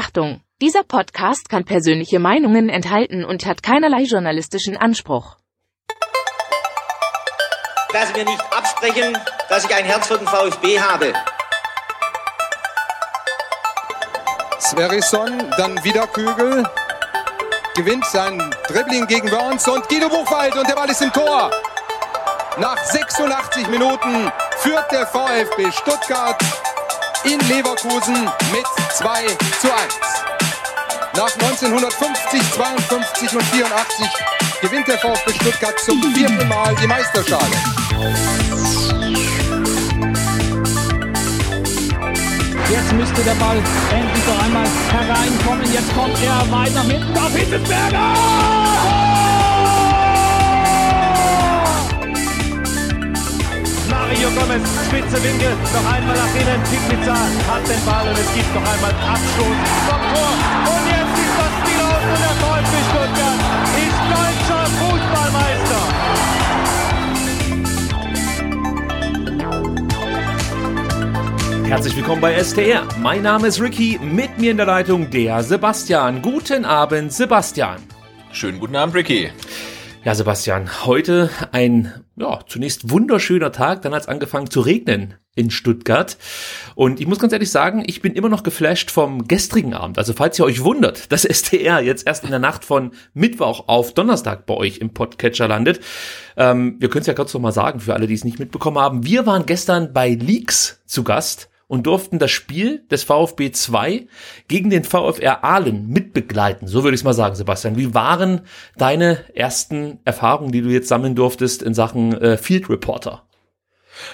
Achtung! Dieser Podcast kann persönliche Meinungen enthalten und hat keinerlei journalistischen Anspruch. Lass mir nicht absprechen, dass ich ein Herz für den VfB habe. Sverrisson, dann wieder Kügel, gewinnt sein Dribbling gegen Wörns und Guido Buchwald und der Ball ist im Tor. Nach 86 Minuten führt der VfB Stuttgart in Leverkusen mit 2:1. Nach 1950, 52 und 84 gewinnt der VfB Stuttgart zum vierten Mal die Meisterschale. Jetzt müsste der Ball endlich noch einmal hereinkommen. Jetzt kommt er weit nach hinten auf Hitzlsperger! Mario Gomez, spitze Winkel, noch einmal nach innen. Pizza hat den Ball und es gibt noch einmal einen Abstoß vom Tor. Und jetzt und der VfB Stuttgart ist deutscher Fußballmeister. Herzlich willkommen bei STR. Mein Name ist Ricky, mit mir in der Leitung der Sebastian. Guten Abend, Sebastian. Schönen guten Abend, Ricky. Ja, Sebastian, heute ein zunächst wunderschöner Tag, dann hat es angefangen zu regnen in Stuttgart. Und ich muss ganz ehrlich sagen, ich bin immer noch geflasht vom gestrigen Abend. Also falls ihr euch wundert, dass STR jetzt erst in der Nacht von Mittwoch auf Donnerstag bei euch im Podcatcher landet. Wir können es ja kurz nochmal sagen, für alle, die es nicht mitbekommen haben. Wir waren gestern bei Leaks zu Gast und durften das Spiel des VfB 2 gegen den VfR Aalen mitbegleiten. So würde ich es mal sagen, Sebastian. Wie waren deine ersten Erfahrungen, die du jetzt sammeln durftest in Sachen Field Reporter?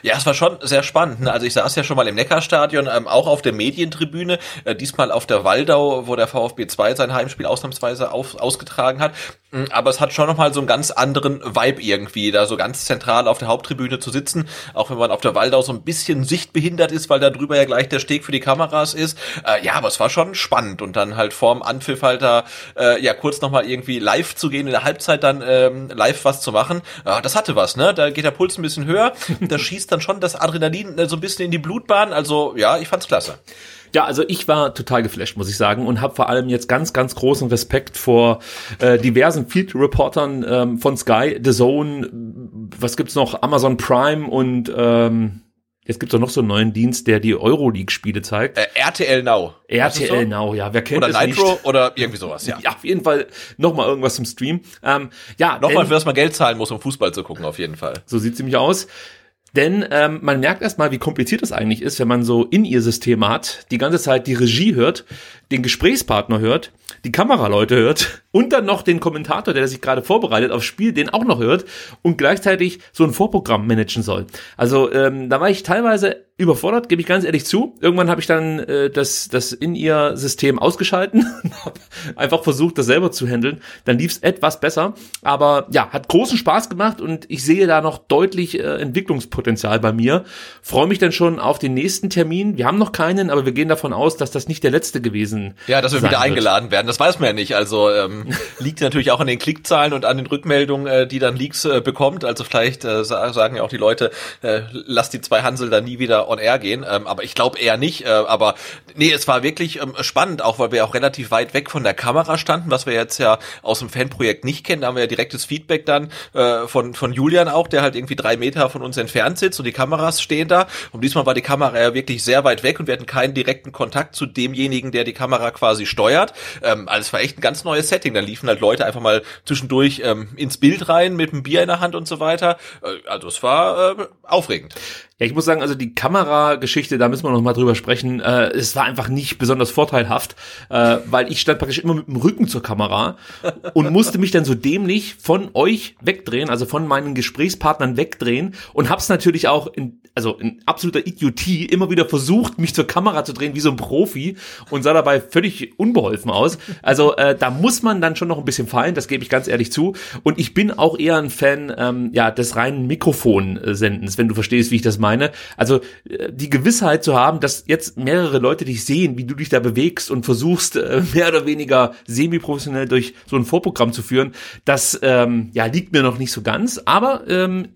Ja, es war schon sehr spannend, ne? Also ich saß ja schon mal im Neckarstadion, auch auf der Medientribüne, diesmal auf der Waldau, wo der VfB 2 sein Heimspiel ausnahmsweise ausgetragen hat. Aber es hat schon nochmal so einen ganz anderen Vibe irgendwie, da so ganz zentral auf der Haupttribüne zu sitzen, auch wenn man auf der Waldau so ein bisschen sichtbehindert ist, weil da drüber ja gleich der Steg für die Kameras ist. Ja, aber es war schon spannend und dann halt vorm Anpfiff halt da kurz nochmal irgendwie live zu gehen, in der Halbzeit dann live was zu machen. Das hatte was, ne? Da geht der Puls ein bisschen höher, da schießt dann schon das Adrenalin so ein bisschen in die Blutbahn. Also ja, ich fand's klasse. Ja, also ich war total geflasht, muss ich sagen, und habe vor allem jetzt ganz, ganz großen Respekt vor diversen Field-Reportern von Sky, The Zone, was gibt's noch, Amazon Prime und jetzt gibt's doch noch so einen neuen Dienst, der die Euroleague-Spiele zeigt. RTL Now. RTL Now, ja, wer kennt das nicht? Oder Nitro oder irgendwie sowas, ja. Ja, auf jeden Fall nochmal irgendwas zum Stream. Nochmal, für das man Geld zahlen muss, um Fußball zu gucken, auf jeden Fall. So sieht's nämlich aus. Denn man merkt erstmal, wie kompliziert das eigentlich ist, wenn man so In-Ear-Systeme hat, die ganze Zeit die Regie hört, den Gesprächspartner hört, die Kameraleute hört und dann noch den Kommentator, der sich gerade vorbereitet aufs Spiel, den auch noch hört und gleichzeitig so ein Vorprogramm managen soll. Also da war ich teilweise überfordert, gebe ich ganz ehrlich zu. Irgendwann habe ich dann das In-Ear-System ausgeschalten und habe einfach versucht, das selber zu handeln. Dann lief es etwas besser, aber ja, hat großen Spaß gemacht und ich sehe da noch deutlich Entwicklungspotenzial bei mir. Freue mich dann schon auf den nächsten Termin. Wir haben noch keinen, aber wir gehen davon aus, dass das nicht der letzte gewesen ist. Ja, dass wir wieder eingeladen werden, das weiß man ja nicht. Also liegt natürlich auch an den Klickzahlen und an den Rückmeldungen, die dann Leaks bekommt. Also vielleicht sagen ja auch die Leute, lass die zwei Hansel da nie wieder on air gehen, aber ich glaube eher nicht, aber nee, es war wirklich spannend, auch weil wir auch relativ weit weg von der Kamera standen, was wir jetzt ja aus dem Fanprojekt nicht kennen, da haben wir ja direktes Feedback dann von Julian auch, der halt irgendwie 3 Meter von uns entfernt sitzt und die Kameras stehen da und diesmal war die Kamera ja wirklich sehr weit weg und wir hatten keinen direkten Kontakt zu demjenigen, der die Kamera quasi steuert, also es war echt ein ganz neues Setting, dann liefen halt Leute einfach mal zwischendurch ins Bild rein mit einem Bier in der Hand und so weiter, also es war aufregend. Ja, ich muss sagen, also die Kamerageschichte, da müssen wir noch mal drüber sprechen, es war einfach nicht besonders vorteilhaft, weil ich stand praktisch immer mit dem Rücken zur Kamera und musste mich dann so dämlich von euch wegdrehen, also von meinen Gesprächspartnern wegdrehen und hab's natürlich auch in absoluter Idiotie immer wieder versucht, mich zur Kamera zu drehen wie so ein Profi und sah dabei völlig unbeholfen aus. Also da muss man dann schon noch ein bisschen fallen, das gebe ich ganz ehrlich zu und ich bin auch eher ein Fan des reinen Mikrofonsendens, wenn du verstehst, wie ich das mache. meine. Also die Gewissheit zu haben, dass jetzt mehrere Leute dich sehen, wie du dich da bewegst und versuchst, mehr oder weniger semi-professionell durch so ein Vorprogramm zu führen, das liegt mir noch nicht so ganz. Aber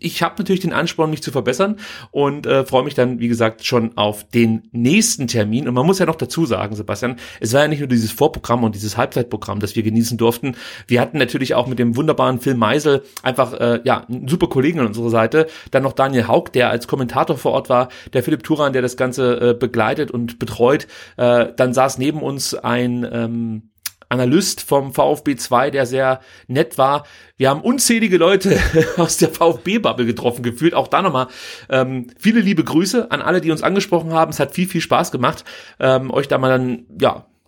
ich habe natürlich den Ansporn, mich zu verbessern und freue mich dann, wie gesagt, schon auf den nächsten Termin. Und man muss ja noch dazu sagen, Sebastian, es war ja nicht nur dieses Vorprogramm und dieses Halbzeitprogramm, das wir genießen durften. Wir hatten natürlich auch mit dem wunderbaren Phil Meisel einfach einen super Kollegen an unserer Seite. Dann noch Daniel Haug, der als Kommentator vor Ort war, der Philipp Thuran, der das Ganze begleitet und betreut. Dann saß neben uns ein Analyst vom VfB 2, der sehr nett war. Wir haben unzählige Leute aus der VfB-Bubble getroffen gefühlt. Auch da nochmal viele liebe Grüße an alle, die uns angesprochen haben. Es hat viel, viel Spaß gemacht, euch da mal dann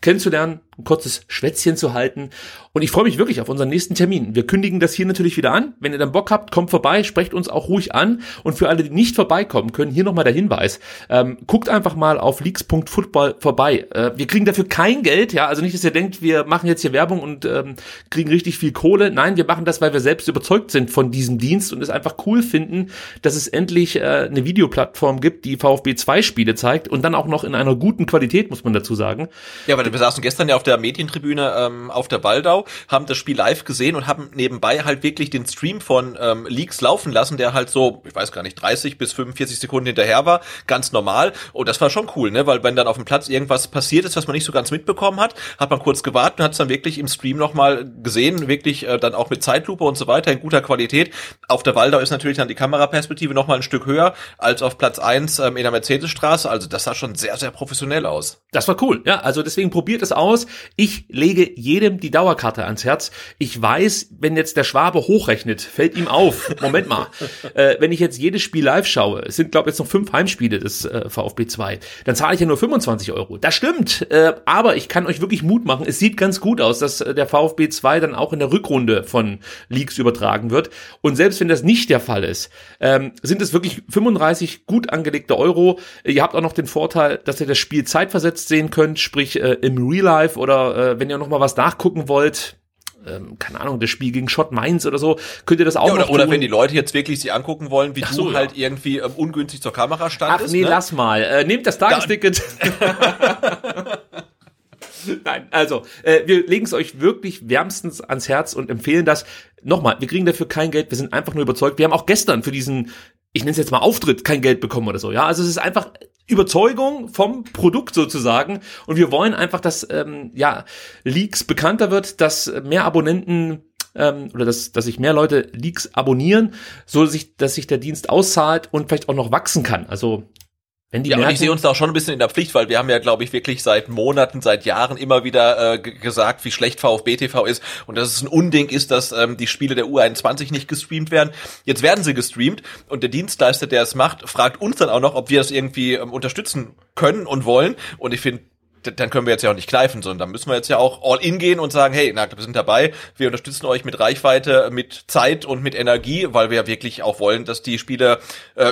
kennenzulernen, ein kurzes Schwätzchen zu halten. Und ich freue mich wirklich auf unseren nächsten Termin. Wir kündigen das hier natürlich wieder an. Wenn ihr dann Bock habt, kommt vorbei, sprecht uns auch ruhig an. Und für alle, die nicht vorbeikommen können, hier nochmal der Hinweis. Guckt einfach mal auf Leaks.Football vorbei. Wir kriegen dafür kein Geld. Ja, also nicht, dass ihr denkt, wir machen jetzt hier Werbung und kriegen richtig viel Kohle. Nein, wir machen das, weil wir selbst überzeugt sind von diesem Dienst und es einfach cool finden, dass es endlich eine Videoplattform gibt, die VfB 2 Spiele zeigt und dann auch noch in einer guten Qualität, muss man dazu sagen. Ja, aber wir saßen gestern ja auf der Medientribüne auf der Waldau, haben das Spiel live gesehen und haben nebenbei halt wirklich den Stream von Leaks laufen lassen, der halt so, ich weiß gar nicht, 30 bis 45 Sekunden hinterher war, ganz normal. Und das war schon cool, ne? Weil wenn dann auf dem Platz irgendwas passiert ist, was man nicht so ganz mitbekommen hat, hat man kurz gewartet und hat es dann wirklich im Stream nochmal gesehen, wirklich dann auch mit Zeitlupe und so weiter in guter Qualität. Auf der Waldau ist natürlich dann die Kameraperspektive nochmal ein Stück höher als auf Platz 1 in der Mercedesstraße. Also das sah schon sehr, sehr professionell aus. Das war cool, ja. Also deswegen probiert es aus. Ich lege jedem die Dauerkarte ans Herz. Ich weiß, wenn jetzt der Schwabe hochrechnet, fällt ihm auf. Moment mal. Wenn ich jetzt jedes Spiel live schaue, es sind, glaube ich, jetzt noch 5 Heimspiele des VfB 2, dann zahle ich ja nur 25€. Das stimmt. Aber ich kann euch wirklich Mut machen. Es sieht ganz gut aus, dass der VfB 2 dann auch in der Rückrunde von Leaks übertragen wird. Und selbst wenn das nicht der Fall ist, sind es wirklich 35 gut angelegte Euro. Ihr habt auch noch den Vorteil, dass ihr das Spiel zeitversetzt sehen könnt, sprich im Real Life oder wenn ihr noch mal was nachgucken wollt, keine Ahnung, das Spiel gegen Schott Mainz oder so, könnt ihr das auch noch tun. Oder wenn die Leute jetzt wirklich sich angucken wollen, wie so, du halt irgendwie ungünstig zur Kamera standest. Ach nee, ne? Lass mal. Nehmt das Tagesticket. Nein, also wir legen es euch wirklich wärmstens ans Herz und empfehlen das. Nochmal, wir kriegen dafür kein Geld, wir sind einfach nur überzeugt. Wir haben auch gestern für diesen, ich nenne es jetzt mal Auftritt, kein Geld bekommen oder so. Ja, also es ist einfach Überzeugung vom Produkt sozusagen und wir wollen einfach, dass Leaks bekannter wird, dass mehr Abonnenten oder dass sich mehr Leute Leaks abonnieren, so dass sich der Dienst auszahlt und vielleicht auch noch wachsen kann. Also wenn die und ich sehe uns da auch schon ein bisschen in der Pflicht, weil wir haben ja, glaube ich, wirklich seit Monaten, seit Jahren immer wieder gesagt, wie schlecht VfB TV ist und dass es ein Unding ist, dass die Spiele der U21 nicht gestreamt werden. Jetzt werden sie gestreamt und der Dienstleister, der es macht, fragt uns dann auch noch, ob wir das irgendwie unterstützen können und wollen. Und ich finde, dann können wir jetzt ja auch nicht kneifen, sondern dann müssen wir jetzt ja auch all in gehen und sagen, hey, na, wir sind dabei, wir unterstützen euch mit Reichweite, mit Zeit und mit Energie, weil wir ja wirklich auch wollen, dass die Spiele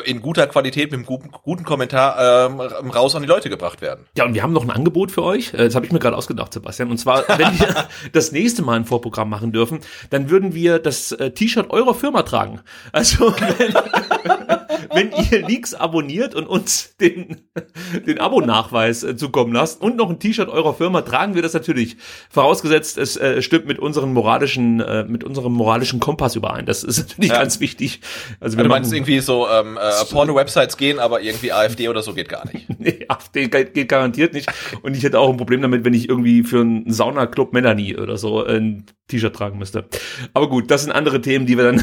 in guter Qualität, mit einem guten Kommentar raus an die Leute gebracht werden. Ja, und wir haben noch ein Angebot für euch, das habe ich mir gerade ausgedacht, Sebastian, und zwar, wenn wir das nächste Mal ein Vorprogramm machen dürfen, dann würden wir das T-Shirt eurer Firma tragen. Also, wenn ihr Leaks abonniert und uns den Abo-Nachweis zukommen lasst und noch ein T-Shirt eurer Firma, tragen wir das natürlich. Vorausgesetzt, es stimmt mit unserem moralischen Kompass überein. Das ist natürlich ganz wichtig. Also du meinst irgendwie so Porno-Websites gehen, aber irgendwie AfD oder so geht gar nicht. Nee, AfD geht garantiert nicht. Und ich hätte auch ein Problem damit, wenn ich irgendwie für einen Sauna-Club Melanie oder so ein T-Shirt tragen müsste. Aber gut, das sind andere Themen, die wir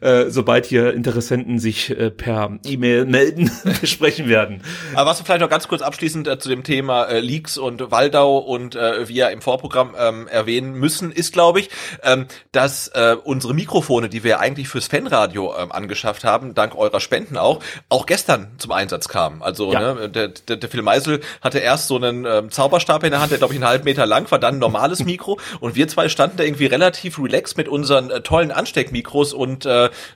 dann, sobald hier Interessenten sich per E-Mail melden, besprechen werden. Aber was wir vielleicht noch ganz kurz abschließend zu dem Thema Leaks und Waldau und wir im Vorprogramm erwähnen müssen, ist, glaube ich, dass unsere Mikrofone, die wir eigentlich fürs Fanradio angeschafft haben, dank eurer Spenden auch gestern zum Einsatz kamen. Also ne, der Phil Meisel hatte erst so einen Zauberstab in der Hand, der, glaube ich, einen halben Meter lang war, dann ein normales Mikro und wir zwei standen standen da irgendwie relativ relaxed mit unseren tollen Ansteckmikros und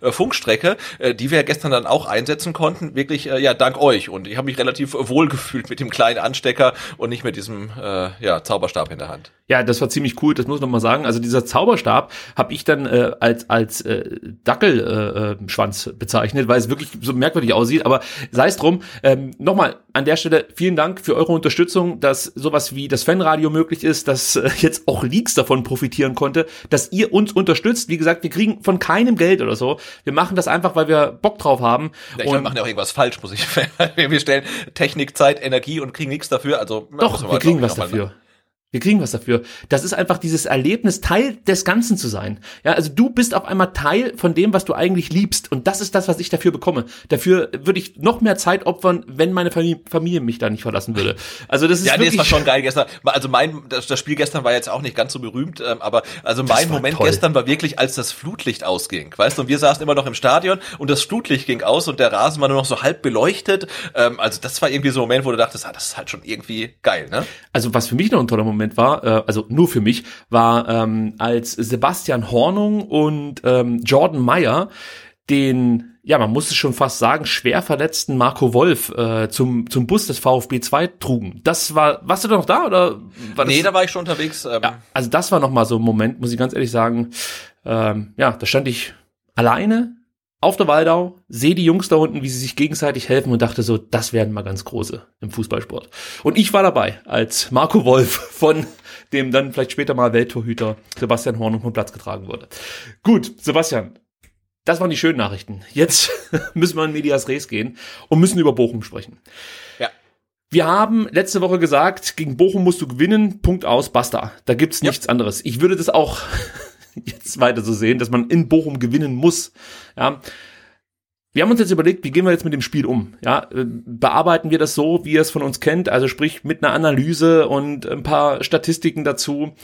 Funkstrecke, die wir ja gestern dann auch einsetzen konnten, wirklich ja dank euch. Und ich habe mich relativ wohl gefühlt mit dem kleinen Anstecker und nicht mit diesem Zauberstab in der Hand. Ja, das war ziemlich cool, das muss ich nochmal sagen. Also dieser Zauberstab habe ich dann als Dackelschwanz bezeichnet, weil es wirklich so merkwürdig aussieht. Aber sei es drum, nochmal an der Stelle vielen Dank für eure Unterstützung, dass sowas wie das Fanradio möglich ist, dass jetzt auch Leaks davon profitieren konnte, dass ihr uns unterstützt. Wie gesagt, wir kriegen von keinem Geld oder so. Wir machen das einfach, weil wir Bock drauf haben. Ja, wir machen ja auch irgendwas falsch, muss ich sagen. Wir stellen Technik, Zeit, Energie und kriegen nichts dafür. Also doch, wir kriegen was dafür. Wir kriegen was dafür. Das ist einfach dieses Erlebnis, Teil des Ganzen zu sein. Ja, also du bist auf einmal Teil von dem, was du eigentlich liebst. Und das ist das, was ich dafür bekomme. Dafür würde ich noch mehr Zeit opfern, wenn meine Familie mich da nicht verlassen würde. Also das ist ja, das war schon geil gestern. Also das Spiel gestern war jetzt auch nicht ganz so berühmt, aber also mein Moment gestern war wirklich, als das Flutlicht ausging. Weißt du, und wir saßen immer noch im Stadion und das Flutlicht ging aus und der Rasen war nur noch so halb beleuchtet. Also das war irgendwie so ein Moment, wo du dachtest, das ist halt schon irgendwie geil, ne? Also was für mich noch ein toller Moment war, also nur für mich, war als Sebastian Hornung und Jordan Meyer den, ja man muss es schon fast sagen, schwer verletzten Marco Wolf zum Bus des VfB 2 trugen. Das war, warst du da noch da? Oder war das? Nee, da war ich schon unterwegs. Ja, also das war nochmal so ein Moment, muss ich ganz ehrlich sagen, ja, da stand ich alleine auf der Waldau, sehe die Jungs da unten, wie sie sich gegenseitig helfen und dachte so, das werden mal ganz große im Fußballsport. Und ich war dabei, als Marco Wolf von dem dann vielleicht später mal Welttorhüter Sebastian Hornung vom Platz getragen wurde. Gut, Sebastian, das waren die schönen Nachrichten. Jetzt müssen wir in Medias Res gehen und müssen über Bochum sprechen. Ja. Wir haben letzte Woche gesagt, gegen Bochum musst du gewinnen, Punkt aus, basta. Da gibt's nichts anderes. Ich würde das auch jetzt weiter so sehen, dass man in Bochum gewinnen muss. Ja. Wir haben uns jetzt überlegt, wie gehen wir jetzt mit dem Spiel um? Ja, bearbeiten wir das so, wie ihr es von uns kennt, also sprich mit einer Analyse und ein paar Statistiken dazu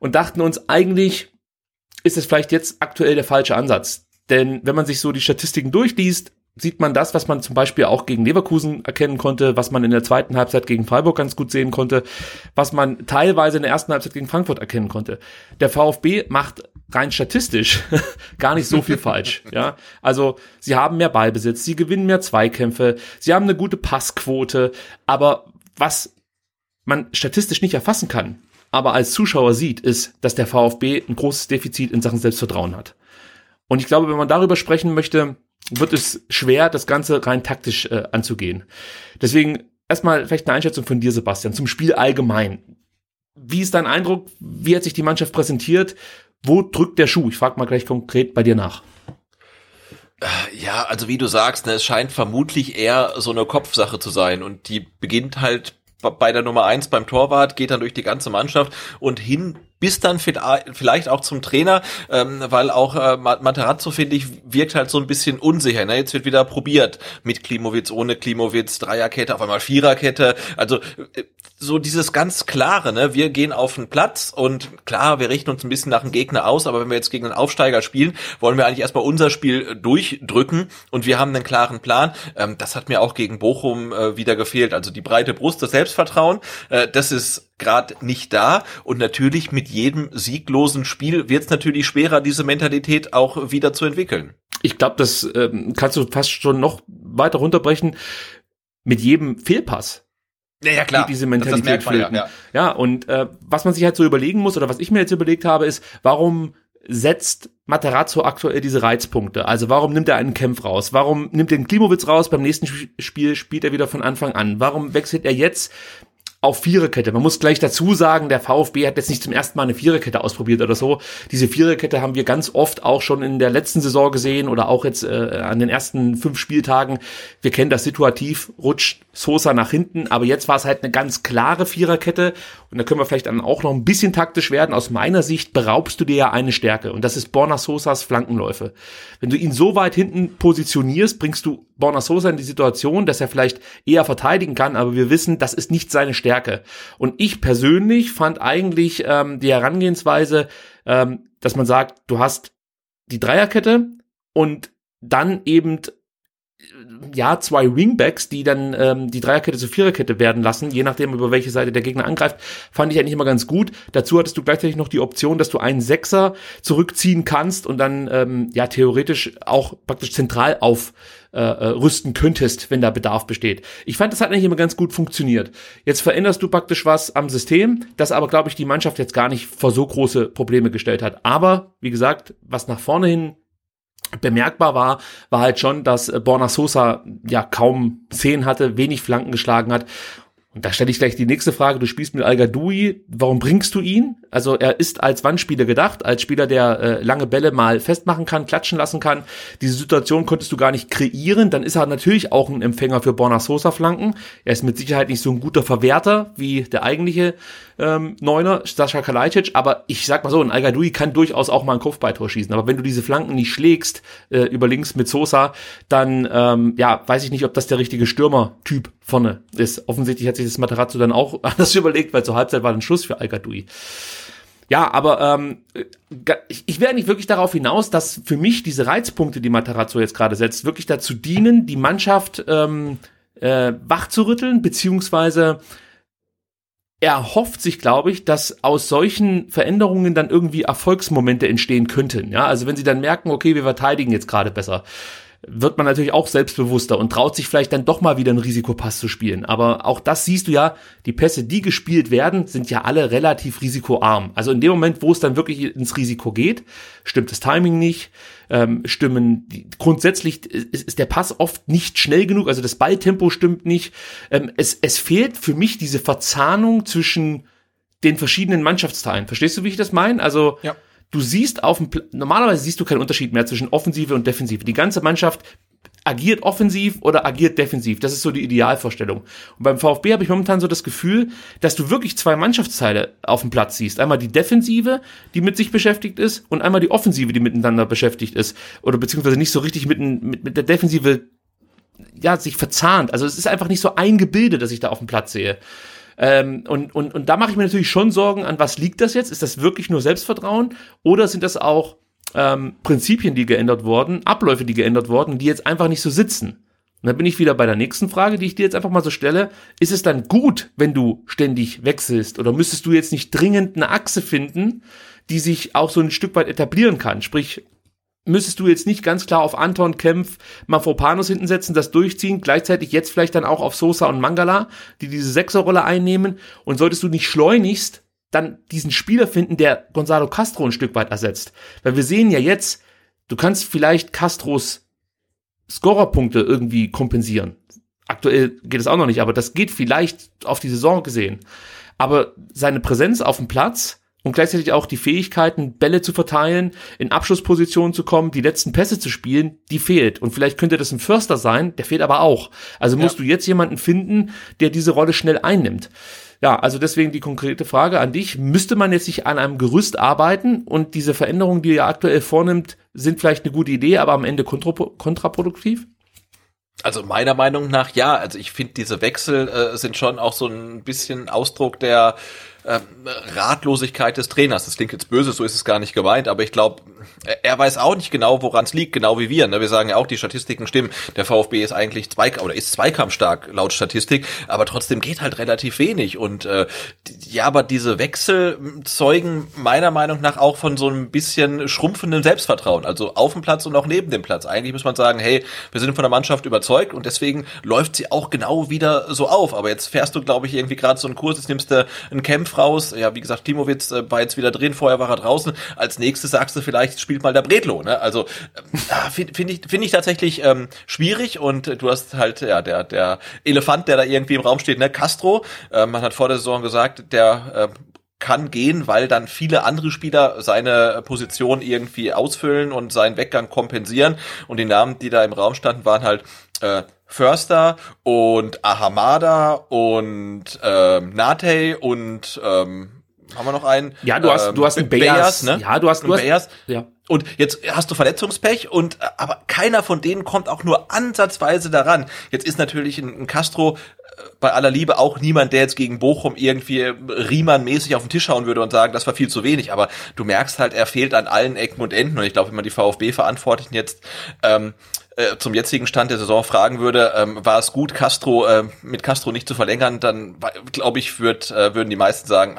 und dachten uns, eigentlich ist es vielleicht jetzt aktuell der falsche Ansatz. Denn wenn man sich so die Statistiken durchliest, sieht man das, was man zum Beispiel auch gegen Leverkusen erkennen konnte, was man in der zweiten Halbzeit gegen Freiburg ganz gut sehen konnte, was man teilweise in der ersten Halbzeit gegen Frankfurt erkennen konnte. Der VfB macht rein statistisch gar nicht so viel falsch. Ja, also sie haben mehr Ballbesitz, sie gewinnen mehr Zweikämpfe, sie haben eine gute Passquote, aber was man statistisch nicht erfassen kann, aber als Zuschauer sieht, ist, dass der VfB ein großes Defizit in Sachen Selbstvertrauen hat. Und ich glaube, wenn man darüber sprechen möchte, wird es schwer, das Ganze rein taktisch anzugehen. Deswegen erstmal vielleicht eine Einschätzung von dir, Sebastian, zum Spiel allgemein. Wie ist dein Eindruck? Wie hat sich die Mannschaft präsentiert? Wo drückt der Schuh? Ich frage mal gleich konkret bei dir nach. Ja, also wie du sagst, ne, es scheint vermutlich eher so eine Kopfsache zu sein und die beginnt halt bei der Nummer 1 beim Torwart, geht dann durch die ganze Mannschaft und hin bis dann vielleicht auch zum Trainer, weil auch Materazzo, finde ich, wirkt halt so ein bisschen unsicher. Ne? Jetzt wird wieder probiert mit Klimowitz, ohne Klimowitz, Dreierkette, auf einmal Viererkette. Also so dieses ganz Klare, ne? Wir gehen auf den Platz und klar, wir richten uns ein bisschen nach dem Gegner aus, aber wenn wir jetzt gegen einen Aufsteiger spielen, wollen wir eigentlich erstmal unser Spiel durchdrücken und wir haben einen klaren Plan. Das hat mir auch gegen Bochum wieder gefehlt. Also die breite Brust, das Selbstvertrauen, das ist gerade nicht da und natürlich mit jedem sieglosen Spiel wird es natürlich schwerer, diese Mentalität auch wieder zu entwickeln. Ich glaube, das kannst du fast schon noch weiter runterbrechen. Mit jedem Fehlpass ja, klar, geht diese Mentalität flöten. Ja, und was man sich halt so überlegen muss oder was ich mir jetzt überlegt habe, ist, warum setzt Materazzo aktuell diese Reizpunkte? Also warum nimmt er einen Kempf raus? Warum nimmt er den Klimowitz raus? Beim nächsten Spiel spielt er wieder von Anfang an. Warum wechselt er jetzt auf Viererkette? Man muss gleich dazu sagen, der VfB hat jetzt nicht zum ersten Mal eine Viererkette ausprobiert oder so. Diese Viererkette haben wir ganz oft auch schon in der letzten Saison gesehen oder auch jetzt an den ersten 5 Spieltagen. Wir kennen das situativ, rutscht Sosa nach hinten, aber jetzt war es halt eine ganz klare Viererkette und da können wir vielleicht dann auch noch ein bisschen taktisch werden. Aus meiner Sicht beraubst du dir ja eine Stärke und das ist Borna Sosas Flankenläufe. Wenn du ihn so weit hinten positionierst, bringst du Borna Sosa in die Situation, dass er vielleicht eher verteidigen kann, aber wir wissen, das ist nicht seine Stärke. Und ich persönlich fand eigentlich die Herangehensweise, dass man sagt, du hast die Dreierkette und dann eben ja, zwei Wingbacks, die dann die Dreierkette zur Viererkette werden lassen, je nachdem, über welche Seite der Gegner angreift, fand ich eigentlich immer ganz gut. Dazu hattest du gleichzeitig noch die Option, dass du einen Sechser zurückziehen kannst und dann ja theoretisch auch praktisch zentral aufrüsten könntest, wenn da Bedarf besteht. Ich fand, das hat eigentlich immer ganz gut funktioniert. Jetzt veränderst du praktisch was am System, das aber, glaube ich, die Mannschaft jetzt gar nicht vor so große Probleme gestellt hat. Aber, wie gesagt, was nach vorne hin bemerkbar war, war halt schon, dass Borna Sosa ja kaum Szenen hatte, wenig Flanken geschlagen hat. Und da stelle ich gleich die nächste Frage. Du spielst mit Al-Gadoui. Warum bringst du ihn? Also er ist als Wandspieler gedacht, als Spieler, der lange Bälle mal festmachen kann, klatschen lassen kann. Diese Situation konntest du gar nicht kreieren. Dann ist er natürlich auch ein Empfänger für Borna Sosa-Flanken. Er ist mit Sicherheit nicht so ein guter Verwerter wie der eigentliche Neuner, Sascha Kalajdzic. Aber ich sag mal so, ein Al-Gadoui kann durchaus auch mal ein Kopfballtor schießen. Aber wenn du diese Flanken nicht schlägst über links mit Sosa, dann ja, weiß ich nicht, ob das der richtige Stürmertyp vorne ist. Offensichtlich hat sich das Materazzo dann auch anders überlegt, weil zur Halbzeit war dann Schluss für Al-Gadoui. Ja, aber ich will eigentlich wirklich darauf hinaus, dass für mich diese Reizpunkte, die Materazzo jetzt gerade setzt, wirklich dazu dienen, die Mannschaft wachzurütteln, beziehungsweise er hofft sich, glaube ich, dass aus solchen Veränderungen dann irgendwie Erfolgsmomente entstehen könnten. Ja, also wenn sie dann merken, okay, wir verteidigen jetzt gerade besser, wird man natürlich auch selbstbewusster und traut sich vielleicht dann doch mal wieder einen Risikopass zu spielen. Aber auch das siehst du ja, die Pässe, die gespielt werden, sind ja alle relativ risikoarm. Also in dem Moment, wo es dann wirklich ins Risiko geht, stimmt das Timing nicht, grundsätzlich ist der Pass oft nicht schnell genug, also das Balltempo stimmt nicht. Es fehlt für mich diese Verzahnung zwischen den verschiedenen Mannschaftsteilen. Verstehst du, wie ich das meine? Also ja. Du siehst normalerweise siehst du keinen Unterschied mehr zwischen Offensive und Defensive. Die ganze Mannschaft agiert offensiv oder agiert defensiv. Das ist so die Idealvorstellung. Und beim VfB habe ich momentan so das Gefühl, dass du wirklich zwei Mannschaftsteile auf dem Platz siehst. Einmal die Defensive, die mit sich beschäftigt ist, und einmal die Offensive, die miteinander beschäftigt ist. Oder beziehungsweise nicht so richtig mit der Defensive ja sich verzahnt. Also es ist einfach nicht so ein Gebilde, das ich da auf dem Platz sehe. Und da mache ich mir natürlich schon Sorgen, an was liegt das jetzt? Ist das wirklich nur Selbstvertrauen oder sind das auch Prinzipien, die geändert wurden, Abläufe, die geändert wurden, die jetzt einfach nicht so sitzen? Und dann bin ich wieder bei der nächsten Frage, die ich dir jetzt einfach mal so stelle. Ist es dann gut, wenn du ständig wechselst, oder müsstest du jetzt nicht dringend eine Achse finden, die sich auch so ein Stück weit etablieren kann? Sprich, müsstest du jetzt nicht ganz klar auf Anton, Kempf, Mafropanos hinten setzen, das durchziehen, gleichzeitig jetzt vielleicht dann auch auf Sosa und Mangala, die diese Sechserrolle einnehmen, und solltest du nicht schleunigst dann diesen Spieler finden, der Gonzalo Castro ein Stück weit ersetzt? Weil wir sehen ja jetzt, du kannst vielleicht Castros Scorerpunkte irgendwie kompensieren. Aktuell geht es auch noch nicht, aber das geht vielleicht auf die Saison gesehen. Aber seine Präsenz auf dem Platz und gleichzeitig auch die Fähigkeiten, Bälle zu verteilen, in Abschlusspositionen zu kommen, die letzten Pässe zu spielen, die fehlt. Und vielleicht könnte das ein Förster sein, der fehlt aber auch. Also musst du jetzt jemanden finden, der diese Rolle schnell einnimmt. Ja, also deswegen die konkrete Frage an dich. Müsste man jetzt nicht an einem Gerüst arbeiten? Und diese Veränderungen, die ihr aktuell vornimmt, sind vielleicht eine gute Idee, aber am Ende kontraproduktiv? Also meiner Meinung nach ja. Also ich finde, diese Wechsel sind schon auch so ein bisschen Ausdruck der Ratlosigkeit des Trainers. Das klingt jetzt böse, so ist es gar nicht gemeint, aber ich glaube, er weiß auch nicht genau, woran es liegt, genau wie wir. Ne? Wir sagen ja auch, die Statistiken stimmen. Der VfB ist eigentlich zweikampfstark laut Statistik, aber trotzdem geht halt relativ wenig. Und ja, aber diese Wechsel zeugen meiner Meinung nach auch von so ein bisschen schrumpfendem Selbstvertrauen, also auf dem Platz und auch neben dem Platz. Eigentlich muss man sagen, hey, wir sind von der Mannschaft überzeugt und deswegen läuft sie auch genau wieder so auf. Aber jetzt fährst du, glaube ich, irgendwie gerade so einen Kurs, jetzt nimmst du einen Kämpfer raus, ja, wie gesagt, Klimowitz war jetzt wieder drin, vorher war er draußen, als nächstes sagst du vielleicht, spielt mal der Bredlo, ne, also finde ich tatsächlich schwierig, und du hast halt, ja, der Elefant, der da irgendwie im Raum steht, ne, Castro, man hat vor der Saison gesagt, der kann gehen, weil dann viele andere Spieler seine Position irgendwie ausfüllen und seinen Weggang kompensieren, und die Namen, die da im Raum standen, waren halt Förster und Ahamada und Natey und haben wir noch einen? Ja, du hast einen Bayers, ne? Ja, du hast Bayers. Ja. Und jetzt hast du Verletzungspech, und aber keiner von denen kommt auch nur ansatzweise daran. Jetzt ist natürlich ein Castro bei aller Liebe auch niemand, der jetzt gegen Bochum irgendwie Riemann-mäßig auf den Tisch hauen würde und sagen, das war viel zu wenig. Aber du merkst halt, er fehlt an allen Ecken und Enden. Und ich glaube, wenn man die VfB-Verantwortlichen jetzt zum jetzigen Stand der Saison fragen würde, war es gut, mit Castro nicht zu verlängern, dann glaube ich, würden die meisten sagen,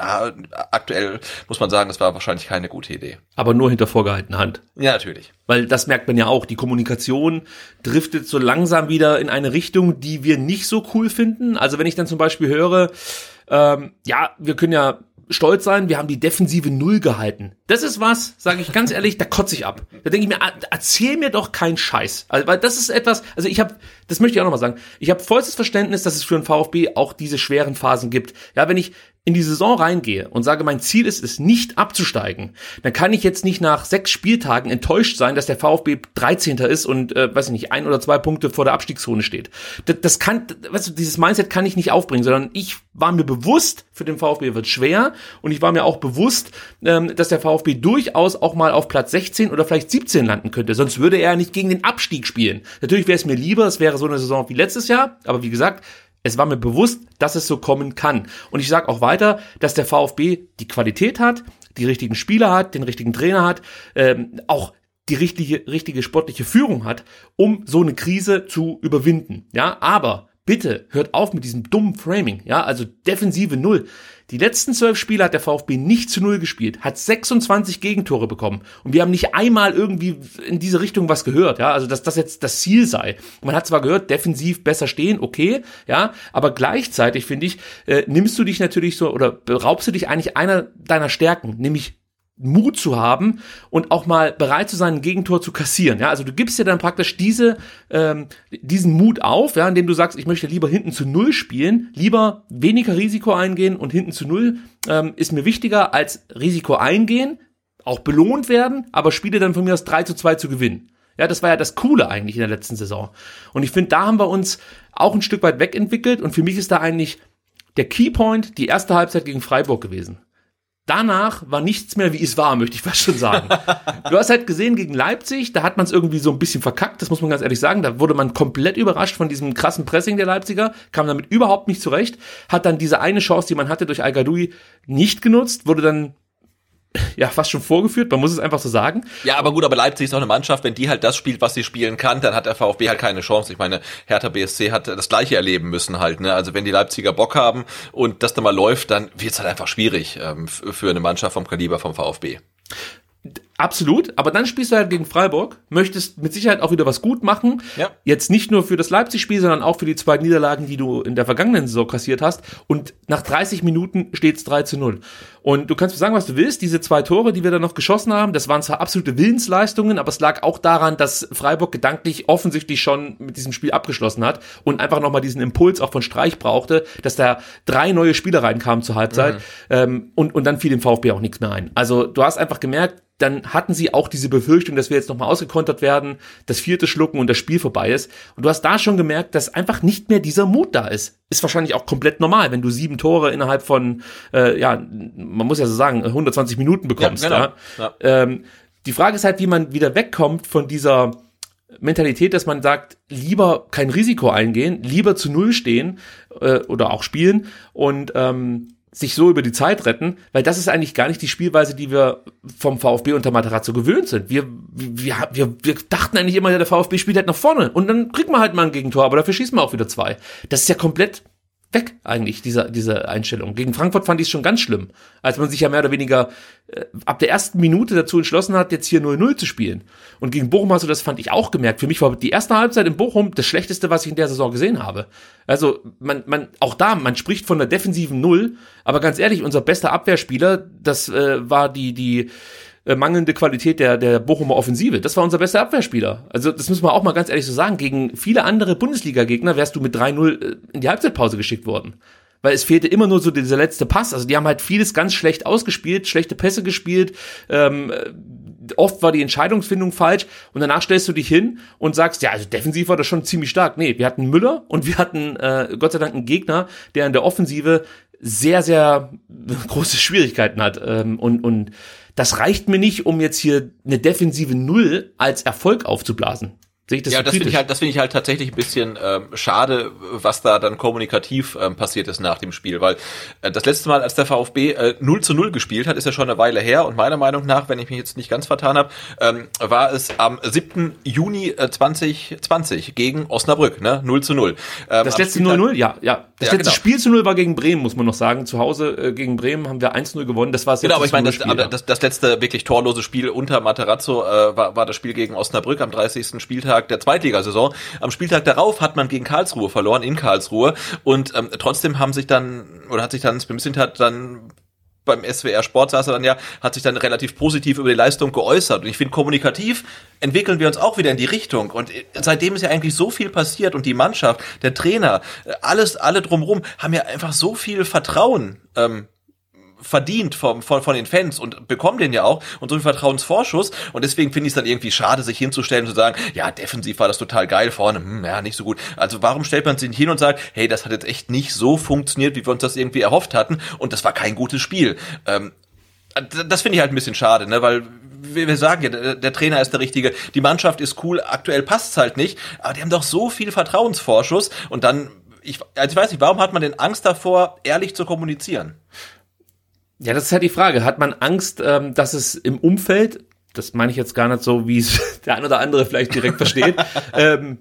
aktuell muss man sagen, das war wahrscheinlich keine gute Idee. Aber nur hinter vorgehaltener Hand. Ja, natürlich. Weil das merkt man ja auch, die Kommunikation driftet so langsam wieder in eine Richtung, die wir nicht so cool finden. Also wenn ich dann zum Beispiel höre, wir können ja stolz sein, wir haben die Defensive 0 gehalten. Das ist was, sage ich ganz ehrlich, da kotze ich ab. Da denke ich mir, erzähl mir doch keinen Scheiß. Also, weil das ist etwas, also das möchte ich auch nochmal sagen, ich habe vollstes Verständnis, dass es für den VfB auch diese schweren Phasen gibt. Ja, wenn ich in die Saison reingehe und sage, mein Ziel ist es, nicht abzusteigen, dann kann ich jetzt nicht nach 6 Spieltagen enttäuscht sein, dass der VfB 13. ist und, 1 oder 2 Punkte vor der Abstiegszone steht. Das kann, dieses Mindset kann ich nicht aufbringen, sondern ich war mir bewusst, für den VfB wird schwer, und ich war mir auch bewusst, dass der VfB durchaus auch mal auf Platz 16 oder vielleicht 17 landen könnte, sonst würde er nicht gegen den Abstieg spielen. Natürlich wäre es mir lieber, es wäre so eine Saison wie letztes Jahr, aber wie gesagt, es war mir bewusst, dass es so kommen kann. Und ich sage auch weiter, dass der VfB die Qualität hat, die richtigen Spieler hat, den richtigen Trainer hat, auch die richtige sportliche Führung hat, um so eine Krise zu überwinden. Ja, aber bitte hört auf mit diesem dummen Framing. Ja, also Defensive 0. Die letzten 12 Spiele hat der VfB nicht zu 0 gespielt, hat 26 Gegentore bekommen. Und wir haben nicht einmal irgendwie in diese Richtung was gehört, ja. Also, dass das jetzt das Ziel sei. Und man hat zwar gehört, defensiv besser stehen, okay, ja. Aber gleichzeitig, finde ich, nimmst du dich natürlich so, oder beraubst du dich eigentlich einer deiner Stärken, nämlich Mut zu haben und auch mal bereit zu sein, ein Gegentor zu kassieren. Ja, also du gibst dir dann praktisch diesen Mut auf, ja, indem du sagst, ich möchte lieber hinten zu 0 spielen, lieber weniger Risiko eingehen, und hinten zu 0 ist mir wichtiger als Risiko eingehen, auch belohnt werden, aber Spiele dann von mir aus 3-2 zu gewinnen. Ja, das war ja das Coole eigentlich in der letzten Saison. Und ich finde, da haben wir uns auch ein Stück weit wegentwickelt, und für mich ist da eigentlich der Keypoint die erste Halbzeit gegen Freiburg gewesen. Danach war nichts mehr, wie es war, möchte ich fast schon sagen. Du hast halt gesehen, gegen Leipzig, da hat man es irgendwie so ein bisschen verkackt, das muss man ganz ehrlich sagen. Da wurde man komplett überrascht von diesem krassen Pressing der Leipziger, kam damit überhaupt nicht zurecht, hat dann diese eine Chance, die man hatte durch Al-Gadoui, nicht genutzt, wurde dann ja fast schon vorgeführt, man muss es einfach so sagen. Ja, aber gut, aber Leipzig ist auch eine Mannschaft, wenn die halt das spielt, was sie spielen kann, dann hat der VfB halt keine Chance. Ich meine, Hertha BSC hat das Gleiche erleben müssen halt, ne? Also wenn die Leipziger Bock haben und das dann mal läuft, dann wird's halt einfach schwierig für eine Mannschaft vom Kaliber vom VfB. Absolut, aber dann spielst du halt gegen Freiburg, möchtest mit Sicherheit auch wieder was gut machen, ja. Jetzt nicht nur für das Leipzig-Spiel, sondern auch für die 2 Niederlagen, die du in der vergangenen Saison kassiert hast, und nach 30 Minuten steht es 3-0. Und du kannst mir sagen, was du willst, diese 2 Tore, die wir da noch geschossen haben, das waren zwar absolute Willensleistungen, aber es lag auch daran, dass Freiburg gedanklich offensichtlich schon mit diesem Spiel abgeschlossen hat und einfach nochmal diesen Impuls auch von Streich brauchte, dass da 3 neue Spieler reinkamen zur Halbzeit, und dann fiel dem VfB auch nichts mehr ein. Also du hast einfach gemerkt, dann hatten sie auch diese Befürchtung, dass wir jetzt nochmal ausgekontert werden, das 4. schlucken und das Spiel vorbei ist. Und du hast da schon gemerkt, dass einfach nicht mehr dieser Mut da ist. Ist wahrscheinlich auch komplett normal, wenn du 7 Tore innerhalb von, man muss ja so sagen, 120 Minuten bekommst. Ja, genau. Ja. Die Frage ist halt, wie man wieder wegkommt von dieser Mentalität, dass man sagt, lieber kein Risiko eingehen, lieber zu 0 stehen oder auch spielen und sich so über die Zeit retten, weil das ist eigentlich gar nicht die Spielweise, die wir vom VfB unter Materazzo gewöhnt sind. Wir dachten eigentlich immer, der VfB spielt halt nach vorne und dann kriegt man halt mal ein Gegentor, aber dafür schießen wir auch wieder 2. Das ist ja komplett weg eigentlich, diese Einstellung. Gegen Frankfurt fand ich es schon ganz schlimm, als man sich ja mehr oder weniger ab der ersten Minute dazu entschlossen hat, jetzt hier 0-0 zu spielen. Und gegen Bochum hast du das, fand ich, auch gemerkt. Für mich war die erste Halbzeit in Bochum das Schlechteste, was ich in der Saison gesehen habe. Also man spricht von der defensiven 0, aber ganz ehrlich, unser bester Abwehrspieler, das war die mangelnde Qualität der Bochumer Offensive. Das war unser bester Abwehrspieler. Also das müssen wir auch mal ganz ehrlich so sagen. Gegen viele andere Bundesliga-Gegner wärst du mit 3-0 in die Halbzeitpause geschickt worden. Weil es fehlte immer nur so dieser letzte Pass. Also die haben halt vieles ganz schlecht ausgespielt, schlechte Pässe gespielt. Oft war die Entscheidungsfindung falsch. Und danach stellst du dich hin und sagst, ja, also defensiv war das schon ziemlich stark. Nee, wir hatten Müller und wir hatten Gott sei Dank einen Gegner, der in der Offensive sehr, sehr große Schwierigkeiten hat. Und das reicht mir nicht, um jetzt hier eine defensive 0 als Erfolg aufzublasen. Sehe ich das kritisch? Das finde ich halt tatsächlich ein bisschen schade, was da dann kommunikativ passiert ist nach dem Spiel, weil das letzte Mal, als der VfB 0:0 gespielt hat, ist ja schon eine Weile her, und meiner Meinung nach, wenn ich mich jetzt nicht ganz vertan habe, war es am 7. Juni 2020 gegen Osnabrück, ne? 0:0. Das letzte 0:0, ja. Das letzte Spiel zu 0 war gegen Bremen, muss man noch sagen. Zu Hause gegen Bremen haben wir 1:0 gewonnen, das war es jetzt. Genau, aber ich meine, das letzte wirklich torlose Spiel unter Materazzo war das Spiel gegen Osnabrück am 30. Spieltag der Zweitligasaison. Am Spieltag darauf hat man gegen Karlsruhe verloren, in Karlsruhe, und trotzdem hat sich dann Sven Mislintat dann beim SWR Sport saß er dann ja, hat sich dann relativ positiv über die Leistung geäußert. Und ich finde, kommunikativ entwickeln wir uns auch wieder in die Richtung. Und seitdem ist ja eigentlich so viel passiert, und die Mannschaft, der Trainer, alle drumherum haben ja einfach so viel Vertrauen verdient von den Fans und bekommen den ja auch und so einen Vertrauensvorschuss, und deswegen finde ich es dann irgendwie schade, sich hinzustellen und zu sagen, ja, defensiv war das total geil, vorne, ja, nicht so gut. Also warum stellt man sich hin und sagt, hey, das hat jetzt echt nicht so funktioniert, wie wir uns das irgendwie erhofft hatten, und das war kein gutes Spiel. Das finde ich halt ein bisschen schade, ne, weil wir sagen ja, der Trainer ist der Richtige, die Mannschaft ist cool, aktuell passt es halt nicht, aber die haben doch so viel Vertrauensvorschuss, und dann, ich weiß nicht, warum hat man denn Angst davor, ehrlich zu kommunizieren? Ja, das ist halt die Frage. Hat man Angst, dass es im Umfeld, das meine ich jetzt gar nicht so, wie es der ein oder andere vielleicht direkt versteht,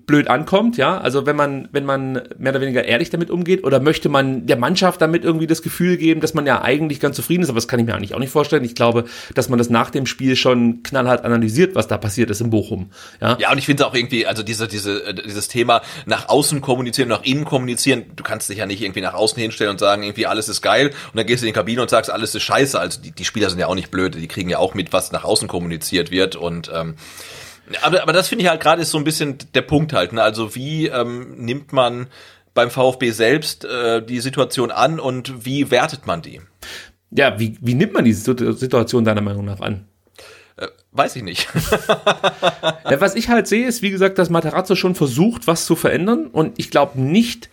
blöd ankommt, ja? Also wenn man mehr oder weniger ehrlich damit umgeht, oder möchte man der Mannschaft damit irgendwie das Gefühl geben, dass man ja eigentlich ganz zufrieden ist, aber das kann ich mir eigentlich auch nicht vorstellen. Ich glaube, dass man das nach dem Spiel schon knallhart analysiert, was da passiert ist in Bochum, ja? Ja, und ich finde es auch irgendwie, also dieses Thema nach außen kommunizieren, nach innen kommunizieren, du kannst dich ja nicht irgendwie nach außen hinstellen und sagen, irgendwie alles ist geil, und dann gehst du in die Kabine und sagst, alles ist scheiße. Also die Spieler sind ja auch nicht blöde, die kriegen ja auch mit, was nach außen kommuniziert wird und aber das finde ich halt gerade ist so ein bisschen der Punkt halt, ne? Also wie nimmt man beim VfB selbst die Situation an, und wie wertet man die? Ja, wie nimmt man die Situation deiner Meinung nach an? Weiß ich nicht. Ja, was ich halt sehe, ist, wie gesagt, dass Materazzo schon versucht, was zu verändern, und ich glaube nicht,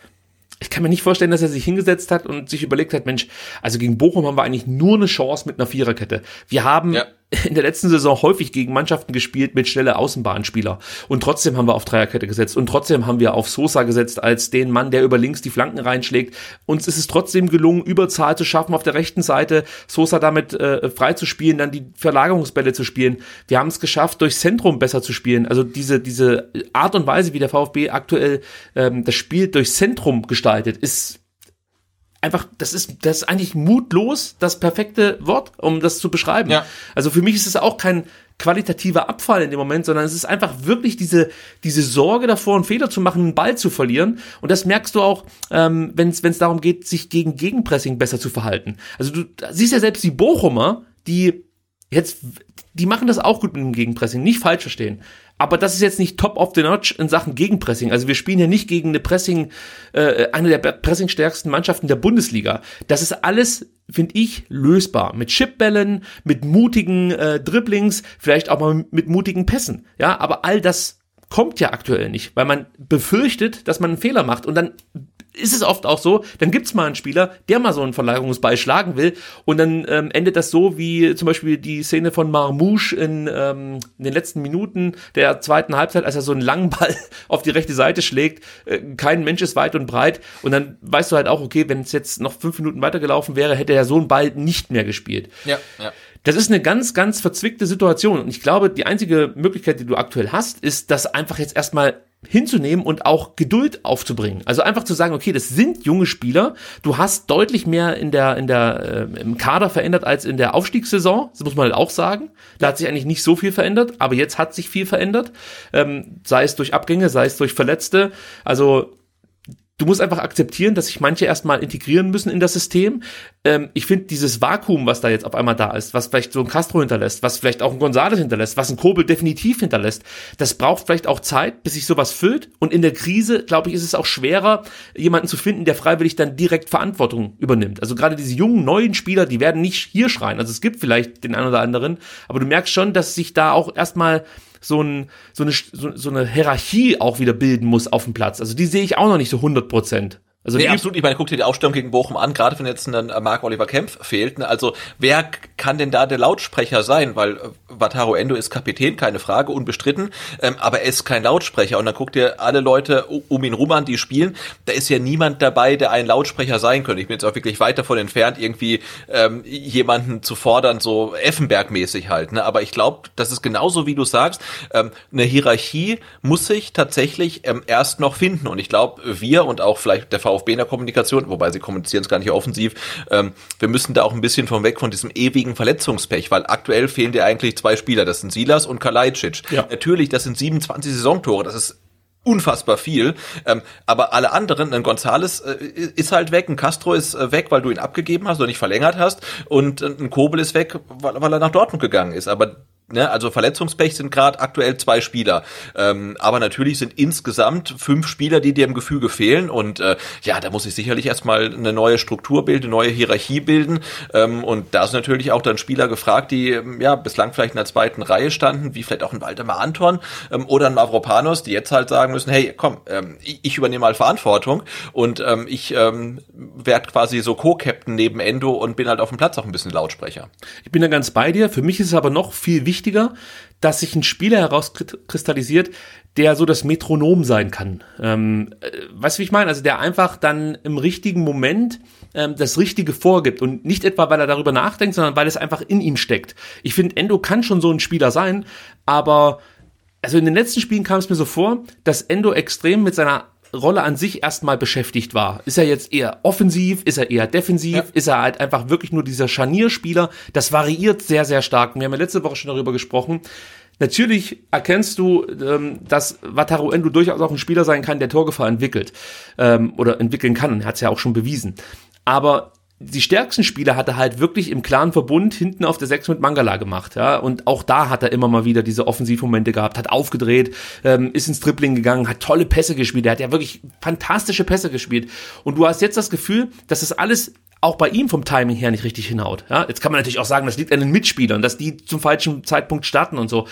ich kann mir nicht vorstellen, dass er sich hingesetzt hat und sich überlegt hat, Mensch, also gegen Bochum haben wir eigentlich nur eine Chance mit einer Viererkette. Wir haben in der letzten Saison häufig gegen Mannschaften gespielt mit schnelle Außenbahnspieler, und trotzdem haben wir auf Dreierkette gesetzt, und trotzdem haben wir auf Sosa gesetzt als den Mann, der über links die Flanken reinschlägt. Uns ist es trotzdem gelungen, Überzahl zu schaffen auf der rechten Seite, Sosa damit frei zu spielen, dann die Verlagerungsbälle zu spielen. Wir haben es geschafft, durchs Zentrum besser zu spielen. Also diese Art und Weise, wie der VfB aktuell das Spiel durchs Zentrum gestaltet, ist einfach, das ist eigentlich mutlos, das perfekte Wort, um das zu beschreiben. Ja. Also für mich ist es auch kein qualitativer Abfall in dem Moment, sondern es ist einfach wirklich diese Sorge davor, einen Fehler zu machen, einen Ball zu verlieren. Und das merkst du auch, wenn es darum geht, sich gegen Gegenpressing besser zu verhalten. Also du siehst ja selbst die Bochumer, die machen das auch gut mit dem Gegenpressing, nicht falsch verstehen. Aber das ist jetzt nicht top of the notch in Sachen Gegenpressing. Also wir spielen ja nicht gegen eine der pressingstärksten Mannschaften der Bundesliga. Das ist alles, finde ich, lösbar. Mit Chipbällen, mit mutigen Dribblings, vielleicht auch mal mit mutigen Pässen. Ja, aber all das kommt ja aktuell nicht, weil man befürchtet, dass man einen Fehler macht. Und dann ist es oft auch so, dann gibt's mal einen Spieler, der mal so einen Verlagerungsball schlagen will, und dann endet das so, wie zum Beispiel die Szene von Marmouche in den letzten Minuten der zweiten Halbzeit, als er so einen langen Ball auf die rechte Seite schlägt, kein Mensch ist weit und breit, und dann weißt du halt auch, okay, wenn es jetzt noch 5 Minuten weitergelaufen wäre, hätte er so einen Ball nicht mehr gespielt. Ja. Das ist eine ganz, ganz verzwickte Situation, und ich glaube, die einzige Möglichkeit, die du aktuell hast, ist, das einfach jetzt erstmal hinzunehmen und auch Geduld aufzubringen. Also einfach zu sagen, okay, das sind junge Spieler, du hast deutlich mehr im Kader verändert als in der Aufstiegssaison, das muss man halt auch sagen. Da hat sich eigentlich nicht so viel verändert, aber jetzt hat sich viel verändert, sei es durch Abgänge, sei es durch Verletzte. Also du musst einfach akzeptieren, dass sich manche erstmal integrieren müssen in das System. Ich finde, dieses Vakuum, was da jetzt auf einmal da ist, was vielleicht so ein Castro hinterlässt, was vielleicht auch ein González hinterlässt, was ein Kobel definitiv hinterlässt, das braucht vielleicht auch Zeit, bis sich sowas füllt. Und in der Krise, glaube ich, ist es auch schwerer, jemanden zu finden, der freiwillig dann direkt Verantwortung übernimmt. Also gerade diese jungen, neuen Spieler, die werden nicht hier schreien. Also es gibt vielleicht den einen oder anderen, aber du merkst schon, dass sich da auch erstmal so eine Hierarchie auch wieder bilden muss auf dem Platz. Also die sehe ich auch noch nicht so 100%. Also nee, absolut. Ich meine, guck dir die Aufstellung gegen Bochum an, gerade wenn jetzt ein Marc-Oliver Kempf fehlt. Ne? Also wer kann denn da der Lautsprecher sein? Weil Wataru Endo ist Kapitän, keine Frage, unbestritten, aber er ist kein Lautsprecher. Und dann guck dir alle Leute um ihn rum an, die spielen. Da ist ja niemand dabei, der ein Lautsprecher sein könnte. Ich bin jetzt auch wirklich weit davon entfernt, irgendwie jemanden zu fordern, so Effenberg-mäßig halt. Ne? Aber ich glaube, das ist genauso, wie du sagst, eine Hierarchie muss sich tatsächlich erst noch finden. Und ich glaube, wir und auch vielleicht der VfB in der Kommunikation, wobei sie kommunizieren es gar nicht offensiv, wir müssen da auch ein bisschen von weg von diesem ewigen Verletzungspech, weil aktuell fehlen dir eigentlich zwei Spieler, das sind Silas und Kalajdzic. Ja. Natürlich, das sind 27 Saisontore, das ist unfassbar viel, aber alle anderen, ein Gonzales ist halt weg, ein Castro ist weg, weil du ihn abgegeben hast oder nicht verlängert hast, und ein Kobel ist weg, weil er nach Dortmund gegangen ist, aber ne, also Verletzungspech sind gerade aktuell zwei Spieler, aber natürlich sind insgesamt 5 Spieler, die dir im Gefüge fehlen, und ja, da muss ich sicherlich erstmal eine neue Struktur bilden, eine neue Hierarchie bilden, und da sind natürlich auch dann Spieler gefragt, die ja bislang vielleicht in der zweiten Reihe standen, wie vielleicht auch ein Waldemar Anton oder ein Mavropanos, die jetzt halt sagen müssen, hey, komm, ich übernehme mal Verantwortung, und ich werde quasi so Co-Captain neben Endo und bin halt auf dem Platz auch ein bisschen Lautsprecher. Ich bin da ganz bei dir, für mich ist es aber noch viel wichtiger, dass sich ein Spieler herauskristallisiert, der so das Metronom sein kann. Weißt du, wie ich meine? Also der einfach dann im richtigen Moment das Richtige vorgibt, und nicht etwa, weil er darüber nachdenkt, sondern weil es einfach in ihm steckt. Ich finde, Endo kann schon so ein Spieler sein, aber also in den letzten Spielen kam es mir so vor, dass Endo extrem mit seiner Rolle an sich erstmal beschäftigt war. Ist er jetzt eher offensiv? Ist er eher defensiv? Ja. Ist er halt einfach wirklich nur dieser Scharnierspieler? Das variiert sehr, sehr stark. Wir haben ja letzte Woche schon darüber gesprochen. Natürlich erkennst du, dass Wataru Endo durchaus auch ein Spieler sein kann, der Torgefahr entwickelt oder entwickeln kann. Er hat es ja auch schon bewiesen. Aber die stärksten Spieler hat er halt wirklich im klaren Verbund hinten auf der 6 mit Mangala gemacht, ja, und auch da hat er immer mal wieder diese Offensivmomente gehabt, hat aufgedreht, ist ins Dribbling gegangen, hat tolle Pässe gespielt, er hat ja wirklich fantastische Pässe gespielt, und du hast jetzt das Gefühl, dass das alles auch bei ihm vom Timing her nicht richtig hinhaut, ja, jetzt kann man natürlich auch sagen, das liegt an den Mitspielern, dass die zum falschen Zeitpunkt starten und so,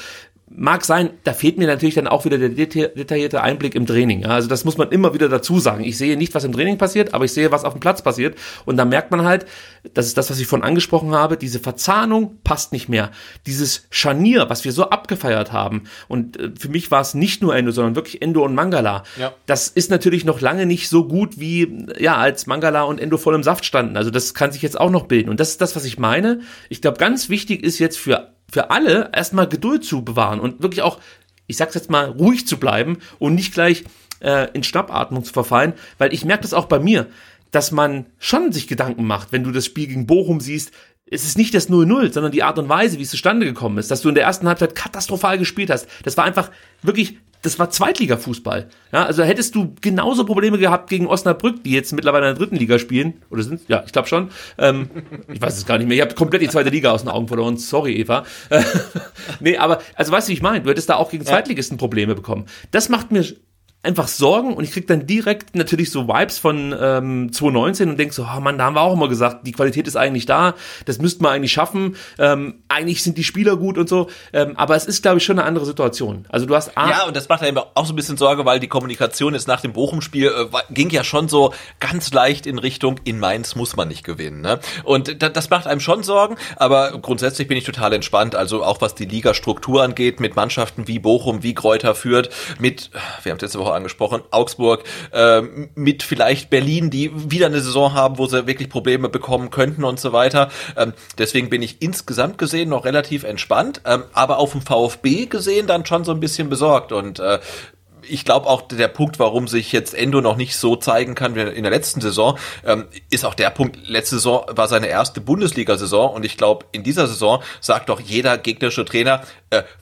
mag sein, da fehlt mir natürlich dann auch wieder der detaillierte Einblick im Training. Also das muss man immer wieder dazu sagen. Ich sehe nicht, was im Training passiert, aber ich sehe, was auf dem Platz passiert. Und da merkt man halt, das ist das, was ich vorhin angesprochen habe, diese Verzahnung passt nicht mehr. Dieses Scharnier, was wir so abgefeiert haben, und für mich war es nicht nur Endo, sondern wirklich Endo und Mangala. Ja. Das ist natürlich noch lange nicht so gut wie, ja, als Mangala und Endo voll im Saft standen. Also das kann sich jetzt auch noch bilden. Und das ist das, was ich meine. Ich glaube, ganz wichtig ist jetzt für alle erstmal Geduld zu bewahren und wirklich auch, ich sag's jetzt mal, ruhig zu bleiben und nicht gleich in Schnappatmung zu verfallen, weil ich merke das auch bei mir, dass man schon sich Gedanken macht, wenn du das Spiel gegen Bochum siehst. Es ist nicht das 0-0, sondern die Art und Weise, wie es zustande gekommen ist, dass du in der ersten Halbzeit katastrophal gespielt hast. Das war einfach wirklich, das war Zweitliga-Fußball. Ja, also hättest du genauso Probleme gehabt gegen Osnabrück, die jetzt mittlerweile in der dritten Liga spielen, oder sind, ja, ich glaube schon. Ich weiß es gar nicht mehr. Ich habe komplett die zweite Liga aus den Augen verloren. Sorry, Eva. Nee, aber, also weißt du, wie ich meine? Du hättest da auch gegen Zweitligisten Probleme bekommen. Das macht mir einfach Sorgen, und ich krieg dann direkt natürlich so Vibes von 2019 und denk so, oh Mann, da haben wir auch immer gesagt, die Qualität ist eigentlich da, das müssten wir eigentlich schaffen, eigentlich sind die Spieler gut und so, aber es ist, glaube ich, schon eine andere Situation. Also du hast ja, und das macht eben auch so ein bisschen Sorge, weil die Kommunikation jetzt nach dem Bochum-Spiel ging ja schon so ganz leicht in Richtung, in Mainz muss man nicht gewinnen, ne? Und das macht einem schon Sorgen, aber grundsätzlich bin ich total entspannt, also auch was die Ligastruktur angeht, mit Mannschaften wie Bochum, wie Greuther Fürth, mit, wir haben es letzte Woche angesprochen, Augsburg, mit vielleicht Berlin, die wieder eine Saison haben, wo sie wirklich Probleme bekommen könnten und so weiter. Deswegen bin ich insgesamt gesehen noch relativ entspannt, aber auf dem VfB gesehen dann schon so ein bisschen besorgt, und ich glaube auch, der Punkt, warum sich jetzt Endo noch nicht so zeigen kann wie in der letzten Saison, ist auch der Punkt, letzte Saison war seine erste Bundesliga-Saison, und ich glaube, in dieser Saison sagt doch jeder gegnerische Trainer,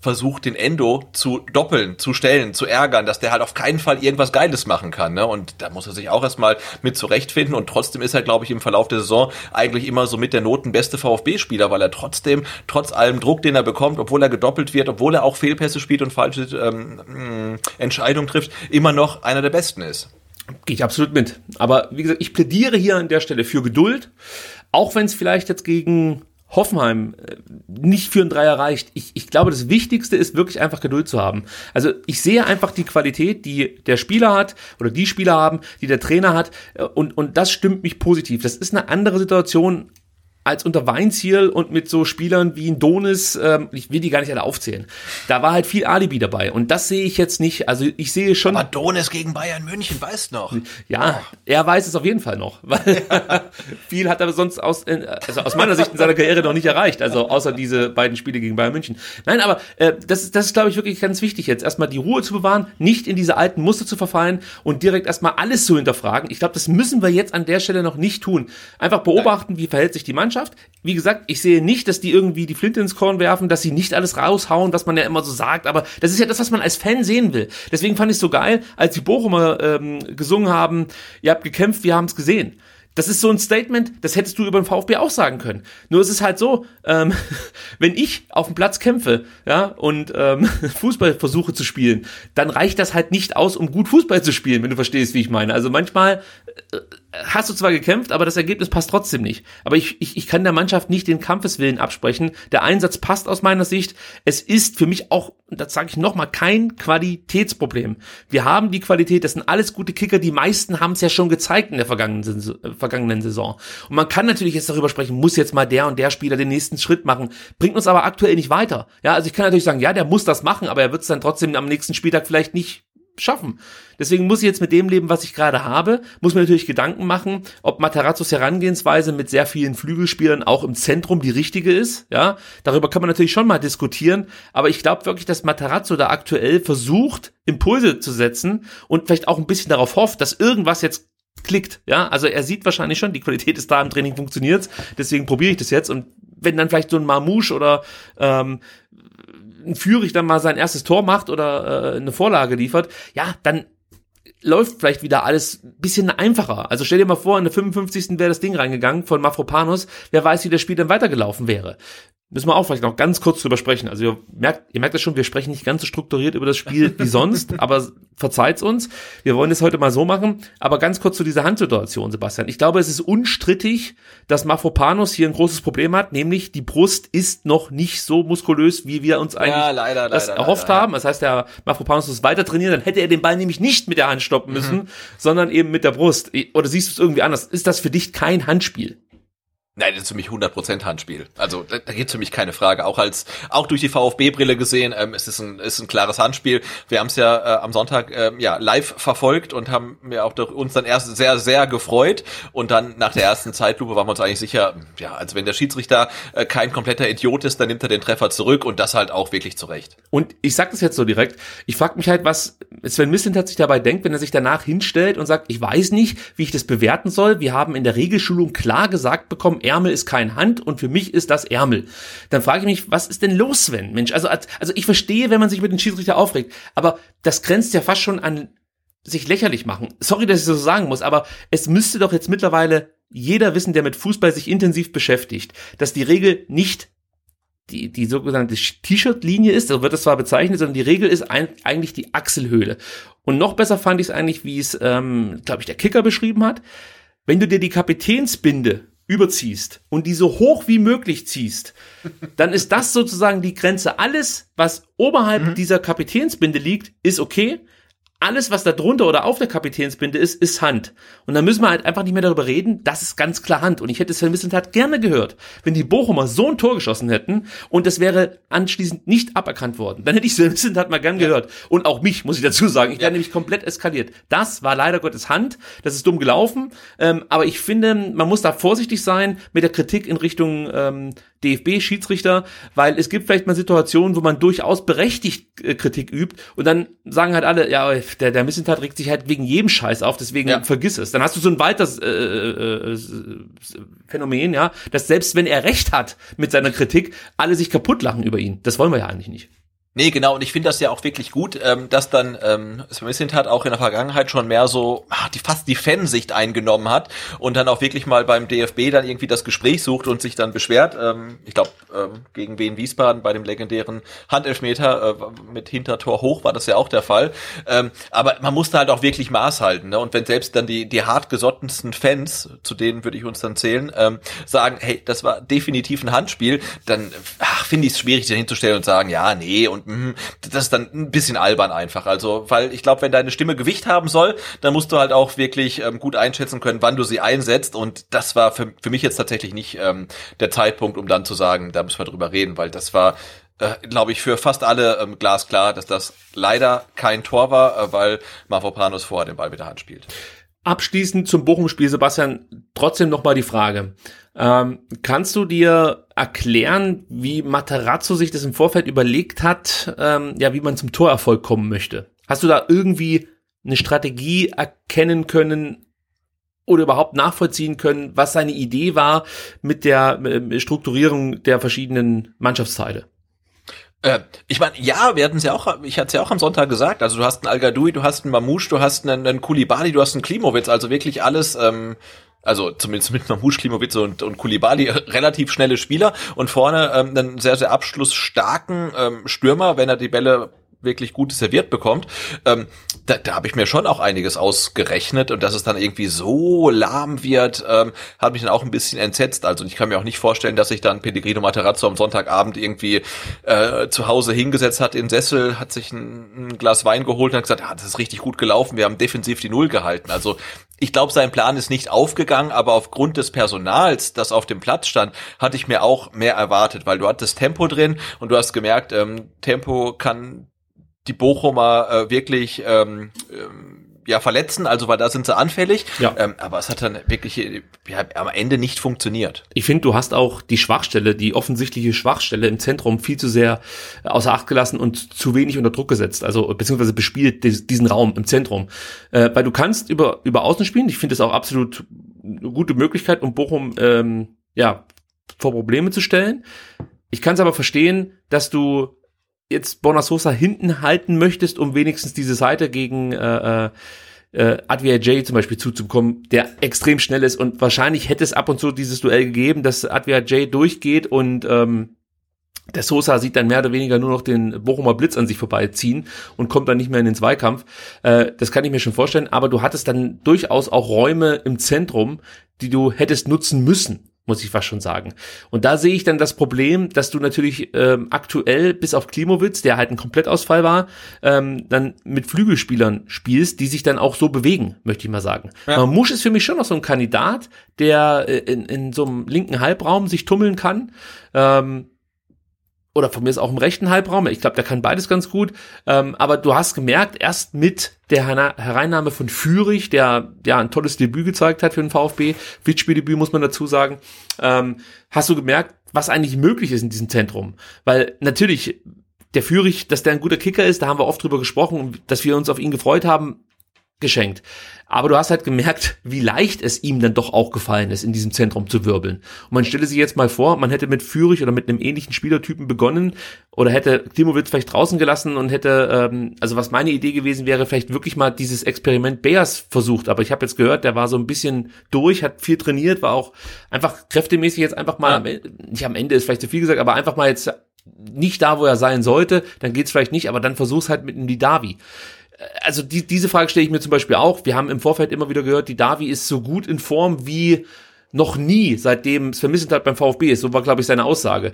versucht den Endo zu doppeln, zu stellen, zu ärgern, dass der halt auf keinen Fall irgendwas Geiles machen kann, ne? Und da muss er sich auch erstmal mit zurechtfinden, und trotzdem ist er, glaube ich, im Verlauf der Saison eigentlich immer so mit der notenbeste VfB-Spieler, weil er trotzdem, trotz allem Druck, den er bekommt, obwohl er gedoppelt wird, obwohl er auch Fehlpässe spielt und falsche Entscheidungen trifft, immer noch einer der Besten ist. Gehe ich absolut mit. Aber wie gesagt, ich plädiere hier an der Stelle für Geduld, auch wenn es vielleicht jetzt gegen Hoffenheim nicht für einen Dreier reicht. Ich glaube, das Wichtigste ist wirklich einfach Geduld zu haben. Also ich sehe einfach die Qualität, die der Spieler hat oder die Spieler haben, die der Trainer hat, und das stimmt mich positiv. Das ist eine andere Situation als unter Weinzierl und mit so Spielern wie ein Donis, ich will die gar nicht alle aufzählen. Da war halt viel Alibi dabei und das sehe ich jetzt nicht. Also ich sehe schon... Aber Donis gegen Bayern München, weiß noch. Ja, er weiß es auf jeden Fall noch, weil viel hat er sonst aus meiner Sicht in seiner Karriere noch nicht erreicht, also außer diese beiden Spiele gegen Bayern München. Nein, aber das ist, glaube ich, wirklich ganz wichtig jetzt. Erstmal die Ruhe zu bewahren, nicht in diese alten Muster zu verfallen und direkt erstmal alles zu hinterfragen. Ich glaube, das müssen wir jetzt an der Stelle noch nicht tun. Einfach beobachten, Wie verhält sich die Mannschaft. Wie gesagt, ich sehe nicht, dass die irgendwie die Flinte ins Korn werfen, dass sie nicht alles raushauen, was man ja immer so sagt, aber das ist ja das, was man als Fan sehen will. Deswegen fand ich es so geil, als die Bochumer gesungen haben, ihr habt gekämpft, wir haben es gesehen. Das ist so ein Statement, das hättest du über den VfB auch sagen können. Nur es ist halt so, wenn ich auf dem Platz kämpfe, ja, und Fußball versuche zu spielen, dann reicht das halt nicht aus, um gut Fußball zu spielen, wenn du verstehst, wie ich meine. Also manchmal hast du zwar gekämpft, aber das Ergebnis passt trotzdem nicht. Aber ich kann der Mannschaft nicht den Kampfeswillen absprechen. Der Einsatz passt aus meiner Sicht. Es ist für mich auch, und das sage ich nochmal, kein Qualitätsproblem. Wir haben die Qualität, das sind alles gute Kicker. Die meisten haben es ja schon gezeigt in der vergangenen Saison. Und man kann natürlich jetzt darüber sprechen, muss jetzt mal der und der Spieler den nächsten Schritt machen. Bringt uns aber aktuell nicht weiter. Ja, also ich kann natürlich sagen, ja, der muss das machen, aber er wird es dann trotzdem am nächsten Spieltag vielleicht nicht schaffen. Deswegen muss ich jetzt mit dem leben, was ich gerade habe, muss mir natürlich Gedanken machen, ob Materazzos Herangehensweise mit sehr vielen Flügelspielern auch im Zentrum die richtige ist, ja, darüber kann man natürlich schon mal diskutieren, aber ich glaube wirklich, dass Materazzo da aktuell versucht, Impulse zu setzen und vielleicht auch ein bisschen darauf hofft, dass irgendwas jetzt klickt, ja, also er sieht wahrscheinlich schon, die Qualität ist da, im Training funktioniert's, deswegen probiere ich das jetzt und wenn dann vielleicht so ein Marmouche oder Führig dann mal sein erstes Tor macht oder eine Vorlage liefert, ja, dann läuft vielleicht wieder alles ein bisschen einfacher. Also stell dir mal vor, in der 55. wäre das Ding reingegangen von Mafropanos, wer weiß, wie das Spiel dann weitergelaufen wäre. Müssen wir auch vielleicht noch ganz kurz drüber sprechen. Also ihr merkt das schon, wir sprechen nicht ganz so strukturiert über das Spiel wie sonst, aber verzeiht's uns. Wir wollen es heute mal so machen, aber ganz kurz zu dieser Handsituation, Sebastian. Ich glaube, es ist unstrittig, dass Mafropanos hier ein großes Problem hat, nämlich die Brust ist noch nicht so muskulös, wie wir uns eigentlich leider haben. Das heißt, der Mafropanos muss weiter trainieren, dann hätte er den Ball nämlich nicht mit der Hand stoppen müssen, sondern eben mit der Brust. Oder siehst du es irgendwie anders? Ist das für dich kein Handspiel? Nein, das ist für mich 100% Handspiel. Also da gibt's für mich keine Frage. Auch durch die VfB-Brille gesehen, es ist ein klares Handspiel. Wir haben es ja am Sonntag live verfolgt und haben ja auch uns dann erst sehr, sehr gefreut. Und dann nach der ersten Zeitlupe waren wir uns eigentlich sicher, ja, also wenn der Schiedsrichter kein kompletter Idiot ist, dann nimmt er den Treffer zurück und das halt auch wirklich zurecht. Und ich sag das jetzt so direkt. Ich frag mich halt, was Sven Mislintat sich dabei denkt, wenn er sich danach hinstellt und sagt, ich weiß nicht, wie ich das bewerten soll. Wir haben in der Regelschulung klar gesagt bekommen, Ärmel ist kein Hand und für mich ist das Ärmel. Dann frage ich mich, was ist denn los, Sven? Mensch, also ich verstehe, wenn man sich mit dem Schiedsrichter aufregt, aber das grenzt ja fast schon an sich lächerlich machen. Sorry, dass ich das so sagen muss, aber es müsste doch jetzt mittlerweile jeder wissen, der mit Fußball sich intensiv beschäftigt, dass die Regel nicht die sogenannte T-Shirt-Linie ist, so wird das zwar bezeichnet, sondern die Regel ist eigentlich die Achselhöhle. Und noch besser fand ich es eigentlich, wie es, glaube ich, der Kicker beschrieben hat, wenn du dir die Kapitänsbinde überziehst und die so hoch wie möglich ziehst, dann ist das sozusagen die Grenze. Alles, was oberhalb dieser Kapitänsbinde liegt, ist okay. Alles, was da drunter oder auf der Kapitänsbinde ist, ist Hand. Und dann müssen wir halt einfach nicht mehr darüber reden, das ist ganz klar Hand. Und ich hätte es Sven Mislintat gerne gehört, wenn die Bochumer so ein Tor geschossen hätten und das wäre anschließend nicht aberkannt worden. Dann hätte ich Sven Mislintat mal gern gehört. Und auch mich, muss ich dazu sagen. Ich wäre nämlich komplett eskaliert. Das war leider Gottes Hand. Das ist dumm gelaufen. Aber ich finde, man muss da vorsichtig sein mit der Kritik in Richtung DFB-Schiedsrichter, weil es gibt vielleicht mal Situationen, wo man durchaus berechtigt Kritik übt und dann sagen halt alle, ja, der Mislintat regt sich halt wegen jedem Scheiß auf, deswegen vergiss es. Dann hast du so ein weiteres Phänomen, ja, dass selbst wenn er recht hat mit seiner Kritik, alle sich kaputt lachen über ihn. Das wollen wir ja eigentlich nicht. Nee, genau, und ich finde das ja auch wirklich gut, dass dann Sven Mislintat auch in der Vergangenheit schon mehr so fast die Fansicht eingenommen hat und dann auch wirklich mal beim DFB dann irgendwie das Gespräch sucht und sich dann beschwert. Ich glaube, gegen Wien Wiesbaden bei dem legendären Handelfmeter mit Hintertor hoch war das ja auch der Fall. Aber man muss da halt auch wirklich Maß halten, ne? Und wenn selbst dann die hartgesottensten Fans, zu denen würde ich uns dann zählen, sagen, hey, das war definitiv ein Handspiel, dann finde ich es schwierig, sich hinzustellen und sagen, ja, nee, und das ist dann ein bisschen albern einfach. Also, weil ich glaube, wenn deine Stimme Gewicht haben soll, dann musst du halt auch wirklich gut einschätzen können, wann du sie einsetzt. Und das war für mich jetzt tatsächlich nicht der Zeitpunkt, um dann zu sagen, da müssen wir drüber reden, weil das war, glaube ich, für fast alle glasklar, dass das leider kein Tor war, weil Mavropanos vorher den Ball mit der Hand spielt. Abschließend zum Bochum-Spiel, Sebastian, trotzdem nochmal die Frage. Kannst du dir erklären, wie Materazzo sich das im Vorfeld überlegt hat, wie man zum Torerfolg kommen möchte? Hast du da irgendwie eine Strategie erkennen können oder überhaupt nachvollziehen können, was seine Idee war mit der Strukturierung der verschiedenen Mannschaftsteile? Ich meine, ja, wir hatten es ja auch, ich hatte es ja auch am Sonntag gesagt, also du hast einen Al-Gadoui, du hast einen Mamouche, du hast einen Koulibaly, du hast einen Klimowitz, also wirklich alles, also zumindest mit Mamouche, Klimowitz und Koulibaly relativ schnelle Spieler und vorne einen sehr, sehr abschlussstarken Stürmer, wenn er die Bälle wirklich gut serviert bekommt. Da habe ich mir schon auch einiges ausgerechnet und dass es dann irgendwie so lahm wird, hat mich dann auch ein bisschen entsetzt. Also ich kann mir auch nicht vorstellen, dass sich dann Pelegrino Materazzo am Sonntagabend irgendwie zu Hause hingesetzt hat in Sessel, hat sich ein Glas Wein geholt und hat gesagt, das ist richtig gut gelaufen, wir haben defensiv die Null gehalten. Also ich glaube, sein Plan ist nicht aufgegangen, aber aufgrund des Personals, das auf dem Platz stand, hatte ich mir auch mehr erwartet, weil du hattest Tempo drin und du hast gemerkt, Tempo kann die Bochumer wirklich verletzen, also weil da sind sie anfällig, ja. Aber es hat dann wirklich am Ende nicht funktioniert. Ich finde, du hast auch die offensichtliche Schwachstelle im Zentrum viel zu sehr außer Acht gelassen und zu wenig unter Druck gesetzt, also beziehungsweise bespielt diesen Raum im Zentrum, weil du kannst über Außen spielen, ich finde das auch absolut eine gute Möglichkeit, um Bochum vor Probleme zu stellen. Ich kann es aber verstehen, dass du jetzt Bonasosa hinten halten möchtest, um wenigstens diese Seite gegen Adviajay zum Beispiel zuzubekommen, der extrem schnell ist, und wahrscheinlich hätte es ab und zu dieses Duell gegeben, dass Adviajay durchgeht und der Sosa sieht dann mehr oder weniger nur noch den Bochumer Blitz an sich vorbeiziehen und kommt dann nicht mehr in den Zweikampf. Das kann ich mir schon vorstellen, aber du hattest dann durchaus auch Räume im Zentrum, die du hättest nutzen müssen, muss ich fast schon sagen. Und da sehe ich dann das Problem, dass du natürlich aktuell bis auf Klimowitz, der halt ein Komplettausfall war, dann mit Flügelspielern spielst, die sich dann auch so bewegen, möchte ich mal sagen. Ja. Musch ist für mich schon noch so ein Kandidat, der in so einem linken Halbraum sich tummeln kann. Oder von mir ist auch im rechten Halbraum. Ich glaube, der kann beides ganz gut. Aber du hast gemerkt, erst mit der Hereinnahme von Führig, der ja ein tolles Debüt gezeigt hat für den VfB, Pflichtspieldebüt muss man dazu sagen, hast du gemerkt, was eigentlich möglich ist in diesem Zentrum. Weil natürlich der Führig, dass der ein guter Kicker ist, da haben wir oft drüber gesprochen, dass wir uns auf ihn gefreut haben, geschenkt. Aber du hast halt gemerkt, wie leicht es ihm dann doch auch gefallen ist, in diesem Zentrum zu wirbeln. Und man stelle sich jetzt mal vor, man hätte mit Führig oder mit einem ähnlichen Spielertypen begonnen oder hätte Klimowitz vielleicht draußen gelassen und hätte, was meine Idee gewesen wäre, vielleicht wirklich mal dieses Experiment Bears versucht. Aber ich habe jetzt gehört, der war so ein bisschen durch, hat viel trainiert, war auch einfach kräftemäßig jetzt einfach mal, nicht am Ende ist vielleicht zu viel gesagt, aber einfach mal jetzt nicht da, wo er sein sollte, dann geht's vielleicht nicht, aber dann versuch's halt mit einem Didavi. Also diese Frage stelle ich mir zum Beispiel auch. Wir haben im Vorfeld immer wieder gehört, die Davi ist so gut in Form wie noch nie, seitdem Sven Mislintat beim VfB ist. So war, glaube ich, seine Aussage.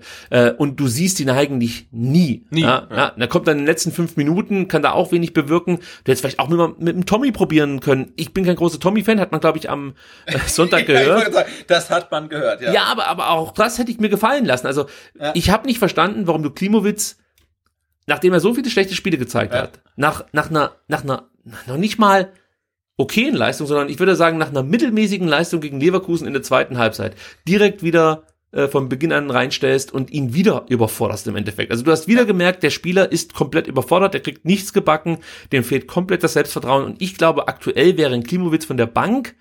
Und du siehst ihn eigentlich nie. Da kommt dann in den letzten 5 Minuten, kann da auch wenig bewirken. Du hättest vielleicht auch mit dem Tommy probieren können. Ich bin kein großer Tommy-Fan, hat man, glaube ich, am Sonntag gehört. Das hat man gehört, ja. Ja, aber auch das hätte ich mir gefallen lassen. Also ich habe nicht verstanden, warum du Klimowitz, nachdem er so viele schlechte Spiele gezeigt hat, nach einer noch nicht mal okayen Leistung, sondern ich würde sagen, nach einer mittelmäßigen Leistung gegen Leverkusen in der zweiten Halbzeit, direkt wieder von Beginn an reinstellst und ihn wieder überforderst im Endeffekt. Also du hast wieder gemerkt, der Spieler ist komplett überfordert, der kriegt nichts gebacken, dem fehlt komplett das Selbstvertrauen, und ich glaube, aktuell wäre ein Klimowitz von der Bank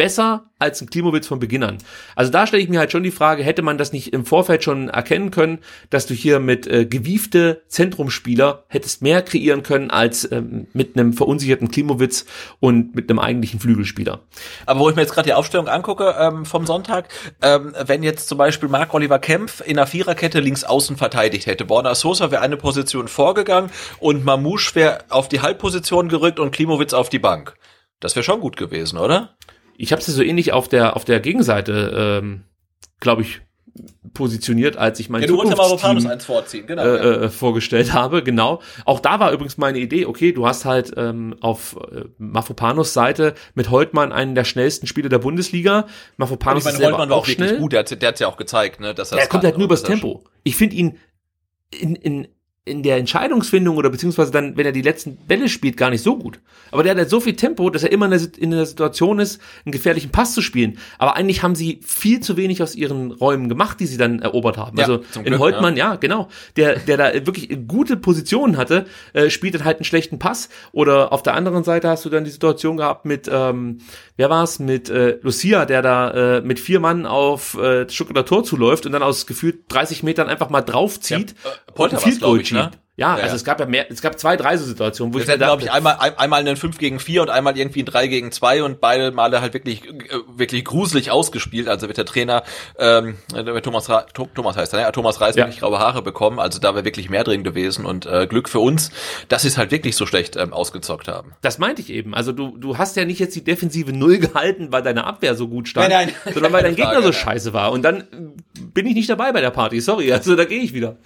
besser als ein Klimowitz von Beginn an. Also da stelle ich mir halt schon die Frage, hätte man das nicht im Vorfeld schon erkennen können, dass du hier mit gewiefte Zentrumspieler hättest mehr kreieren können als mit einem verunsicherten Klimowitz und mit einem eigentlichen Flügelspieler. Aber wo ich mir jetzt gerade die Aufstellung angucke vom Sonntag, wenn jetzt zum Beispiel Marc-Oliver Kempf in einer Viererkette links außen verteidigt hätte, Borna Sosa wäre eine Position vorgegangen und Mamouche wäre auf die Halbposition gerückt und Klimowitz auf die Bank. Das wäre schon gut gewesen, oder? Ich habe sie so ähnlich auf der Gegenseite, glaube ich, positioniert, als ich mein Zukunftsteam vorgestellt habe, genau. Auch da war übrigens meine Idee, okay, du hast halt auf Mafropanos Seite mit Holtmann einen der schnellsten Spieler der Bundesliga. Mafropanos ist selber Holtmann auch schnell. Gut, der hat's ja auch gezeigt, ne, dass er kommt halt nur übers Tempo. Ich finde ihn in der Entscheidungsfindung oder beziehungsweise dann, wenn er die letzten Bälle spielt, gar nicht so gut. Aber der hat halt so viel Tempo, dass er immer in der Situation ist, einen gefährlichen Pass zu spielen. Aber eigentlich haben sie viel zu wenig aus ihren Räumen gemacht, die sie dann erobert haben. Ja, also in Holtmann, ja genau, der da wirklich gute Positionen hatte, spielt dann halt einen schlechten Pass. Oder auf der anderen Seite hast du dann die Situation gehabt mit, wer war's? Mit Lucia, der da mit 4 Mann auf Stuttgarter Tor zuläuft und dann aus gefühlt 30 Metern einfach mal draufzieht. Ja, Polter war's, glaube ich, ne? Ja, also es gab ja mehr, es gab 2, 3 so Situationen, wo das ich hätte, glaube ich, einmal einen 5-4 und einmal irgendwie einen 3-2 und beide Male halt wirklich gruselig ausgespielt. Also wird der Trainer, Thomas heißt er, ne? Thomas Reis wirklich graue Haare bekommen. Also da wäre wirklich mehr drin gewesen und Glück für uns, dass sie es halt wirklich so schlecht ausgezockt haben. Das meinte ich eben. Also du hast ja nicht jetzt die defensive Null gehalten, weil deine Abwehr so gut stand, nein, sondern weil dein Gegner so scheiße war. Und dann bin ich nicht dabei bei der Party, sorry, also da gehe ich wieder.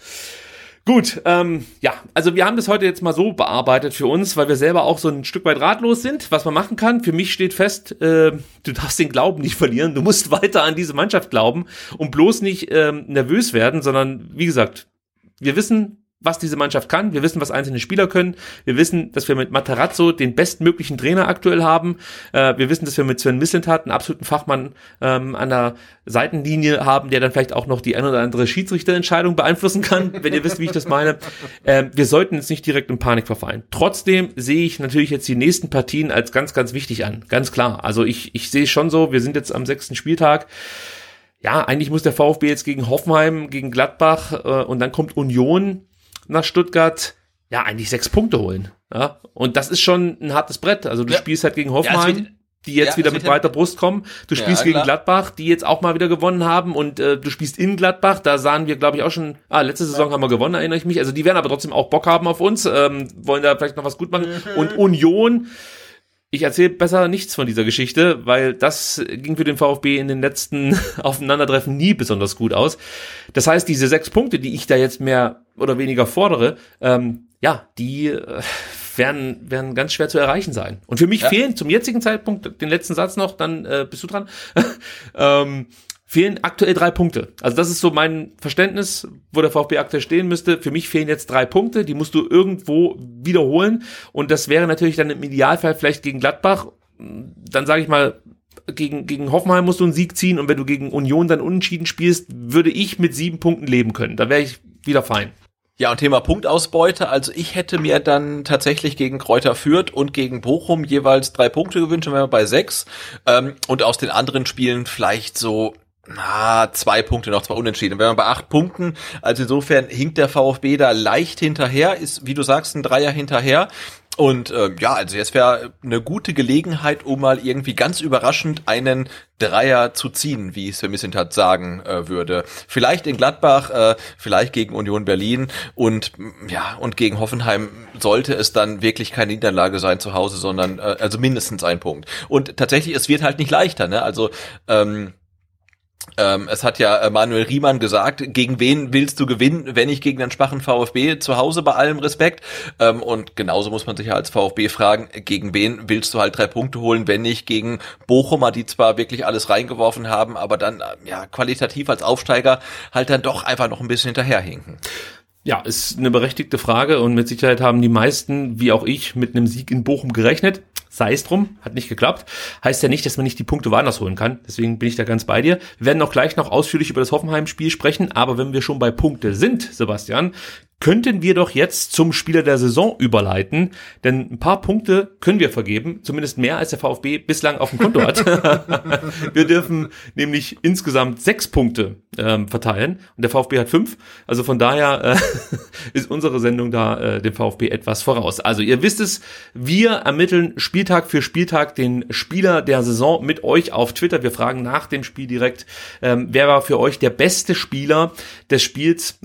Gut, also wir haben das heute jetzt mal so bearbeitet für uns, weil wir selber auch so ein Stück weit ratlos sind, was man machen kann. Für mich steht fest, du darfst den Glauben nicht verlieren, du musst weiter an diese Mannschaft glauben und bloß nicht nervös werden, sondern wie gesagt, wir wissen, was diese Mannschaft kann, wir wissen, was einzelne Spieler können, wir wissen, dass wir mit Materazzo den bestmöglichen Trainer aktuell haben, wir wissen, dass wir mit Sven Mislintat einen absoluten Fachmann an der Seitenlinie haben, der dann vielleicht auch noch die ein oder andere Schiedsrichterentscheidung beeinflussen kann, wenn ihr wisst, wie ich das meine. Wir sollten jetzt nicht direkt in Panik verfallen. Trotzdem sehe ich natürlich jetzt die nächsten Partien als ganz, ganz wichtig an, ganz klar. Also ich sehe schon so, wir sind jetzt am 6. Spieltag. Ja, eigentlich muss der VfB jetzt gegen Hoffenheim, gegen Gladbach und dann kommt Union nach Stuttgart, ja, eigentlich 6 Punkte holen. Ja? Und das ist schon ein hartes Brett. Also du spielst halt gegen Hoffenheim, die jetzt wieder mit breiter Brust kommen. Du spielst gegen Gladbach, die jetzt auch mal wieder gewonnen haben. Und du spielst in Gladbach, da sahen wir, glaube ich, auch schon, letzte Saison haben wir gewonnen, erinnere ich mich. Also die werden aber trotzdem auch Bock haben auf uns, wollen da vielleicht noch was gut machen. Und Union, ich erzähle besser nichts von dieser Geschichte, weil das ging für den VfB in den letzten Aufeinandertreffen nie besonders gut aus. Das heißt, diese 6 Punkte, die ich da jetzt mehr oder weniger fordere, die werden ganz schwer zu erreichen sein. Und für mich fehlen zum jetzigen Zeitpunkt, den letzten Satz noch, dann bist du dran, fehlen aktuell 3 Punkte. Also das ist so mein Verständnis, wo der VfB aktuell stehen müsste. Für mich fehlen jetzt 3 Punkte, die musst du irgendwo wiederholen. Und das wäre natürlich dann im Idealfall vielleicht gegen Gladbach. Dann sage ich mal, gegen Hoffenheim musst du einen Sieg ziehen. Und wenn du gegen Union dann unentschieden spielst, würde ich mit 7 Punkten leben können. Da wäre ich wieder fein. Ja, und Thema Punktausbeute, also ich hätte mir dann tatsächlich gegen Kräuter Fürth und gegen Bochum jeweils 3 Punkte gewünscht, wenn wir bei 6 und aus den anderen Spielen vielleicht so 2 Punkte noch, 2 Unentschieden. Wenn man bei 8 Punkten, also insofern hinkt der VfB da leicht hinterher, ist, wie du sagst, ein Dreier hinterher. Und also jetzt wäre eine gute Gelegenheit, um mal irgendwie ganz überraschend einen Dreier zu ziehen, wie Sven Mislintat sagen würde. Vielleicht in Gladbach, vielleicht gegen Union Berlin und gegen Hoffenheim sollte es dann wirklich keine Niederlage sein zu Hause, sondern also mindestens ein Punkt. Und tatsächlich, es wird halt nicht leichter, ne? Also es hat ja Manuel Riemann gesagt, gegen wen willst du gewinnen, wenn nicht gegen den schwachen VfB zu Hause, bei allem Respekt. Und genauso muss man sich ja als VfB fragen, gegen wen willst du halt 3 Punkte holen, wenn nicht gegen Bochumer, die zwar wirklich alles reingeworfen haben, aber dann qualitativ als Aufsteiger halt dann doch einfach noch ein bisschen hinterherhinken. Ja, ist eine berechtigte Frage und mit Sicherheit haben die meisten, wie auch ich, mit einem Sieg in Bochum gerechnet. Sei es drum, hat nicht geklappt. Heißt ja nicht, dass man nicht die Punkte woanders holen kann. Deswegen bin ich da ganz bei dir. Wir werden auch gleich noch ausführlich über das Hoffenheim-Spiel sprechen. Aber wenn wir schon bei Punkte sind, Sebastian, könnten wir doch jetzt zum Spieler der Saison überleiten, denn ein paar Punkte können wir vergeben, zumindest mehr als der VfB bislang auf dem Konto hat. Wir dürfen nämlich insgesamt 6 Punkte verteilen und der VfB hat 5, also von daher ist unsere Sendung da dem VfB etwas voraus. Also ihr wisst es, wir ermitteln Spieltag für Spieltag den Spieler der Saison mit euch auf Twitter. Wir fragen nach dem Spiel direkt, wer war für euch der beste Spieler des Spiels,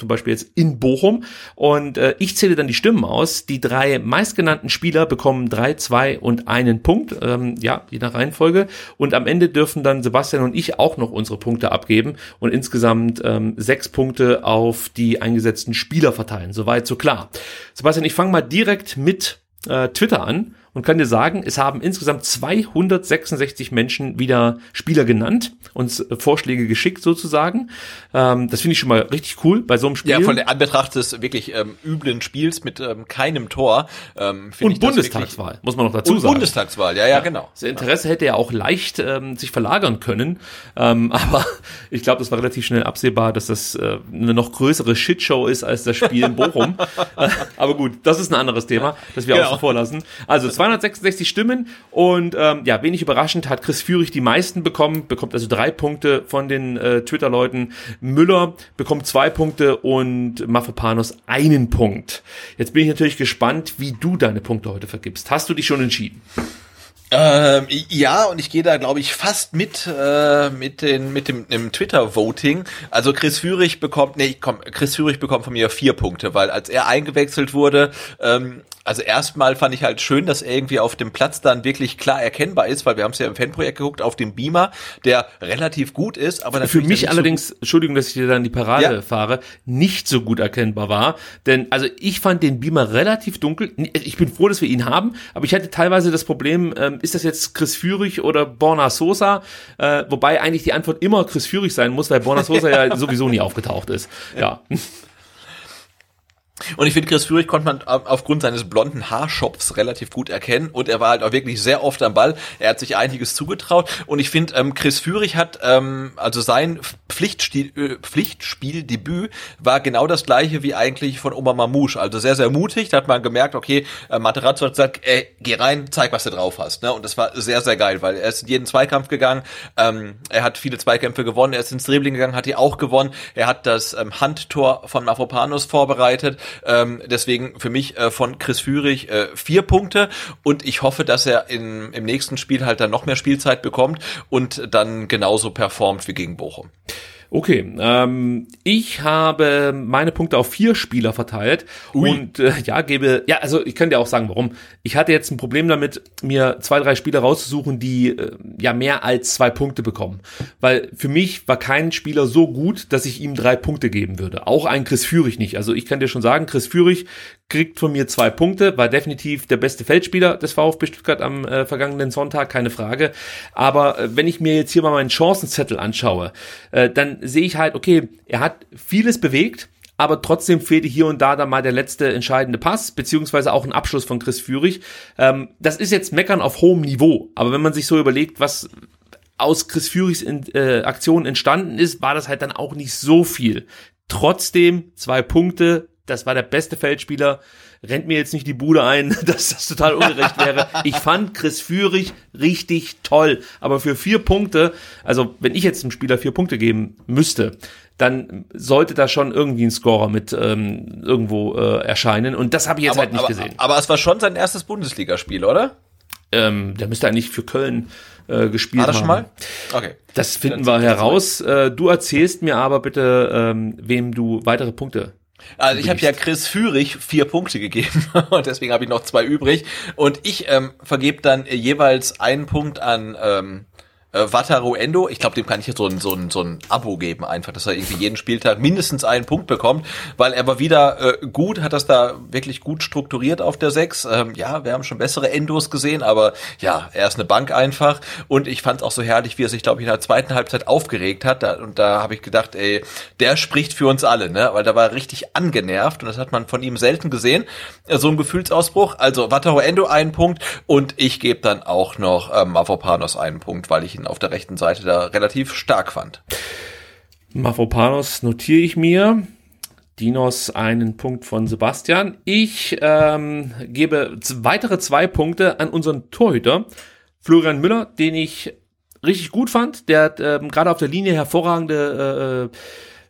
zum Beispiel jetzt in Bochum, und ich zähle dann die Stimmen aus. Die 3 meistgenannten Spieler bekommen 3, 2 und 1 Punkt, je nach Reihenfolge, und am Ende dürfen dann Sebastian und ich auch noch unsere Punkte abgeben und insgesamt 6 Punkte auf die eingesetzten Spieler verteilen. Soweit so klar. Sebastian, ich fange mal direkt mit Twitter an und kann dir sagen, es haben insgesamt 266 Menschen wieder Spieler genannt, uns Vorschläge geschickt sozusagen. Das finde ich schon mal richtig cool bei so einem Spiel. Ja, von der Anbetracht des wirklich üblen Spiels mit keinem Tor. Und Bundestagswahl, muss man noch dazu sagen. Bundestagswahl, ja, genau. Das Interesse hätte ja auch leicht sich verlagern können, aber ich glaube, das war relativ schnell absehbar, dass das eine noch größere Shitshow ist als das Spiel in Bochum. Aber gut, das ist ein anderes Thema, das wir außen vor lassen. Also 266 Stimmen und wenig überraschend hat Chris Führig die meisten bekommen, bekommt also 3 Punkte von den Twitter-Leuten. Müller bekommt 2 Punkte und Mafropanos 1 Punkt. Jetzt bin ich natürlich gespannt, wie du deine Punkte heute vergibst. Hast du dich schon entschieden? Ja, und ich gehe da, glaube ich, fast mit dem Twitter-Voting. Also Chris Führig bekommt von mir 4 Punkte, weil als er eingewechselt wurde, also erstmal fand ich halt schön, dass er irgendwie auf dem Platz dann wirklich klar erkennbar ist, weil wir haben es ja im Fanprojekt geguckt, auf dem Beamer, der relativ gut ist, aber natürlich für mich allerdings, Entschuldigung, dass ich dir dann die Parade fahre, nicht so gut erkennbar war, denn also ich fand den Beamer relativ dunkel. Ich bin froh, dass wir ihn haben, aber ich hatte teilweise das Problem, ist das jetzt Chris Führig oder Borna Sosa? Wobei eigentlich die Antwort immer Chris Führig sein muss, weil Borna Sosa ja sowieso nie aufgetaucht ist. Ja. Und ich finde, Chris Führig konnte man aufgrund seines blonden Haarschopfs relativ gut erkennen und er war halt auch wirklich sehr oft am Ball. Er hat sich einiges zugetraut und ich finde, Chris Führig hat, also sein Pflichtspieldebüt war genau das gleiche wie eigentlich von Omar Mamouche. Also sehr, sehr mutig, da hat man gemerkt, okay, Materazzo hat gesagt, ey, geh rein, zeig, was du drauf hast. Ne? Und das war sehr, sehr geil, weil er ist in jeden Zweikampf gegangen, er hat viele Zweikämpfe gewonnen, er ist ins Dribbling gegangen, hat die auch gewonnen, er hat das Handtor von Mafropanos vorbereitet. Deswegen für mich von Chris Führig 4 Punkte und ich hoffe, dass er im nächsten Spiel halt dann noch mehr Spielzeit bekommt und dann genauso performt wie gegen Bochum. Okay, ich habe meine Punkte auf 4 Spieler verteilt. Ui. Und also ich kann dir auch sagen, warum. Ich hatte jetzt ein Problem damit, mir 2, 3 Spieler rauszusuchen, die mehr als 2 Punkte bekommen, weil für mich war kein Spieler so gut, dass ich ihm 3 Punkte geben würde. Auch ein Chris Führig nicht. Also ich kann dir schon sagen, Chris Führig kriegt von mir 2 Punkte, war definitiv der beste Feldspieler des VfB Stuttgart am vergangenen Sonntag, keine Frage. Aber wenn ich mir jetzt hier mal meinen Chancenzettel anschaue, dann sehe ich halt, okay, er hat vieles bewegt, aber trotzdem fehlte hier und da dann mal der letzte entscheidende Pass, beziehungsweise auch ein Abschluss von Chris Führig. Das ist jetzt Meckern auf hohem Niveau, aber wenn man sich so überlegt, was aus Chris Führigs Aktion entstanden ist, war das halt dann auch nicht so viel. Trotzdem 2 Punkte, das war der beste Feldspieler. Rennt mir jetzt nicht die Bude ein, dass das total ungerecht wäre. Ich fand Chris Führig richtig toll. Aber für 4 Punkte, also wenn ich jetzt einem Spieler 4 Punkte geben müsste, dann sollte da schon irgendwie ein Scorer mit irgendwo erscheinen. Und das habe ich jetzt gesehen. Aber es war schon sein erstes Bundesligaspiel, oder? Der müsste eigentlich für Köln gespielt haben. War das schon mal? Okay. Das finden wir heraus. Du erzählst mir aber bitte, wem du weitere Punkte... Also ich habe ja Chris Führig 4 Punkte gegeben und deswegen habe ich noch 2 übrig und ich vergebe dann jeweils 1 Punkt an Wataru Endo. Ich glaube, dem kann ich jetzt so ein Abo geben einfach, dass er irgendwie jeden Spieltag mindestens 1 Punkt bekommt, weil er war wieder gut, hat das da wirklich gut strukturiert auf der 6. Wir haben schon bessere Endos gesehen, aber ja, er ist eine Bank einfach und ich fand es auch so herrlich, wie er sich, glaube ich, in der zweiten Halbzeit aufgeregt hat und da habe ich gedacht, ey, der spricht für uns alle, ne? Weil da war er richtig angenervt und das hat man von ihm selten gesehen, so ein Gefühlsausbruch. Also Wataru Endo 1 Punkt und ich gebe dann auch noch Mavropanos 1 Punkt, weil ich auf der rechten Seite da relativ stark fand. Mavropanos notiere ich mir. Dinos einen Punkt von Sebastian. Ich gebe weitere 2 Punkte an unseren Torhüter Florian Müller, den ich richtig gut fand. Der hat gerade auf der Linie hervorragende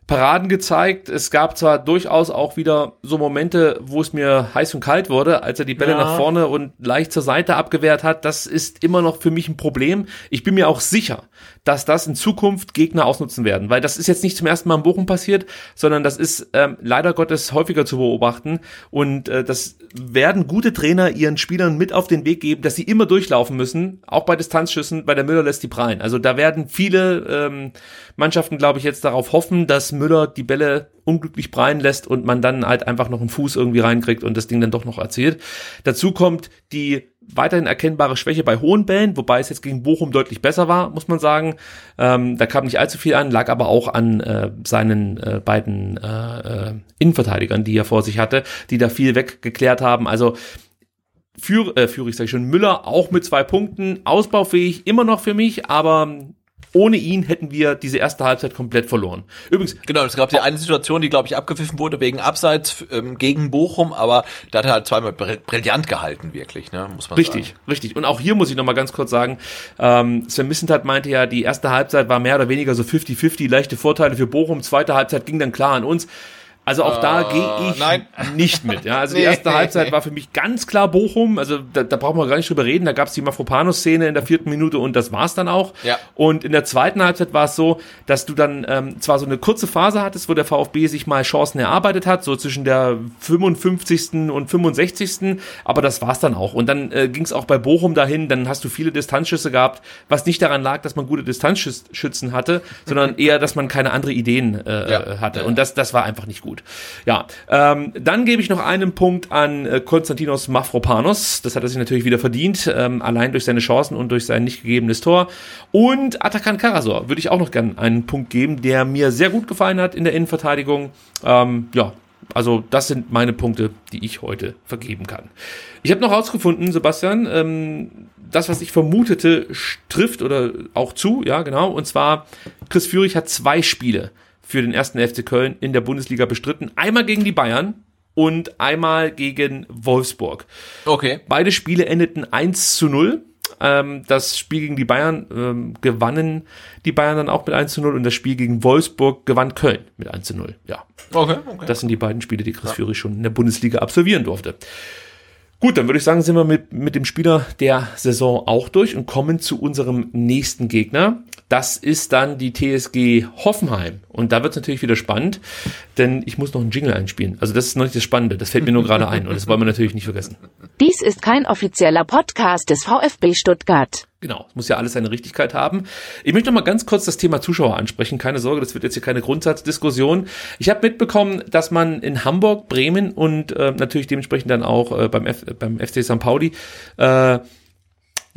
Paraden gezeigt. Es gab zwar durchaus auch wieder so Momente, wo es mir heiß und kalt wurde, als er die Bälle nach vorne und leicht zur Seite abgewehrt hat. Das ist immer noch für mich ein Problem. Ich bin mir auch sicher, dass das in Zukunft Gegner ausnutzen werden, weil das ist jetzt nicht zum ersten Mal in Bochum passiert, sondern das ist leider Gottes häufiger zu beobachten und das werden gute Trainer ihren Spielern mit auf den Weg geben, dass sie immer durchlaufen müssen, auch bei Distanzschüssen, weil der Müller lässt die prallen. Also da werden viele Mannschaften, glaube ich, jetzt darauf hoffen, dass Müller die Bälle unglücklich prallen lässt und man dann halt einfach noch einen Fuß irgendwie reinkriegt und das Ding dann doch noch erzielt. Dazu kommt die weiterhin erkennbare Schwäche bei hohen Bällen, wobei es jetzt gegen Bochum deutlich besser war, muss man sagen. Da kam nicht allzu viel an, lag aber auch an seinen beiden Innenverteidigern, die er vor sich hatte, die da viel weggeklärt haben. Also Müller auch mit 2 Punkten, ausbaufähig immer noch für mich, aber ohne ihn hätten wir diese erste Halbzeit komplett verloren. Übrigens, genau, es gab ja eine Situation, die, glaube ich, abgepfiffen wurde wegen Abseits gegen Bochum, aber da hat er halt zweimal brillant gehalten, wirklich, ne, muss man richtig sagen. Richtig. Und auch hier muss ich nochmal ganz kurz sagen, Sven Mislintat meinte ja, die erste Halbzeit war mehr oder weniger so 50-50, leichte Vorteile für Bochum, zweite Halbzeit ging dann klar an uns. Also auch da gehe ich nicht mit. Ja, also die erste Halbzeit war für mich ganz klar Bochum. Also da brauchen wir gar nicht drüber reden. Da gab es die Mafropanos-Szene in der 4. Minute und das war's dann auch. Ja. Und in der 2. Halbzeit war es so, dass du dann zwar so eine kurze Phase hattest, wo der VfB sich mal Chancen erarbeitet hat, so zwischen der 55. und 65. Aber das war's dann auch. Und dann ging es auch bei Bochum dahin. Dann hast du viele Distanzschüsse gehabt, was nicht daran lag, dass man gute Distanzschützen hatte, sondern eher, dass man keine andere Ideen hatte. Und das war einfach nicht gut. Ja, dann gebe ich noch einen Punkt an Konstantinos Mafropanos. Das hat er sich natürlich wieder verdient, allein durch seine Chancen und durch sein nicht gegebenes Tor. Und Atakan Karasor würde ich auch noch gerne einen Punkt geben, der mir sehr gut gefallen hat in der Innenverteidigung. Also das sind meine Punkte, die ich heute vergeben kann. Ich habe noch rausgefunden, Sebastian, das, was ich vermutete, trifft oder auch zu, ja genau, und zwar Chris Führig hat 2 Spiele für den 1. FC Köln in der Bundesliga bestritten. Einmal gegen die Bayern und einmal gegen Wolfsburg. Okay. Beide Spiele endeten 1:0. Das Spiel gegen die Bayern gewannen die Bayern dann auch mit 1:0 und das Spiel gegen Wolfsburg gewann Köln mit 1:0. Ja. Okay. Das sind die beiden Spiele, die Chris Führig schon in der Bundesliga absolvieren durfte. Gut, dann würde ich sagen, sind wir mit dem Spieler der Saison auch durch und kommen zu unserem nächsten Gegner. Das ist dann die TSG Hoffenheim. Und da wird es natürlich wieder spannend, denn ich muss noch einen Jingle einspielen. Also das ist noch nicht das Spannende, das fällt mir nur gerade ein und das wollen wir natürlich nicht vergessen. Dies ist kein offizieller Podcast des VfB Stuttgart. Genau, es muss ja alles seine Richtigkeit haben. Ich möchte noch mal ganz kurz das Thema Zuschauer ansprechen. Keine Sorge, das wird jetzt hier keine Grundsatzdiskussion. Ich habe mitbekommen, dass man in Hamburg, Bremen und natürlich dementsprechend dann auch beim FC St. Pauli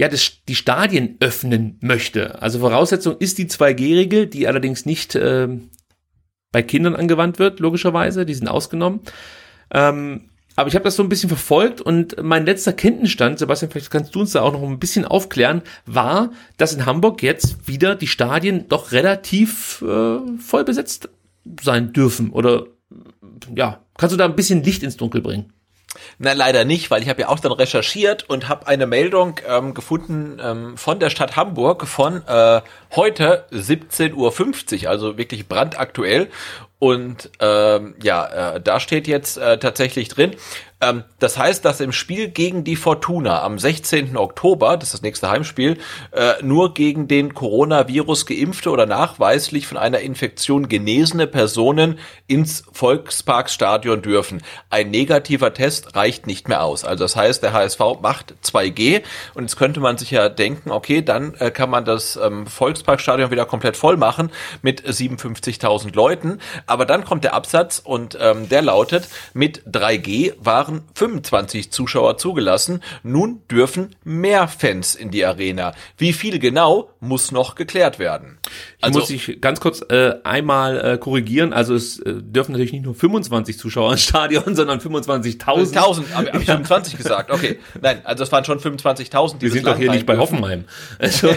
die Stadien öffnen möchte. Also Voraussetzung ist die 2G-Regel, die allerdings nicht bei Kindern angewandt wird, logischerweise. Die sind ausgenommen. Aber ich habe das so ein bisschen verfolgt und mein letzter Kenntnisstand, Sebastian, vielleicht kannst du uns da auch noch ein bisschen aufklären, war, dass in Hamburg jetzt wieder die Stadien doch relativ voll besetzt sein dürfen. Oder ja, kannst du da ein bisschen Licht ins Dunkel bringen? Na, leider nicht, weil ich habe ja auch dann recherchiert und habe eine Meldung gefunden von der Stadt Hamburg von heute 17:50 Uhr, also wirklich brandaktuell. Und da steht jetzt tatsächlich drin, das heißt, dass im Spiel gegen die Fortuna am 16. Oktober, das ist das nächste Heimspiel, nur gegen den Coronavirus geimpfte oder nachweislich von einer Infektion genesene Personen ins Volksparkstadion dürfen. Ein negativer Test reicht nicht mehr aus. Also das heißt, der HSV macht 2G und jetzt könnte man sich ja denken, okay, dann kann man das Volksparkstadion wieder komplett voll machen mit 57.000 Leuten. Aber dann kommt der Absatz und der lautet, mit 3G waren 25 Zuschauer zugelassen, nun dürfen mehr Fans in die Arena. Wie viel genau, muss noch geklärt werden. Also muss ich ganz kurz einmal korrigieren, also es dürfen natürlich nicht nur 25 Zuschauer ins Stadion, sondern 25.000. 1000, habe ich 25 gesagt, okay. Nein, also es waren schon 25.000. Die wir sind doch hier nicht bei Hoffenheim. Also.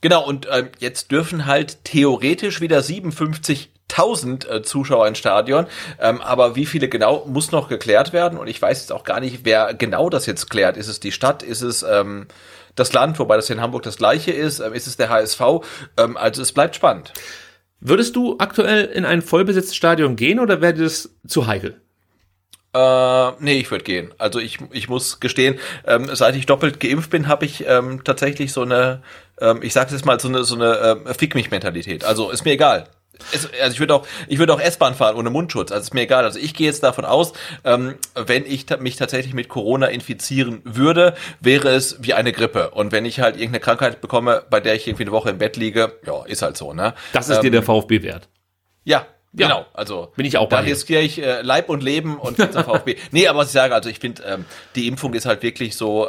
Genau, und jetzt dürfen halt theoretisch wieder 57.000 1000 Zuschauer ins Stadion. Aber wie viele genau, muss noch geklärt werden. Und ich weiß jetzt auch gar nicht, wer genau das jetzt klärt. Ist es die Stadt? Ist es das Land? Wobei das in Hamburg das Gleiche ist. Ist es der HSV? Also es bleibt spannend. Würdest du aktuell in ein vollbesetztes Stadion gehen oder wäre dir das zu heikel? Nee, ich würde gehen. Also ich muss gestehen, seit ich doppelt geimpft bin, habe ich tatsächlich so eine, ich sag's jetzt mal, so eine Fick-mich-Mentalität. Also ist mir egal. Also ich würde auch S-Bahn fahren ohne Mundschutz. Also ist mir egal. Also ich gehe jetzt davon aus, wenn ich mich tatsächlich mit Corona infizieren würde, wäre es wie eine Grippe. Und wenn ich halt irgendeine Krankheit bekomme, bei der ich irgendwie eine Woche im Bett liege, ja, ist halt so, ne? Das ist dir der VfB wert. Ja. Ja, genau, also bin ich auch da riskiere ich Leib und Leben und VfB. Nee, aber was ich sage, also ich finde, die Impfung ist halt wirklich so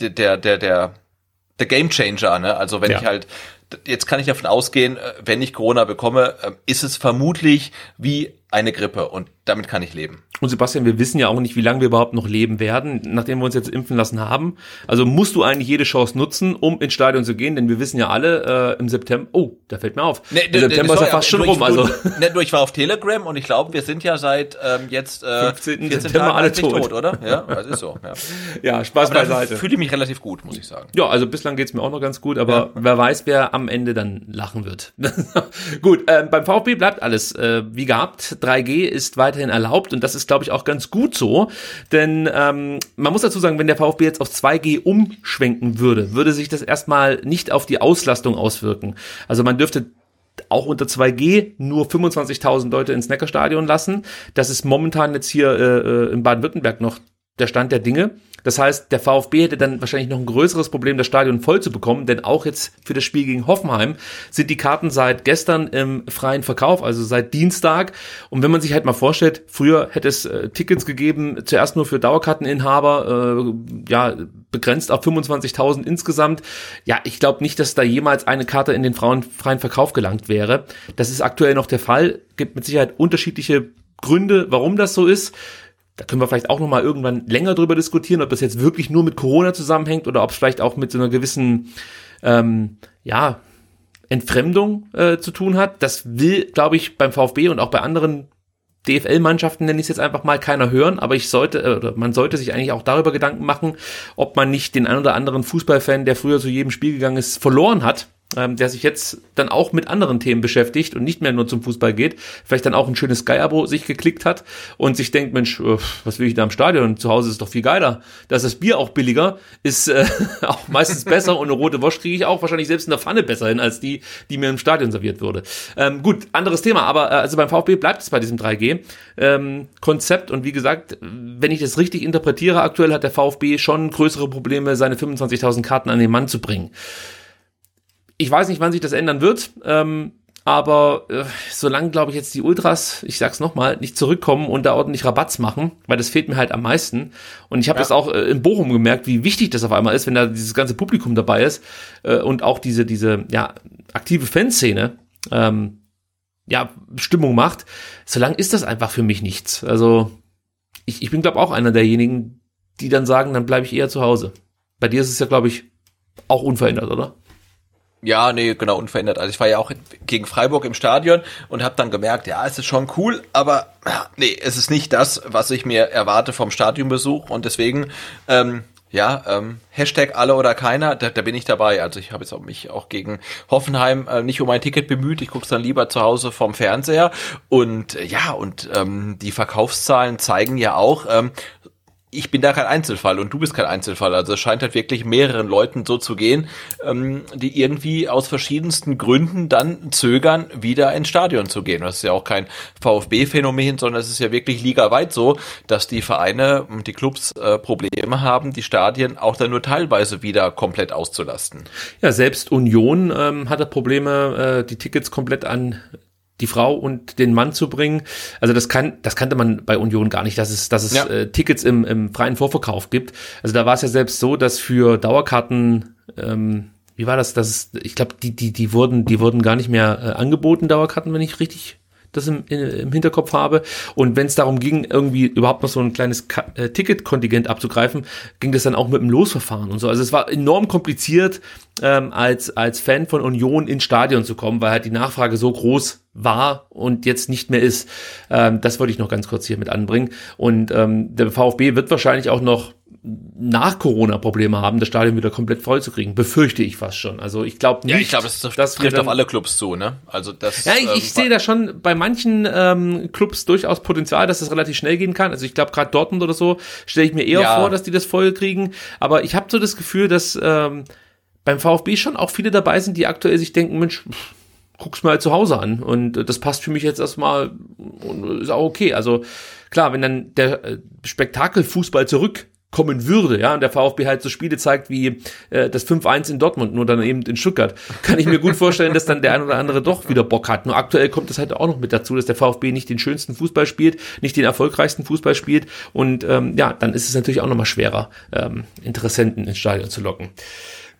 der Gamechanger, ne? Also wenn ich halt, jetzt kann ich davon ausgehen, wenn ich Corona bekomme, ist es vermutlich wie eine Grippe und damit kann ich leben. Und Sebastian, wir wissen ja auch nicht, wie lange wir überhaupt noch leben werden, nachdem wir uns jetzt impfen lassen haben. Also musst du eigentlich jede Chance nutzen, um ins Stadion zu gehen, denn wir wissen ja alle, im September, oh, da fällt mir auf, im September ist ja fast schon rum. Also ich war auf Telegram und ich glaube, wir sind ja seit jetzt 14 September alle tot, oder? Ja, das ist so. Ja, Spaß beiseite. Fühle ich mich relativ gut, muss ich sagen. Ja, also bislang geht's mir auch noch ganz gut, aber wer weiß, wer am Ende dann lachen wird. Gut, beim VfB bleibt alles wie gehabt. 3G ist weiterhin erlaubt und das ist, glaube ich, auch ganz gut so, denn man muss dazu sagen, wenn der VfB jetzt auf 2G umschwenken würde, würde sich das erstmal nicht auf die Auslastung auswirken. Also man dürfte auch unter 2G nur 25.000 Leute ins Neckarstadion lassen. Das ist momentan jetzt hier in Baden-Württemberg noch der Stand der Dinge. Das heißt, der VfB hätte dann wahrscheinlich noch ein größeres Problem, das Stadion voll zu bekommen, denn auch jetzt für das Spiel gegen Hoffenheim sind die Karten seit gestern im freien Verkauf, also seit Dienstag. Und wenn man sich halt mal vorstellt, früher hätte es Tickets gegeben, zuerst nur für Dauerkarteninhaber, begrenzt auf 25.000 insgesamt. Ja, ich glaube nicht, dass da jemals eine Karte in den freien Verkauf gelangt wäre. Das ist aktuell noch der Fall. Gibt mit Sicherheit unterschiedliche Gründe, warum das so ist. Da können wir vielleicht auch nochmal irgendwann länger drüber diskutieren, ob das jetzt wirklich nur mit Corona zusammenhängt oder ob es vielleicht auch mit so einer gewissen Entfremdung zu tun hat. Das will, glaube ich, beim VfB und auch bei anderen DFL-Mannschaften, nenne ich es jetzt einfach mal, keiner hören. Aber man sollte sich eigentlich auch darüber Gedanken machen, ob man nicht den ein oder anderen Fußballfan, der früher zu jedem Spiel gegangen ist, verloren hat, der sich jetzt dann auch mit anderen Themen beschäftigt und nicht mehr nur zum Fußball geht, vielleicht dann auch ein schönes Sky-Abo sich geklickt hat und sich denkt, Mensch, was will ich da im Stadion? Zu Hause ist doch viel geiler. Da ist das Bier auch billiger, ist auch meistens besser und eine rote Wurst kriege ich auch wahrscheinlich selbst in der Pfanne besser hin, als die mir im Stadion serviert würde. Gut, anderes Thema, aber also beim VfB bleibt es bei diesem 3G-Konzept und wie gesagt, wenn ich das richtig interpretiere, aktuell hat der VfB schon größere Probleme, seine 25.000 Karten an den Mann zu bringen. Ich weiß nicht, wann sich das ändern wird, aber solange, glaube ich, jetzt die Ultras, ich sag's nochmal, nicht zurückkommen und da ordentlich Rabatz machen, weil das fehlt mir halt am meisten. Und ich habe das auch in Bochum gemerkt, wie wichtig das auf einmal ist, wenn da dieses ganze Publikum dabei ist und auch diese aktive Fanszene Stimmung macht. Solange ist das einfach für mich nichts. Also ich bin, glaube ich, auch einer derjenigen, die dann sagen, dann bleibe ich eher zu Hause. Bei dir ist es ja, glaube ich, auch unverändert, oder? Ja, nee, genau, unverändert. Also ich war ja auch gegen Freiburg im Stadion und habe dann gemerkt, ja, es ist schon cool, aber nee, es ist nicht das, was ich mir erwarte vom Stadionbesuch und deswegen, Hashtag alle oder keiner, da bin ich dabei. Also ich habe jetzt auch mich auch gegen Hoffenheim nicht um ein Ticket bemüht. Ich gucke es dann lieber zu Hause vom Fernseher und die Verkaufszahlen zeigen ja auch, ich bin da kein Einzelfall und du bist kein Einzelfall. Also es scheint halt wirklich mehreren Leuten so zu gehen, die irgendwie aus verschiedensten Gründen dann zögern, wieder ins Stadion zu gehen. Das ist ja auch kein VfB-Phänomen, sondern es ist ja wirklich ligaweit so, dass die Vereine und die Clubs Probleme haben, die Stadien auch dann nur teilweise wieder komplett auszulasten. Ja, selbst Union hatte Probleme, die Tickets komplett an die Frau und den Mann zu bringen. Also das kannte man bei Union gar nicht, dass es Tickets im freien Vorverkauf gibt. Also da war es ja selbst so, dass für Dauerkarten, wie war das? Ich glaube, die wurden gar nicht mehr angeboten, Dauerkarten, wenn ich richtig das im Hinterkopf habe. Und wenn es darum ging, irgendwie überhaupt noch so ein kleines Ticketkontingent abzugreifen, ging das dann auch mit dem Losverfahren und so. Also es war enorm kompliziert, als Fan von Union ins Stadion zu kommen, weil halt die Nachfrage so groß war und jetzt nicht mehr ist. Das wollte ich noch ganz kurz hier mit anbringen. Und der VfB wird wahrscheinlich auch noch nach Corona Probleme haben, das Stadion wieder komplett voll zu kriegen, befürchte ich fast schon. Also ich glaube nicht. Ja, ich glaube, das trifft dann auf alle Clubs zu, ne? Also das. Ja, ich sehe da schon bei manchen Clubs durchaus Potenzial, dass das relativ schnell gehen kann. Also ich glaube, gerade Dortmund oder so stelle ich mir eher vor, dass die das voll kriegen. Aber ich habe so das Gefühl, dass beim VfB schon auch viele dabei sind, die aktuell sich denken, Mensch, guck's mal zu Hause an und das passt für mich jetzt erstmal und ist auch okay. Also klar, wenn dann der Spektakelfußball zurückkommen würde, ja, und der VfB halt so Spiele zeigt wie das 5-1 in Dortmund, nur dann eben in Stuttgart, kann ich mir gut vorstellen, dass dann der ein oder andere doch wieder Bock hat. Nur aktuell kommt das halt auch noch mit dazu, dass der VfB nicht den schönsten Fußball spielt, nicht den erfolgreichsten Fußball spielt und dann ist es natürlich auch nochmal schwerer, Interessenten ins Stadion zu locken.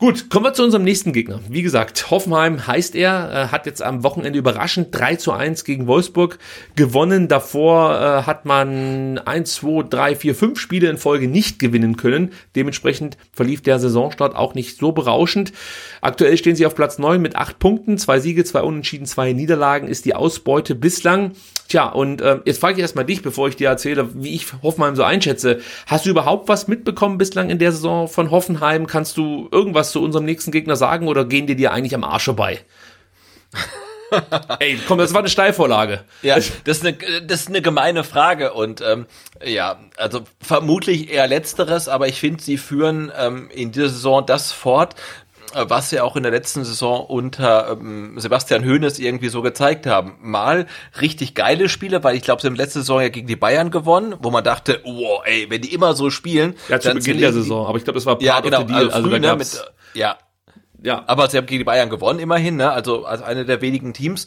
Gut, kommen wir zu unserem nächsten Gegner. Wie gesagt, Hoffenheim heißt er, hat jetzt am Wochenende überraschend 3-1 gegen Wolfsburg gewonnen. Davor hat man 5 Spiele in Folge nicht gewinnen können. Dementsprechend verlief der Saisonstart auch nicht so berauschend. Aktuell stehen sie auf Platz 9 mit 8 Punkten. 2 Siege, 2 Unentschieden, 2 Niederlagen ist die Ausbeute bislang. Tja, und jetzt frage ich erstmal dich, bevor ich dir erzähle, wie ich Hoffenheim so einschätze. Hast du überhaupt was mitbekommen bislang in der Saison von Hoffenheim? Kannst du irgendwas zu unserem nächsten Gegner sagen oder gehen die dir eigentlich am Arsch vorbei? Ey, komm, das war eine Steilvorlage. Ja, das ist eine gemeine Frage und also vermutlich eher Letzteres, aber ich finde, sie führen in dieser Saison das fort, was sie auch in der letzten Saison unter Sebastian Hoeneß irgendwie so gezeigt haben. Mal richtig geile Spiele, weil ich glaube, sie haben letzte Saison ja gegen die Bayern gewonnen, wo man dachte, wow, ey, wenn die immer so spielen. Ja, zu Beginn der Saison, aber ich glaube, das war part of the deal. Also früh, Ja, aber sie haben gegen die Bayern gewonnen, immerhin, ne? Also als eine der wenigen Teams.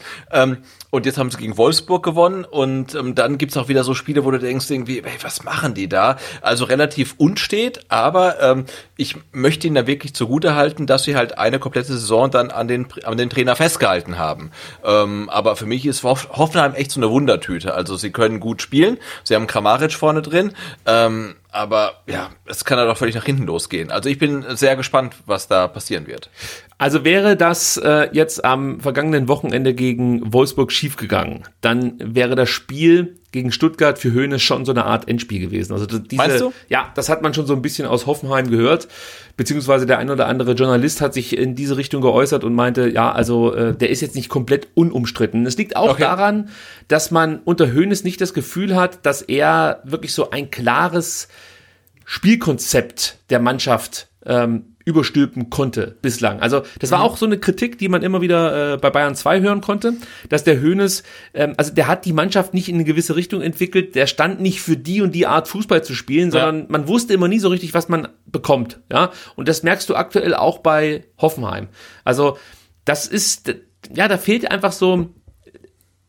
Und jetzt haben sie gegen Wolfsburg gewonnen. Und dann gibt's auch wieder so Spiele, wo du denkst irgendwie, ey, was machen die da? Also relativ unstet, aber ich möchte ihnen da wirklich zugutehalten, dass sie halt eine komplette Saison dann an den Trainer festgehalten haben. Aber für mich ist Hoffenheim echt so eine Wundertüte. Also sie können gut spielen, sie haben Kramaric vorne drin, aber ja, es kann ja doch völlig nach hinten losgehen. Also ich bin sehr gespannt, was da passieren wird. Also wäre das jetzt am vergangenen Wochenende gegen Wolfsburg schiefgegangen, dann wäre das Spiel gegen Stuttgart für Hoeneß schon so eine Art Endspiel gewesen. Also meinst du? Ja, das hat man schon so ein bisschen aus Hoffenheim gehört, beziehungsweise der ein oder andere Journalist hat sich in diese Richtung geäußert und meinte, ja, also der ist jetzt nicht komplett unumstritten. Es liegt auch daran, dass man unter Hoeneß nicht das Gefühl hat, dass er wirklich so ein klares Spielkonzept der Mannschaft überstülpen konnte bislang. Also das war auch so eine Kritik, die man immer wieder bei Bayern 2 hören konnte, dass der Hoeneß, der hat die Mannschaft nicht in eine gewisse Richtung entwickelt, der stand nicht für die und die Art Fußball zu spielen, sondern man wusste immer nie so richtig, was man bekommt. Ja? Und das merkst du aktuell auch bei Hoffenheim. Also das ist, ja, da fehlt einfach so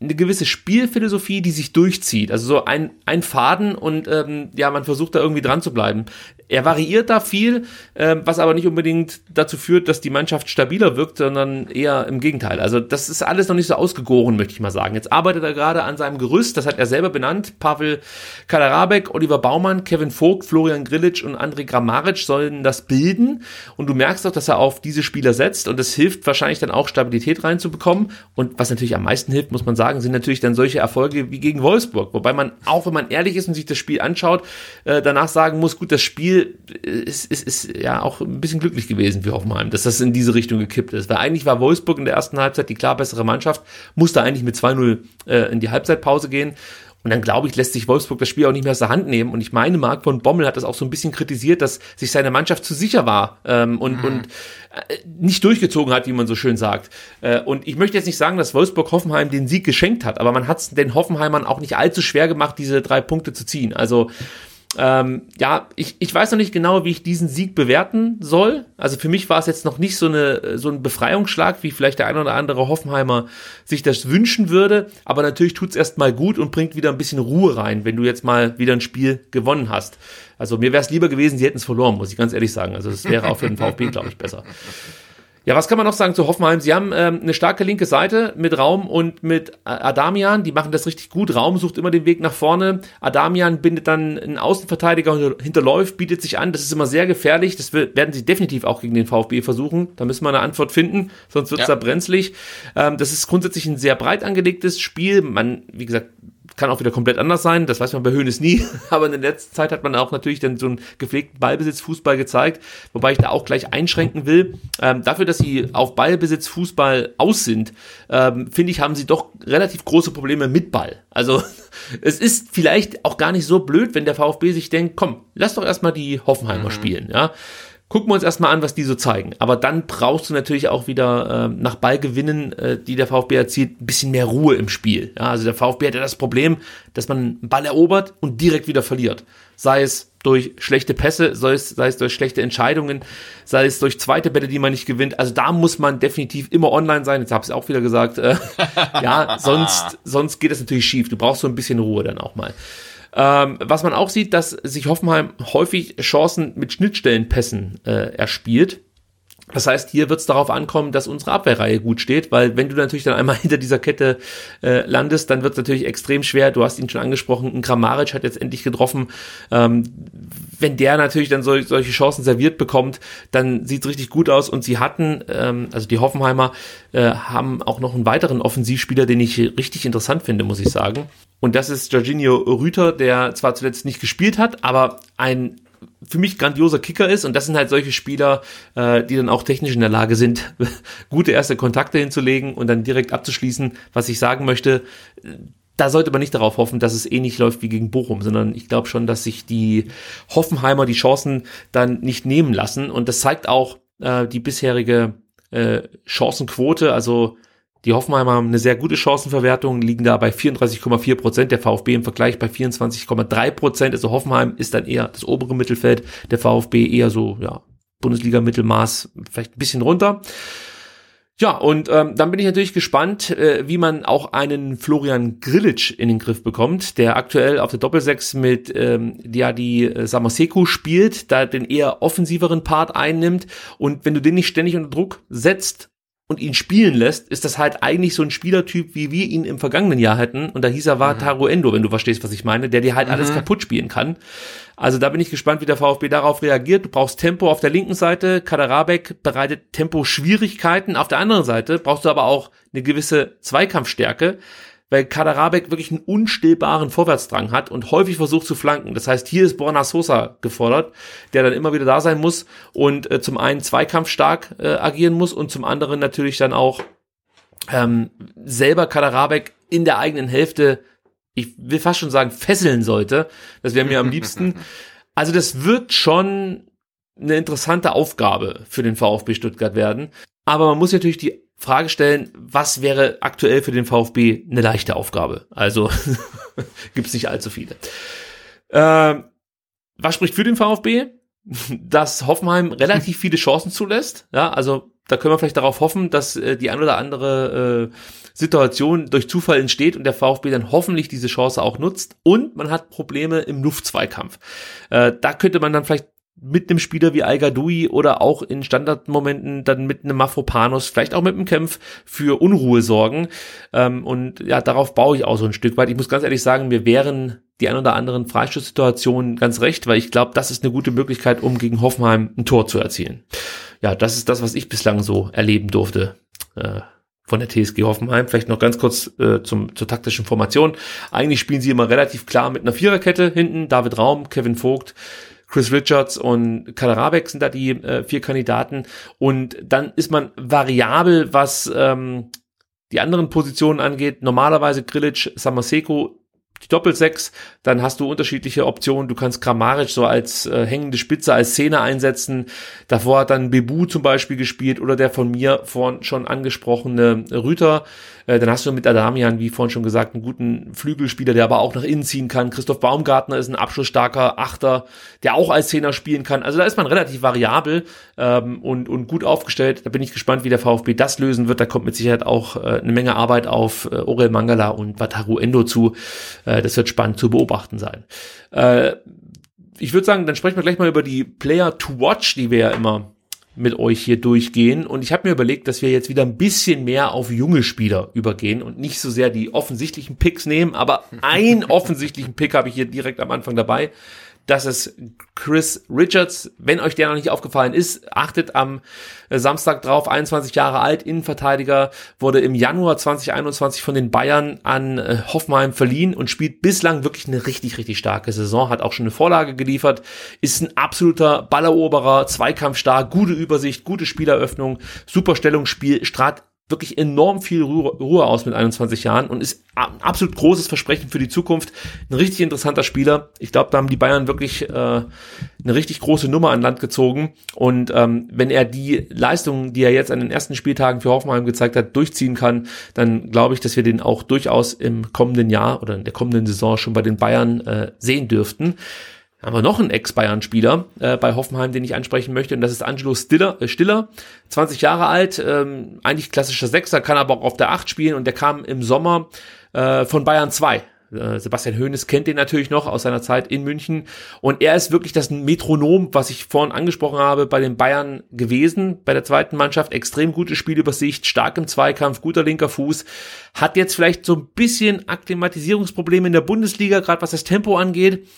eine gewisse Spielphilosophie, die sich durchzieht. Also so ein Faden und man versucht da irgendwie dran zu bleiben. Er variiert da viel, was aber nicht unbedingt dazu führt, dass die Mannschaft stabiler wirkt, sondern eher im Gegenteil. Also das ist alles noch nicht so ausgegoren, möchte ich mal sagen. Jetzt arbeitet er gerade an seinem Gerüst, das hat er selber benannt. Pavel Kaderabek, Oliver Baumann, Kevin Vogt, Florian Grillitsch und André Kramaric sollen das bilden. Und du merkst auch, dass er auf diese Spieler setzt und das hilft wahrscheinlich dann auch, Stabilität reinzubekommen. Und was natürlich am meisten hilft, muss man sagen, sind natürlich dann solche Erfolge wie gegen Wolfsburg. Wobei man, auch wenn man ehrlich ist und sich das Spiel anschaut, danach sagen muss, gut, das Spiel ist ja auch ein bisschen glücklich gewesen für Hoffenheim, dass das in diese Richtung gekippt ist. Weil eigentlich war Wolfsburg in der ersten Halbzeit die klar bessere Mannschaft, musste eigentlich mit 2-0 in die Halbzeitpause gehen. Und dann, glaube ich, lässt sich Wolfsburg das Spiel auch nicht mehr aus der Hand nehmen. Und ich meine, Marc von Bommel hat das auch so ein bisschen kritisiert, dass sich seine Mannschaft zu sicher war und nicht durchgezogen hat, wie man so schön sagt. Und ich möchte jetzt nicht sagen, dass Wolfsburg Hoffenheim den Sieg geschenkt hat, aber man hat es den Hoffenheimern auch nicht allzu schwer gemacht, diese 3 Punkte zu ziehen. Also ich weiß noch nicht genau, wie ich diesen Sieg bewerten soll. Also für mich war es jetzt noch nicht so ein Befreiungsschlag, wie vielleicht der ein oder andere Hoffenheimer sich das wünschen würde. Aber natürlich tut's erstmal gut und bringt wieder ein bisschen Ruhe rein, wenn du jetzt mal wieder ein Spiel gewonnen hast. Also mir wäre es lieber gewesen, sie hätten es verloren, muss ich ganz ehrlich sagen. Also es wäre auch für den VfB, glaube ich, besser. Ja, was kann man noch sagen zu Hoffenheim? Sie haben eine starke linke Seite mit Raum und mit Adamian. Die machen das richtig gut. Raum sucht immer den Weg nach vorne. Adamian bindet dann einen Außenverteidiger, hinterläuft, bietet sich an. Das ist immer sehr gefährlich. Das werden sie definitiv auch gegen den VfB versuchen. Da müssen wir eine Antwort finden, sonst wird's da brenzlig. Das ist grundsätzlich ein sehr breit angelegtes Spiel. Man, wie gesagt, kann auch wieder komplett anders sein, das weiß man bei Hoeneß nie, aber in der letzten Zeit hat man auch natürlich dann so einen gepflegten Ballbesitzfußball gezeigt, wobei ich da auch gleich einschränken will. Dafür, dass sie auf Ballbesitzfußball aus sind, finde ich, haben sie doch relativ große Probleme mit Ball. Also es ist vielleicht auch gar nicht so blöd, wenn der VfB sich denkt, komm, lass doch erstmal die Hoffenheimer spielen, ja. Gucken wir uns erstmal an, was die so zeigen. Aber dann brauchst du natürlich auch wieder nach Ballgewinnen, die der VfB erzielt, ein bisschen mehr Ruhe im Spiel. Ja, also der VfB hat ja das Problem, dass man einen Ball erobert und direkt wieder verliert. Sei es durch schlechte Pässe, sei es durch schlechte Entscheidungen, sei es durch zweite Bälle, die man nicht gewinnt. Also da muss man definitiv immer online sein. Jetzt habe ich es auch wieder gesagt. Ja, sonst geht das natürlich schief. Du brauchst so ein bisschen Ruhe dann auch mal. Was man auch sieht, dass sich Hoffenheim häufig Chancen mit Schnittstellenpässen erspielt. Das heißt, hier wird es darauf ankommen, dass unsere Abwehrreihe gut steht, weil wenn du natürlich dann einmal hinter dieser Kette landest, dann wird es natürlich extrem schwer. Du hast ihn schon angesprochen, ein Kramaric hat jetzt endlich getroffen. Wenn der natürlich dann solche Chancen serviert bekommt, dann sieht es richtig gut aus. Und sie hatten, also die Hoffenheimer, haben auch noch einen weiteren Offensivspieler, den ich richtig interessant finde, muss ich sagen. Und das ist Jorginho Rüther, der zwar zuletzt nicht gespielt hat, aber ein für mich grandioser Kicker ist. Und das sind halt solche Spieler, die dann auch technisch in der Lage sind, gute erste Kontakte hinzulegen und dann direkt abzuschließen. Was ich sagen möchte, da sollte man nicht darauf hoffen, dass es ähnlich läuft wie gegen Bochum, sondern ich glaube schon, dass sich die Hoffenheimer die Chancen dann nicht nehmen lassen. Und das zeigt auch die bisherige Chancenquote, also die Hoffenheimer haben eine sehr gute Chancenverwertung, liegen da bei 34,4%, der VfB im Vergleich bei 24,3%. Also Hoffenheim ist dann eher das obere Mittelfeld, der VfB eher so, ja, Bundesliga-Mittelmaß, vielleicht ein bisschen runter. Ja, und dann bin ich natürlich gespannt, wie man auch einen Florian Grillitsch in den Griff bekommt, der aktuell auf der Doppelsechs mit Samaseko spielt, da den eher offensiveren Part einnimmt. Und wenn du den nicht ständig unter Druck setzt und ihn spielen lässt, ist das halt eigentlich so ein Spielertyp, wie wir ihn im vergangenen Jahr hatten. Und da hieß er Wataru Endo, wenn du verstehst, was ich meine, der dir halt alles kaputt spielen kann. Also da bin ich gespannt, wie der VfB darauf reagiert. Du brauchst Tempo auf der linken Seite. Kaderabek bereitet Tempo-Schwierigkeiten. Auf der anderen Seite brauchst du aber auch eine gewisse Zweikampfstärke, weil Kaderabek wirklich einen unstillbaren Vorwärtsdrang hat und häufig versucht zu flanken. Das heißt, hier ist Borna Sosa gefordert, der dann immer wieder da sein muss und zum einen zweikampfstark agieren muss und zum anderen natürlich dann auch selber Kaderabek in der eigenen Hälfte, ich will fast schon sagen, fesseln sollte. Das wäre mir am liebsten. Also das wird schon eine interessante Aufgabe für den VfB Stuttgart werden. Aber man muss natürlich die Frage stellen, was wäre aktuell für den VfB eine leichte Aufgabe? Also gibt's nicht allzu viele. Was spricht für den VfB? Dass Hoffenheim relativ viele Chancen zulässt. Ja, also da können wir vielleicht darauf hoffen, dass die ein oder andere Situation durch Zufall entsteht und der VfB dann hoffentlich diese Chance auch nutzt. Und man hat Probleme im Luftzweikampf. Da könnte man dann vielleicht mit einem Spieler wie Al-Gadoui oder auch in Standardmomenten dann mit einem Mafropanos, vielleicht auch mit einem Kempf für Unruhe sorgen. Und ja, darauf baue ich auch so ein Stück weit. Ich muss ganz ehrlich sagen, mir wären die ein oder anderen Freistoßsituationen ganz recht, weil ich glaube, das ist eine gute Möglichkeit, um gegen Hoffenheim ein Tor zu erzielen. Ja, das ist das, was ich bislang so erleben durfte von der TSG Hoffenheim. Vielleicht noch ganz kurz zur taktischen Formation. Eigentlich spielen sie immer relativ klar mit einer Viererkette hinten. David Raum, Kevin Vogt, Chris Richards und Kaderabek sind da die vier Kandidaten. Und dann ist man variabel, was die anderen Positionen angeht. Normalerweise Grillitsch, Samaseko, die Doppelsechs. Dann hast du unterschiedliche Optionen. Du kannst Kramaric so als hängende Spitze, als Zehner einsetzen. Davor hat dann Bebu zum Beispiel gespielt oder der von mir vorhin schon angesprochene Rüther. Dann hast du mit Adamian, wie vorhin schon gesagt, einen guten Flügelspieler, der aber auch nach innen ziehen kann. Christoph Baumgartner ist ein abschlussstarker Achter, der auch als Zehner spielen kann. Also da ist man relativ variabel und gut aufgestellt. Da bin ich gespannt, wie der VfB das lösen wird. Da kommt mit Sicherheit auch eine Menge Arbeit auf Orel Mangala und Wataru Endo zu. Das wird spannend zu beobachten sein. Ich würde sagen, dann sprechen wir gleich mal über die Player to Watch, die wir ja immer mit euch hier durchgehen. Und ich habe mir überlegt, dass wir jetzt wieder ein bisschen mehr auf junge Spieler übergehen und nicht so sehr die offensichtlichen Picks nehmen. Aber einen offensichtlichen Pick habe ich hier direkt am Anfang dabei. Das ist Chris Richards. Wenn euch der noch nicht aufgefallen ist, achtet am Samstag drauf. 21 Jahre alt, Innenverteidiger, wurde im Januar 2021 von den Bayern an Hoffenheim verliehen und spielt bislang wirklich eine richtig, richtig starke Saison. Hat auch schon eine Vorlage geliefert, ist ein absoluter Balleroberer, zweikampfstark, gute Übersicht, gute Spieleröffnung, super Stellungsspiel, strahlt wirklich enorm viel Ruhe aus mit 21 Jahren und ist ein absolut großes Versprechen für die Zukunft. Ein richtig interessanter Spieler. Ich glaube, da haben die Bayern wirklich eine richtig große Nummer an Land gezogen. Und wenn er die Leistungen, die er jetzt an den ersten Spieltagen für Hoffenheim gezeigt hat, durchziehen kann, dann glaube ich, dass wir den auch durchaus im kommenden Jahr oder in der kommenden Saison schon bei den Bayern sehen dürften. Haben wir noch einen Ex-Bayern-Spieler bei Hoffenheim, den ich ansprechen möchte, und das ist Angelo Stiller, 20 Jahre alt, eigentlich klassischer Sechser, kann aber auch auf der 8 spielen, und der kam im Sommer von Bayern 2. Sebastian Hoeneß kennt den natürlich noch aus seiner Zeit in München, und er ist wirklich das Metronom, was ich vorhin angesprochen habe, bei den Bayern gewesen, bei der zweiten Mannschaft. Extrem gute Spielübersicht, stark im Zweikampf, guter linker Fuß, hat jetzt vielleicht so ein bisschen Akklimatisierungsprobleme in der Bundesliga, gerade was das Tempo angeht.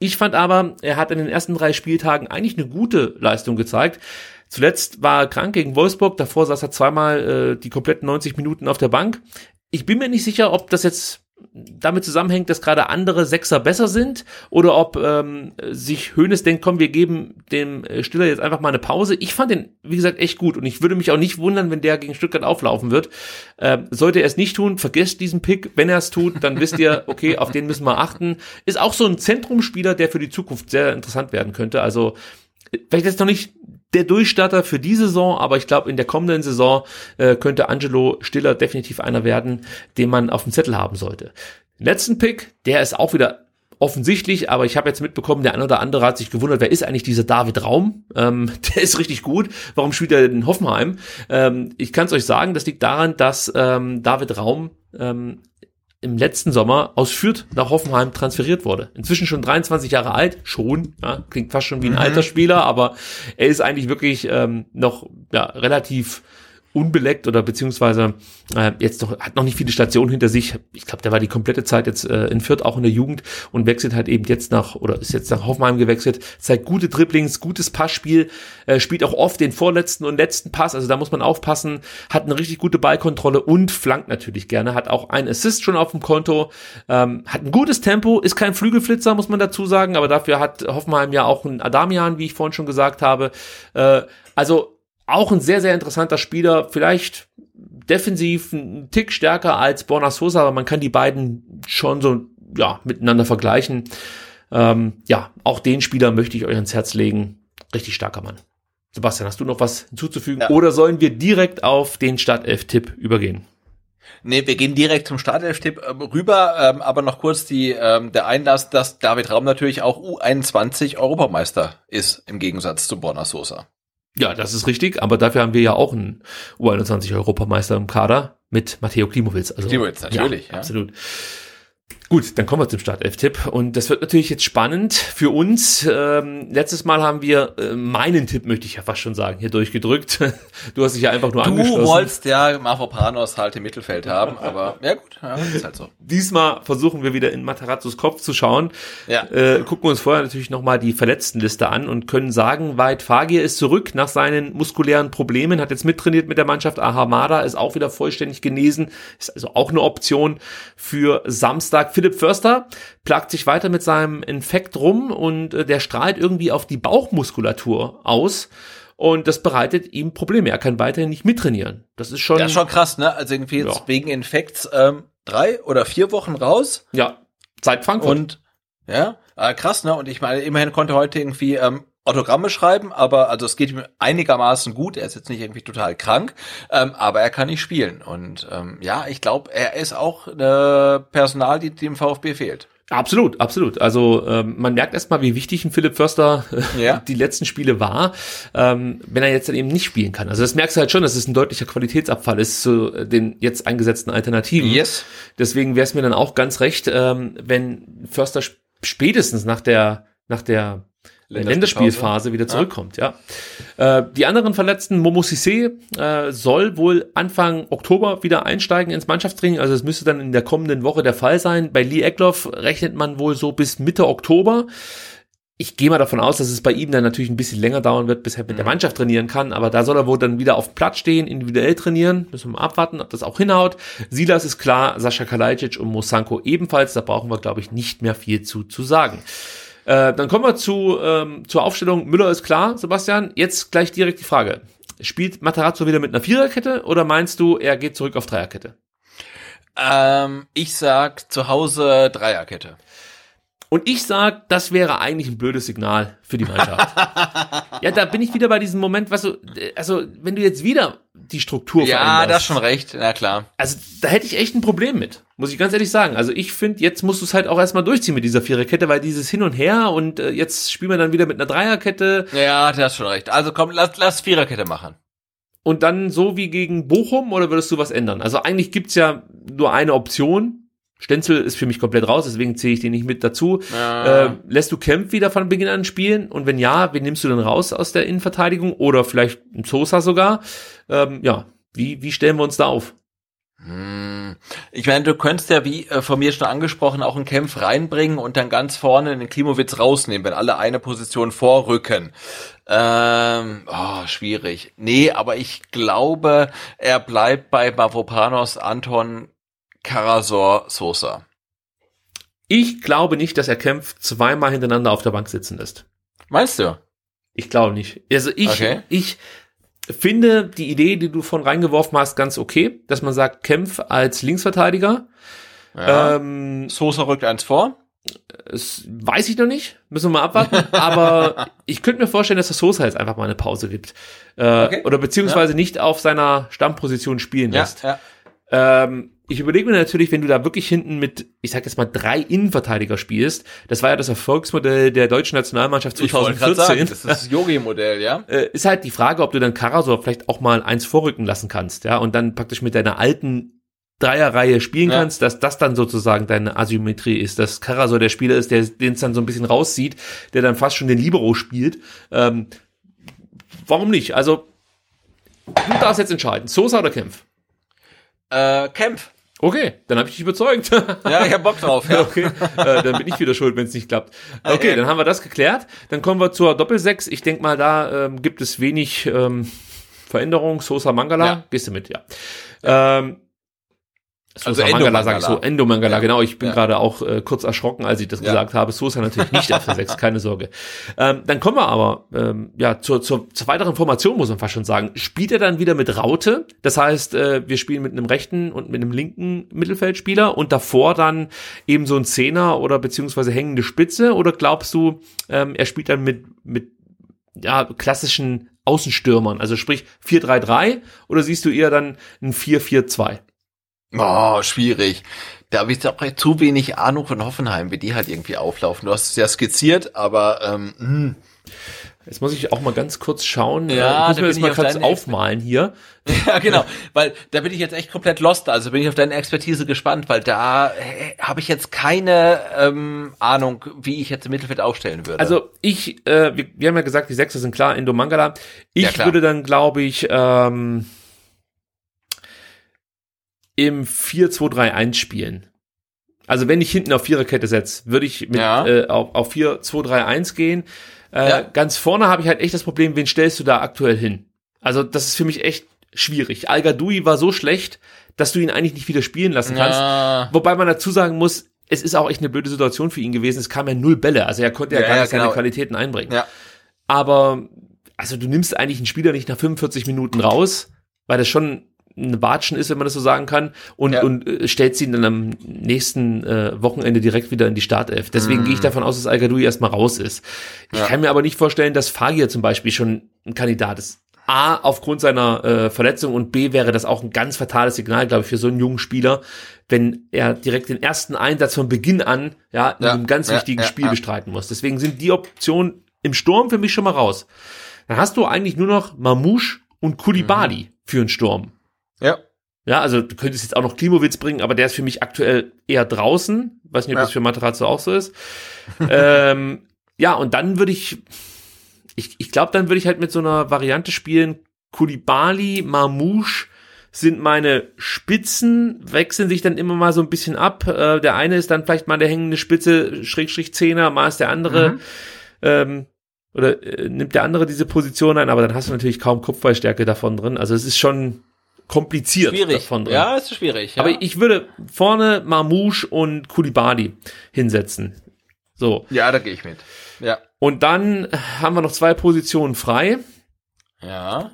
Ich fand aber, er hat in den ersten 3 Spieltagen eigentlich eine gute Leistung gezeigt. Zuletzt war er krank gegen Wolfsburg, davor saß er zweimal die kompletten 90 Minuten auf der Bank. Ich bin mir nicht sicher, ob das jetzt damit zusammenhängt, dass gerade andere Sechser besser sind, oder ob sich Hoeneß denkt, komm, wir geben dem Stiller jetzt einfach mal eine Pause. Ich fand den, wie gesagt, echt gut, und ich würde mich auch nicht wundern, wenn der gegen Stuttgart auflaufen wird. Sollte er es nicht tun, vergesst diesen Pick. Wenn er es tut, dann wisst ihr, okay, auf den müssen wir achten. Ist auch so ein Zentrumspieler, der für die Zukunft sehr interessant werden könnte. Also vielleicht ist noch nicht der Durchstarter für die Saison, aber ich glaube, in der kommenden Saison könnte Angelo Stiller definitiv einer werden, den man auf dem Zettel haben sollte. Den letzten Pick, der ist auch wieder offensichtlich, aber ich habe jetzt mitbekommen, der ein oder andere hat sich gewundert, wer ist eigentlich dieser David Raum? Der ist richtig gut. Warum spielt er in Hoffenheim? Ich kann es euch sagen, das liegt daran, dass David Raum im letzten Sommer aus Fürth nach Hoffenheim transferiert wurde. Inzwischen schon 23 Jahre alt, klingt fast schon wie ein alter Spieler, aber er ist eigentlich wirklich noch relativ unbeleckt, oder beziehungsweise jetzt noch, hat noch nicht viele Stationen hinter sich. Ich glaube, der war die komplette Zeit jetzt in Fürth, auch in der Jugend, und wechselt halt eben jetzt ist jetzt nach Hoffenheim gewechselt. Zeigt gute Dribblings, gutes Passspiel, spielt auch oft den vorletzten und letzten Pass, also da muss man aufpassen, hat eine richtig gute Ballkontrolle und flankt natürlich gerne, hat auch einen Assist schon auf dem Konto, hat ein gutes Tempo, ist kein Flügelflitzer, muss man dazu sagen, aber dafür hat Hoffenheim ja auch einen Adamian, wie ich vorhin schon gesagt habe. Auch ein sehr, sehr interessanter Spieler, vielleicht defensiv ein Tick stärker als Borna Sosa, aber man kann die beiden schon so miteinander vergleichen. Auch den Spieler möchte ich euch ans Herz legen. Richtig starker Mann. Sebastian, hast du noch was hinzuzufügen? Ja. Oder sollen wir direkt auf den Startelf-Tipp übergehen? Nee, wir gehen direkt zum Startelf-Tipp rüber, aber noch kurz der Einlass, dass David Raum natürlich auch U21-Europameister ist, im Gegensatz zu Borna Sosa. Ja, das ist richtig, aber dafür haben wir ja auch einen U21-Europameister im Kader mit Matteo Klimowitz. Also, Klimowitz, natürlich. Ja, absolut. Ja. Gut, dann kommen wir zum Startelf-Tipp, und das wird natürlich jetzt spannend für uns. Letztes Mal haben wir meinen Tipp, möchte ich ja fast schon sagen, hier durchgedrückt. Du hast dich ja einfach nur angeschlossen. Du wolltest ja Mavropanos halt im Mittelfeld haben, aber ja gut, ja, ist halt so. Diesmal versuchen wir wieder in Materazzos Kopf zu schauen. Ja. Gucken wir uns vorher natürlich nochmal die Verletztenliste an und können sagen, Veit Fagir ist zurück nach seinen muskulären Problemen, hat jetzt mittrainiert mit der Mannschaft. Ahamada ist auch wieder vollständig genesen, ist also auch eine Option für Samstag. Philipp Förster plagt sich weiter mit seinem Infekt rum, und der strahlt irgendwie auf die Bauchmuskulatur aus, und das bereitet ihm Probleme. Er kann weiterhin nicht mittrainieren. Das ist schon krass, ne? Also irgendwie jetzt wegen Infekts 3 oder 4 Wochen raus. Ja, seit Frankfurt. Und ja, krass, ne? Und ich meine, immerhin konnte heute irgendwie Autogramme schreiben, aber also es geht ihm einigermaßen gut, er ist jetzt nicht irgendwie total krank, aber er kann nicht spielen, und ich glaube, er ist auch Personal, die dem VfB fehlt. Absolut, absolut. Also man merkt erstmal, wie wichtig ein Philipp Förster die letzten Spiele war, wenn er jetzt dann eben nicht spielen kann. Also das merkst du halt schon, dass es ein deutlicher Qualitätsabfall ist zu den jetzt eingesetzten Alternativen. Yes. Deswegen wäre es mir dann auch ganz recht, wenn Förster spätestens nach der Länderspielphase wieder zurückkommt. Ja. Ja. Die anderen Verletzten, Momo Sissé soll wohl Anfang Oktober wieder einsteigen ins Mannschaftstraining, also es müsste dann in der kommenden Woche der Fall sein. Bei Lee Eckloff rechnet man wohl so bis Mitte Oktober. Ich gehe mal davon aus, dass es bei ihm dann natürlich ein bisschen länger dauern wird, bis er mit der Mannschaft trainieren kann, aber da soll er wohl dann wieder auf Platz stehen, individuell trainieren, müssen wir mal abwarten, ob das auch hinhaut. Silas ist klar, Sascha Kalajdzic und Mosanko ebenfalls, da brauchen wir, glaube ich, nicht mehr viel zu sagen. Dann kommen wir zur Aufstellung. Müller ist klar, Sebastian. Jetzt gleich direkt die Frage. Spielt Materazzo wieder mit einer Viererkette oder meinst du, er geht zurück auf Dreierkette? Ich sag zu Hause Dreierkette. Und ich sag, das wäre eigentlich ein blödes Signal für die Mannschaft. Ja, da bin ich wieder bei diesem Moment, was so, also wenn du jetzt wieder die Struktur veränderst. Ja, da hast schon recht, na klar. Also da hätte ich echt ein Problem mit, muss ich ganz ehrlich sagen. Also ich finde, jetzt musst du es halt auch erstmal durchziehen mit dieser Viererkette, weil dieses Hin und Her und jetzt spielen wir dann wieder mit einer Dreierkette. Ja, da hast schon recht. Also komm, lass Viererkette machen. Und dann so wie gegen Bochum oder würdest du was ändern? Also eigentlich gibt's ja nur eine Option. Stenzel ist für mich komplett raus, deswegen zähle ich den nicht mit dazu. Ja. Lässt du Kempf wieder von Beginn an spielen? Und wenn ja, wen nimmst du dann raus aus der Innenverteidigung? Oder vielleicht ein Sosa sogar? Ja, wie stellen wir uns da auf? Ich meine, du könntest ja, wie von mir schon angesprochen, auch einen Kempf reinbringen und dann ganz vorne den Klimowitz rausnehmen, wenn alle eine Position vorrücken. Schwierig. Nee, aber ich glaube, er bleibt bei Mavropanos, Anton, Karasor, Sosa. Ich glaube nicht, dass er Kempf zweimal hintereinander auf der Bank sitzen lässt. Meinst du? Ich glaube nicht. Also ich finde die Idee, die du von reingeworfen hast, ganz okay, dass man sagt, Kempf als Linksverteidiger. Ja. Sosa rückt eins vor. Das weiß ich noch nicht, müssen wir mal abwarten, aber ich könnte mir vorstellen, dass der Sosa jetzt einfach mal eine Pause gibt. Oder beziehungsweise nicht auf seiner Stammposition spielen lässt. Ja. Ich überlege mir natürlich, wenn du da wirklich hinten mit, ich sag jetzt mal, 3 Innenverteidiger spielst, das war ja das Erfolgsmodell der deutschen Nationalmannschaft 2014. Ich wollte gerade sagen, das ist das Yogi-Modell, ja. Ist halt die Frage, ob du dann Karasor vielleicht auch mal eins vorrücken lassen kannst, ja, und dann praktisch mit deiner alten Dreierreihe spielen kannst, dass das dann sozusagen deine Asymmetrie ist, dass Karasor der Spieler ist, der den es dann so ein bisschen rauszieht, der dann fast schon den Libero spielt. Warum nicht? Also, du darfst jetzt entscheiden, Sosa oder Kempf? Kempf. Okay, dann habe ich dich überzeugt. Ja, ich habe Bock drauf. Ja. Okay, dann bin ich wieder schuld, wenn es nicht klappt. Okay, dann haben wir das geklärt. Dann kommen wir zur Doppelsechs. Ich denke mal, da gibt es wenig Veränderung. Sosa, Mangala, gehst du mit, Sosa, also Mangala, sage ich so. Endo Mangala, genau. Ich bin gerade auch kurz erschrocken, als ich das gesagt habe. Sosa natürlich nicht auf der 6, keine Sorge. Dann kommen wir aber zur weiteren Formation, muss man fast schon sagen. Spielt er dann wieder mit Raute? Das heißt, wir spielen mit einem rechten und mit einem linken Mittelfeldspieler und davor dann eben so ein Zehner oder beziehungsweise hängende Spitze? Oder glaubst du, er spielt dann mit klassischen Außenstürmern? Also sprich 4-3-3 oder siehst du eher dann ein 4-4-2? Oh, schwierig. Da habe ich auch zu wenig Ahnung von Hoffenheim, wie die halt irgendwie auflaufen. Du hast es ja skizziert, aber jetzt muss ich auch mal ganz kurz schauen. Ja, ich muss mir jetzt mal kurz aufmalen hier. Ja, genau, weil da bin ich jetzt echt komplett lost. Also bin ich auf deine Expertise gespannt, weil da habe ich jetzt keine Ahnung, wie ich jetzt im Mittelfeld aufstellen würde. Also ich, wir haben ja gesagt, die Sechser sind klar, Endo Mangala. Ich würde dann, glaube ich, im 4-2-3-1 spielen. Also wenn ich hinten auf Viererkette setze, würde ich mit auf 4-2-3-1 gehen. Ganz vorne habe ich halt echt das Problem, wen stellst du da aktuell hin? Also das ist für mich echt schwierig. Al-Gadoui war so schlecht, dass du ihn eigentlich nicht wieder spielen lassen kannst. Ja. Wobei man dazu sagen muss, es ist auch echt eine blöde Situation für ihn gewesen. Es kamen ja 0 Bälle, also er konnte gar nicht seine Qualitäten einbringen. Ja. Aber also du nimmst eigentlich einen Spieler nicht nach 45 Minuten raus, weil das schon eine Watschen ist, wenn man das so sagen kann, und stellt sie ihn dann am nächsten Wochenende direkt wieder in die Startelf. Deswegen gehe ich davon aus, dass Al-Gadoui erstmal raus ist. Ich kann mir aber nicht vorstellen, dass Fagir zum Beispiel schon ein Kandidat ist. A, aufgrund seiner Verletzung, und B, wäre das auch ein ganz fatales Signal, glaube ich, für so einen jungen Spieler, wenn er direkt den ersten Einsatz von Beginn an in einem ganz wichtigen Spiel bestreiten muss. Deswegen sind die Optionen im Sturm für mich schon mal raus. Dann hast du eigentlich nur noch Mamouche und Koulibaly für einen Sturm. Ja. Ja, also du könntest jetzt auch noch Klimowitz bringen, aber der ist für mich aktuell eher draußen. Weiß nicht, ob das für Materazzo auch so ist. Ja, und dann würde ich glaube, dann würde ich halt mit so einer Variante spielen. Koulibaly, Marmouche sind meine Spitzen, wechseln sich dann immer mal so ein bisschen ab. Der eine ist dann vielleicht mal der hängende Spitze, Schrägstrich-Zehner, mal ist der andere, nimmt der andere diese Position ein, aber dann hast du natürlich kaum Kopfballstärke davon drin. Also es ist schon kompliziert schwierig. Davon drin. Ja, es ist schwierig. Ja. Aber ich würde vorne Marmouche und Koulibaly hinsetzen. So. Ja, da gehe ich mit. Ja. Und dann haben wir noch zwei Positionen frei. Ja.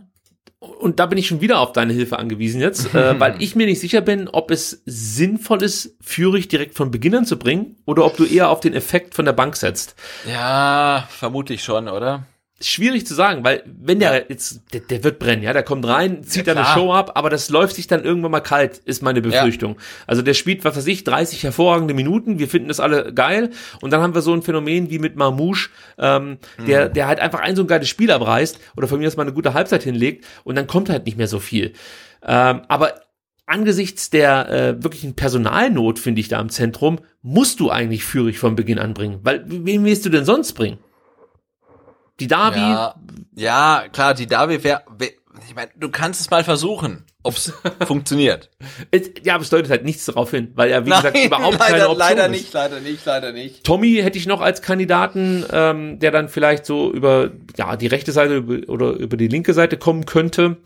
Und da bin ich schon wieder auf deine Hilfe angewiesen jetzt, weil ich mir nicht sicher bin, ob es sinnvoll ist, Führig direkt von Beginn an zu bringen oder ob du eher auf den Effekt von der Bank setzt. Ja, vermutlich schon, oder? Schwierig zu sagen, weil wenn der jetzt, der wird brennen, ja, der kommt rein, zieht dann eine Show ab, aber das läuft sich dann irgendwann mal kalt, ist meine Befürchtung. Ja. Also der spielt, was weiß ich, 30 hervorragende Minuten, wir finden das alle geil und dann haben wir so ein Phänomen wie mit Marmouche, der halt einfach ein so ein geiles Spiel abreißt oder von mir aus mal eine gute Halbzeit hinlegt und dann kommt halt nicht mehr so viel. Aber angesichts der wirklichen Personalnot, finde ich, da im Zentrum, musst du eigentlich Führig von Beginn an bringen, weil wen willst du denn sonst bringen? Die Derby. Ja, klar, die Derby wäre, ich meine, du kannst es mal versuchen, ob es funktioniert. Ja, aber es deutet halt nichts darauf hin, weil er, wie gesagt, überhaupt leider, keine Option ist. Leider nicht. Tommy hätte ich noch als Kandidaten, der dann vielleicht so über die rechte Seite oder über die linke Seite kommen könnte.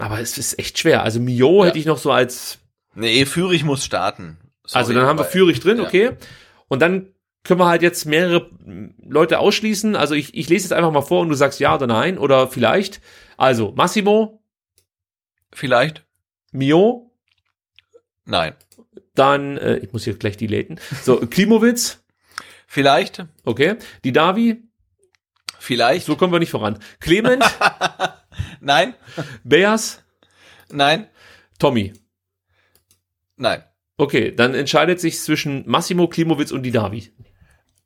Aber es ist echt schwer. Also Mio hätte ich noch so als... Nee, Führig muss starten. Sorry, also dann haben wir Führig drin, okay. Und dann können wir halt jetzt mehrere Leute ausschließen. Also ich lese jetzt einfach mal vor und du sagst ja oder nein oder vielleicht. Also Massimo. Vielleicht. Mio. Nein. Dann, ich muss hier gleich die läden. So, Klimowitz. Vielleicht. Okay. Didavi. Vielleicht. So kommen wir nicht voran. Clement. Nein. Beas. Nein. Tommy. Nein. Okay, dann entscheidet sich zwischen Massimo, Klimowitz und Didavi.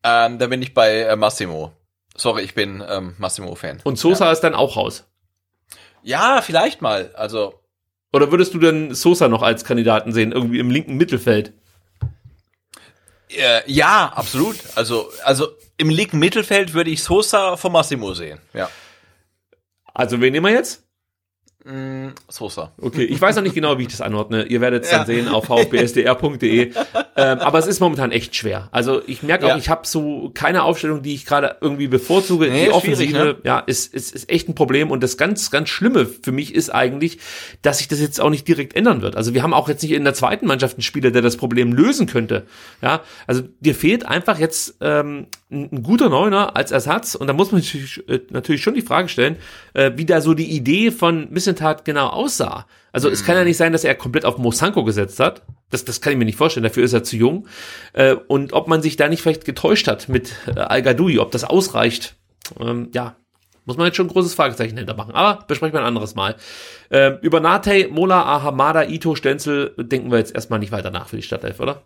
Da bin ich bei Massimo. Sorry, ich bin Massimo-Fan. Und Sosa ist dann auch raus? Ja, vielleicht mal. Also. Oder würdest du dann Sosa noch als Kandidaten sehen, irgendwie im linken Mittelfeld? Ja, absolut. Also im linken Mittelfeld würde ich Sosa vor Massimo sehen. Ja. Also wen nehmen wir jetzt? Sosa. Okay, ich weiß noch nicht genau, wie ich das anordne. Ihr werdet es dann sehen auf vfbsdr.de. Aber es ist momentan echt schwer. Also ich merke auch, ich habe so keine Aufstellung, die ich gerade irgendwie bevorzuge. Die Offensive, ist echt ein Problem. Und das ganz, ganz Schlimme für mich ist eigentlich, dass sich das jetzt auch nicht direkt ändern wird. Also wir haben auch jetzt nicht in der zweiten Mannschaft einen Spieler, der das Problem lösen könnte. Ja, also dir fehlt einfach jetzt ein guter Neuner als Ersatz. Und da muss man natürlich schon die Frage stellen, wie da so die Idee von Mislintat genau aussah. Also es kann ja nicht sein, dass er komplett auf Mo Sanko gesetzt hat. Das kann ich mir nicht vorstellen, dafür ist er zu jung. Und ob man sich da nicht vielleicht getäuscht hat mit Al-Gadoui, ob das ausreicht. Muss man jetzt schon ein großes Fragezeichen hinter machen. Aber besprechen wir ein anderes Mal. Über Natey, Mola, Ahamada, Ito, Stenzel denken wir jetzt erstmal nicht weiter nach für die Stadtelf, oder?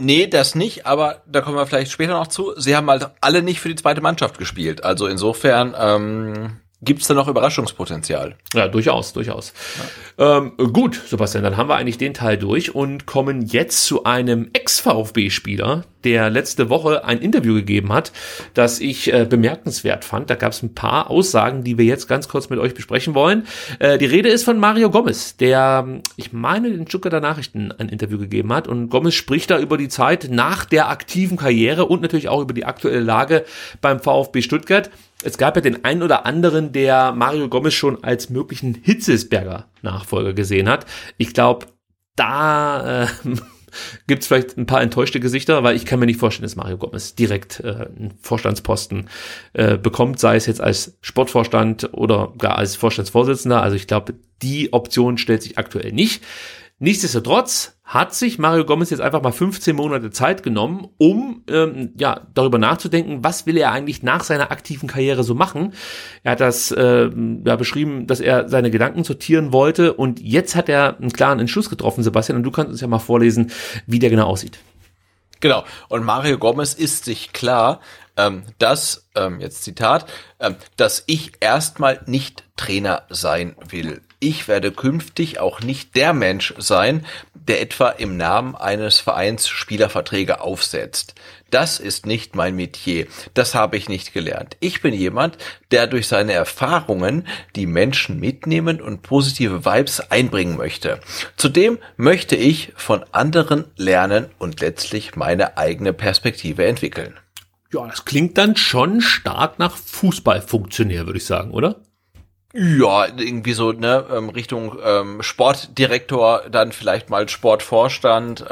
Nee, das nicht, aber da kommen wir vielleicht später noch zu. Sie haben halt alle nicht für die zweite Mannschaft gespielt. Also insofern gibt es da noch Überraschungspotenzial. Ja, durchaus. Ja. Gut, Sebastian, dann haben wir eigentlich den Teil durch und kommen jetzt zu einem Ex-VfB-Spieler, der letzte Woche ein Interview gegeben hat, das ich bemerkenswert fand. Da gab es ein paar Aussagen, die wir jetzt ganz kurz mit euch besprechen wollen. Die Rede ist von Mario Gomez, der, ich meine, den Stuttgarter Nachrichten ein Interview gegeben hat. Und Gomez spricht da über die Zeit nach der aktiven Karriere und natürlich auch über die aktuelle Lage beim VfB Stuttgart. Es gab ja den einen oder anderen, der Mario Gomez schon als möglichen Hitzlsperger-Nachfolger gesehen hat. Ich glaube, da gibt es vielleicht ein paar enttäuschte Gesichter, weil ich kann mir nicht vorstellen, dass Mario Gomez direkt einen Vorstandsposten bekommt, sei es jetzt als Sportvorstand oder gar als Vorstandsvorsitzender. Also ich glaube, die Option stellt sich aktuell nicht. Nichtsdestotrotz hat sich Mario Gomez jetzt einfach mal 15 Monate Zeit genommen, um darüber nachzudenken, was will er eigentlich nach seiner aktiven Karriere so machen. Er hat das beschrieben, dass er seine Gedanken sortieren wollte und jetzt hat er einen klaren Entschluss getroffen, Sebastian, und du kannst uns ja mal vorlesen, wie der genau aussieht. Genau, und Mario Gomez ist sich klar, dass, jetzt Zitat, dass ich erstmal nicht Trainer sein will. Ich werde künftig auch nicht der Mensch sein, der etwa im Namen eines Vereins Spielerverträge aufsetzt. Das ist nicht mein Metier. Das habe ich nicht gelernt. Ich bin jemand, der durch seine Erfahrungen die Menschen mitnehmen und positive Vibes einbringen möchte. Zudem möchte ich von anderen lernen und letztlich meine eigene Perspektive entwickeln. Ja, das klingt dann schon stark nach Fußballfunktionär, würde ich sagen, oder? Ja, irgendwie so, ne, Richtung Sportdirektor, dann vielleicht mal Sportvorstand,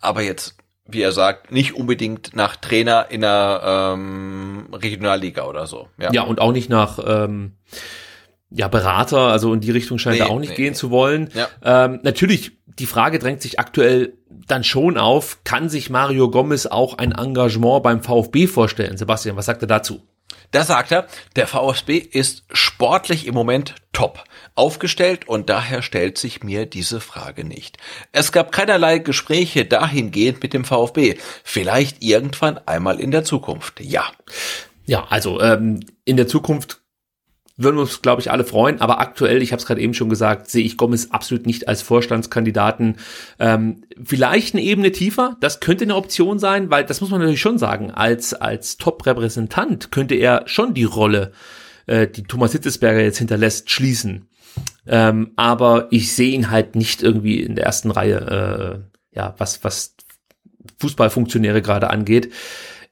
aber jetzt, wie er sagt, nicht unbedingt nach Trainer in der Regionalliga oder so. Ja. Ja, und auch nicht nach Berater, also in die Richtung scheint er auch nicht gehen zu wollen. Ja. Natürlich, die Frage drängt sich aktuell dann schon auf, kann sich Mario Gomez auch ein Engagement beim VfB vorstellen? Sebastian, was sagt er dazu? Da sagt er, der VfB ist sportlich im Moment top aufgestellt und daher stellt sich mir diese Frage nicht. Es gab keinerlei Gespräche dahingehend mit dem VfB. Vielleicht irgendwann einmal in der Zukunft, ja. Ja, also in der Zukunft würden wir uns, glaube ich, alle freuen, aber aktuell, ich habe es gerade eben schon gesagt, sehe ich Gomez absolut nicht als Vorstandskandidaten. Vielleicht eine Ebene tiefer, das könnte eine Option sein, weil das muss man natürlich schon sagen, als Top-Repräsentant könnte er schon die Rolle, die Thomas Hitzlsperger jetzt hinterlässt, schließen. Aber ich sehe ihn halt nicht irgendwie in der ersten Reihe, was Fußballfunktionäre gerade angeht.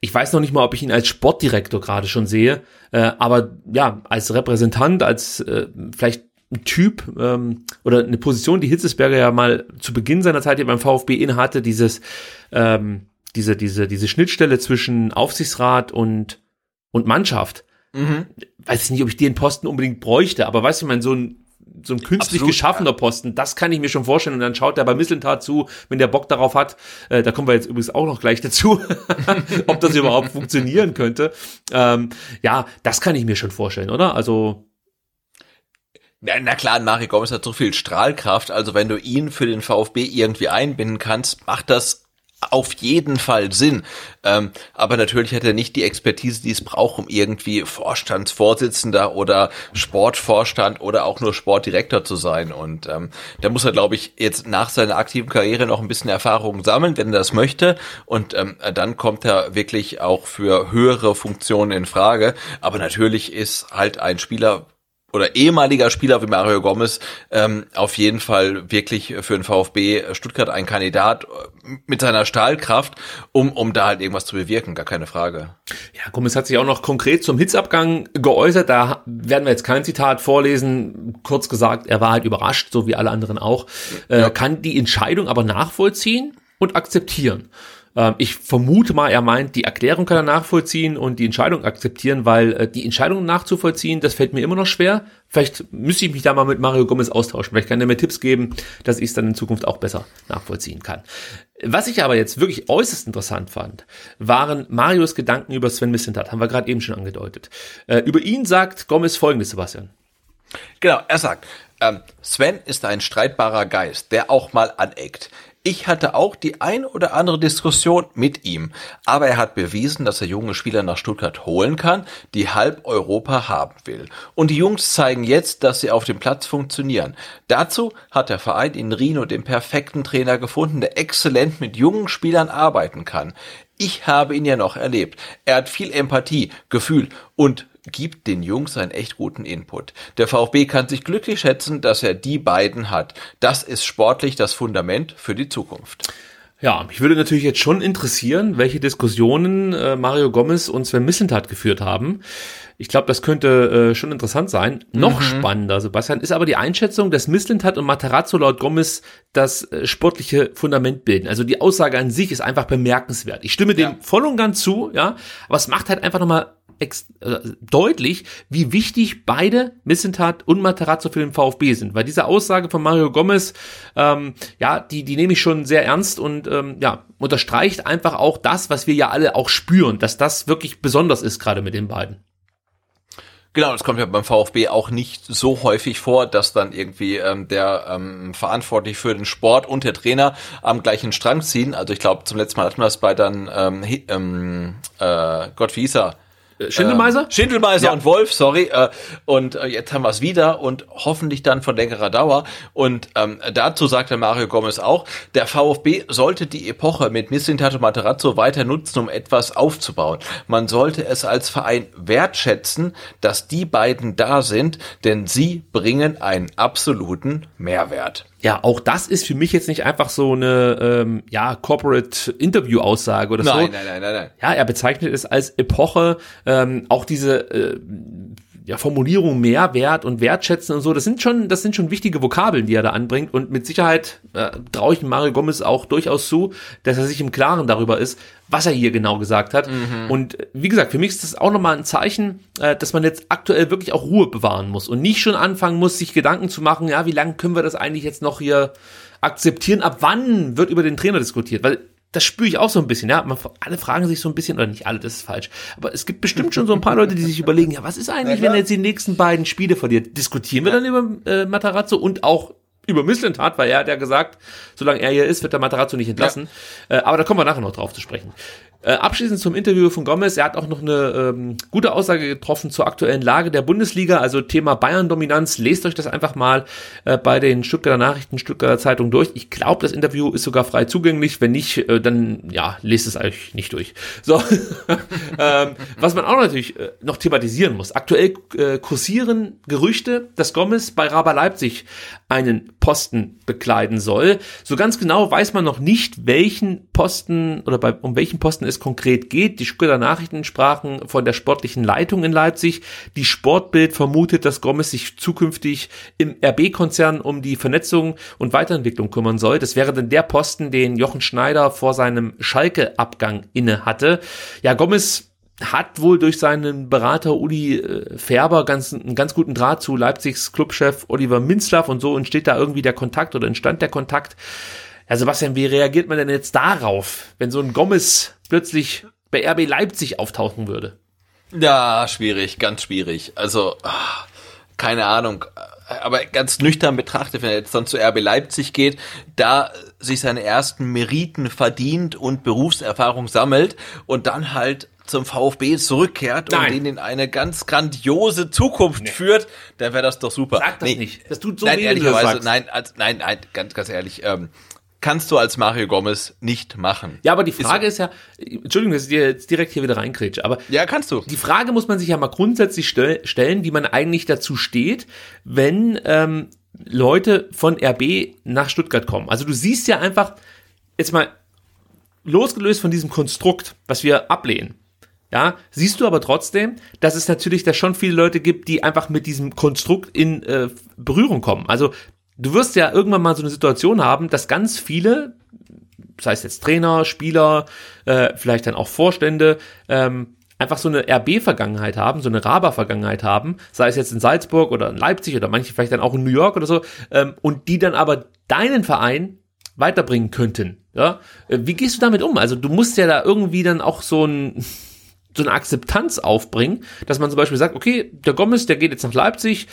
Ich weiß noch nicht mal, ob ich ihn als Sportdirektor gerade schon sehe, aber ja, als Repräsentant, als vielleicht ein Typ oder eine Position, die Hitzlsperger ja mal zu Beginn seiner Zeit hier beim VfB innehatte, diese Schnittstelle zwischen Aufsichtsrat und Mannschaft. Mhm. Weiß ich nicht, ob ich den Posten unbedingt bräuchte, aber weißt du, ich meine, so ein künstlich Absolut, geschaffener Posten, das kann ich mir schon vorstellen. Und dann schaut er bei Mislintat zu, wenn der Bock darauf hat. Da kommen wir jetzt übrigens auch noch gleich dazu, ob das überhaupt funktionieren könnte. Das kann ich mir schon vorstellen, oder? Also na klar, Mario Gomez hat so viel Strahlkraft. Also wenn du ihn für den VfB irgendwie einbinden kannst, macht das auf jeden Fall Sinn. Aber natürlich hat er nicht die Expertise, die es braucht, um irgendwie Vorstandsvorsitzender oder Sportvorstand oder auch nur Sportdirektor zu sein. Und da muss er, glaube ich, jetzt nach seiner aktiven Karriere noch ein bisschen Erfahrung sammeln, wenn er das möchte. Und dann kommt er wirklich auch für höhere Funktionen in Frage. Aber natürlich ist halt ein Spieler oder ehemaliger Spieler wie Mario Gomez auf jeden Fall wirklich für den VfB Stuttgart ein Kandidat mit seiner Stahlkraft, um da halt irgendwas zu bewirken, gar keine Frage. Ja, Gomez hat sich auch noch konkret zum Hitzabgang geäußert, da werden wir jetzt kein Zitat vorlesen, kurz gesagt, er war halt überrascht, so wie alle anderen auch, kann die Entscheidung aber nachvollziehen und akzeptieren. Ich vermute mal, er meint, die Erklärung kann er nachvollziehen und die Entscheidung akzeptieren, weil die Entscheidung nachzuvollziehen, das fällt mir immer noch schwer. Vielleicht müsste ich mich da mal mit Mario Gomez austauschen. Vielleicht kann er mir Tipps geben, dass ich es dann in Zukunft auch besser nachvollziehen kann. Was ich aber jetzt wirklich äußerst interessant fand, waren Marios Gedanken über Sven Mislintat. Haben wir gerade eben schon angedeutet. Über ihn sagt Gomez Folgendes, Sebastian. Genau, er sagt, Sven ist ein streitbarer Geist, der auch mal aneckt. Ich hatte auch die ein oder andere Diskussion mit ihm, aber er hat bewiesen, dass er junge Spieler nach Stuttgart holen kann, die halb Europa haben will. Und die Jungs zeigen jetzt, dass sie auf dem Platz funktionieren. Dazu hat der Verein in Rhino den perfekten Trainer gefunden, der exzellent mit jungen Spielern arbeiten kann. Ich habe ihn ja noch erlebt. Er hat viel Empathie, Gefühl und gibt den Jungs einen echt guten Input. Der VfB kann sich glücklich schätzen, dass er die beiden hat. Das ist sportlich das Fundament für die Zukunft. Ja, mich würde natürlich jetzt schon interessieren, welche Diskussionen Mario Gomez und Sven Mislintat geführt haben. Ich glaube, das könnte schon interessant sein. Noch spannender, Sebastian, ist aber die Einschätzung, dass Mislintat und Materazzo laut Gomez das sportliche Fundament bilden. Also die Aussage an sich ist einfach bemerkenswert. Ich stimme dem voll und ganz zu, ja, aber es macht halt einfach nochmal deutlich, wie wichtig beide Mislintat und Materazzo für den VfB sind, weil diese Aussage von Mario Gomez, die nehme ich schon sehr ernst und unterstreicht einfach auch das, was wir ja alle auch spüren, dass das wirklich besonders ist gerade mit den beiden. Genau, das kommt ja beim VfB auch nicht so häufig vor, dass dann irgendwie der Verantwortliche für den Sport und der Trainer am gleichen Strang ziehen. Also ich glaube, zum letzten Mal hatten wir das bei dann Gott, wie hieß er? Schindelmeiser? Schindelmeiser, ja. Und Wolf, sorry. Und jetzt haben wir es wieder und hoffentlich dann von längerer Dauer. Und dazu sagte Mario Gomez auch, der VfB sollte die Epoche mit Mislintat und Materazzo weiter nutzen, um etwas aufzubauen. Man sollte es als Verein wertschätzen, dass die beiden da sind, denn sie bringen einen absoluten Mehrwert. Ja, auch das ist für mich jetzt nicht einfach so eine Corporate-Interview-Aussage oder so. Nein. Ja, er bezeichnet es als Epoche, auch diese Formulierung Mehrwert und Wertschätzen und so, das sind schon wichtige Vokabeln, die er da anbringt, und mit Sicherheit traue ich Mario Gomez auch durchaus zu, dass er sich im Klaren darüber ist, was er hier genau gesagt hat. Mhm. Und wie gesagt, für mich ist das auch nochmal ein Zeichen, dass man jetzt aktuell wirklich auch Ruhe bewahren muss und nicht schon anfangen muss, sich Gedanken zu machen, ja, wie lange können wir das eigentlich jetzt noch hier akzeptieren, ab wann wird über den Trainer diskutiert, weil das spüre ich auch so ein bisschen, ja. Alle fragen sich so ein bisschen, oder nicht alle, das ist falsch. Aber es gibt bestimmt schon so ein paar Leute, die sich überlegen, ja, was ist eigentlich, wenn er jetzt die nächsten beiden Spiele verliert? Diskutieren wir dann über Materazzo und auch über Mislintat, weil er hat ja gesagt, solange er hier ist, wird der Materazzo nicht entlassen. Ja. Aber da kommen wir nachher noch drauf zu sprechen. Abschließend zum Interview von Gomez. Er hat auch noch eine gute Aussage getroffen zur aktuellen Lage der Bundesliga, also Thema Bayern-Dominanz. Lest euch das einfach mal bei den Stuttgarter Nachrichten, Stuttgarter Zeitung durch. Ich glaube, das Interview ist sogar frei zugänglich. Wenn nicht, dann ja, lest es euch nicht durch. So, was man auch natürlich noch thematisieren muss. Aktuell kursieren Gerüchte, dass Gomez bei RB Leipzig einen Posten bekleiden soll. So ganz genau weiß man noch nicht, welchen Posten oder um welchen Posten es konkret geht. Die Stuttgarter Nachrichten sprachen von der sportlichen Leitung in Leipzig. Die Sportbild vermutet, dass Gomez sich zukünftig im RB-Konzern um die Vernetzung und Weiterentwicklung kümmern soll. Das wäre dann der Posten, den Jochen Schneider vor seinem Schalke-Abgang inne hatte. Ja, Gomez hat wohl durch seinen Berater Uli Färber einen ganz guten Draht zu Leipzigs Clubchef Oliver Minzlaff, und so entsteht da irgendwie der Kontakt oder entstand der Kontakt. Ja, Sebastian, wie reagiert man denn jetzt darauf, wenn so ein Gomez plötzlich bei RB Leipzig auftauchen würde? Ja, schwierig, ganz schwierig. Also, keine Ahnung. Aber ganz nüchtern betrachtet, wenn er jetzt dann zu RB Leipzig geht, da sich seine ersten Meriten verdient und Berufserfahrung sammelt und dann halt zum VfB zurückkehrt und den in eine ganz grandiose Zukunft führt, dann wäre das doch super. Sag das nicht. Das tut so weh, wenn du das sagst. Nein, ganz ehrlich, kannst du als Mario Gomez nicht machen. Ja, aber die Frage ist ja, Entschuldigung, dass ich dir jetzt direkt hier wieder reinkrätsche, aber ja, kannst du. Die Frage muss man sich ja mal grundsätzlich stellen, wie man eigentlich dazu steht, wenn Leute von RB nach Stuttgart kommen. Also du siehst ja einfach, jetzt mal losgelöst von diesem Konstrukt, was wir ablehnen, ja, siehst du aber trotzdem, dass es natürlich da schon viele Leute gibt, die einfach mit diesem Konstrukt in Berührung kommen. Also du wirst ja irgendwann mal so eine Situation haben, dass ganz viele, das heißt jetzt Trainer, Spieler, vielleicht dann auch Vorstände, einfach so eine RB-Vergangenheit haben, so eine Raba-Vergangenheit haben, sei es jetzt in Salzburg oder in Leipzig oder manche vielleicht dann auch in New York oder so, und die dann aber deinen Verein weiterbringen könnten. Ja? Wie gehst du damit um? Also du musst ja da irgendwie dann auch so eine Akzeptanz aufbringen, dass man zum Beispiel sagt, okay, der Gomez, der geht jetzt nach Leipzig,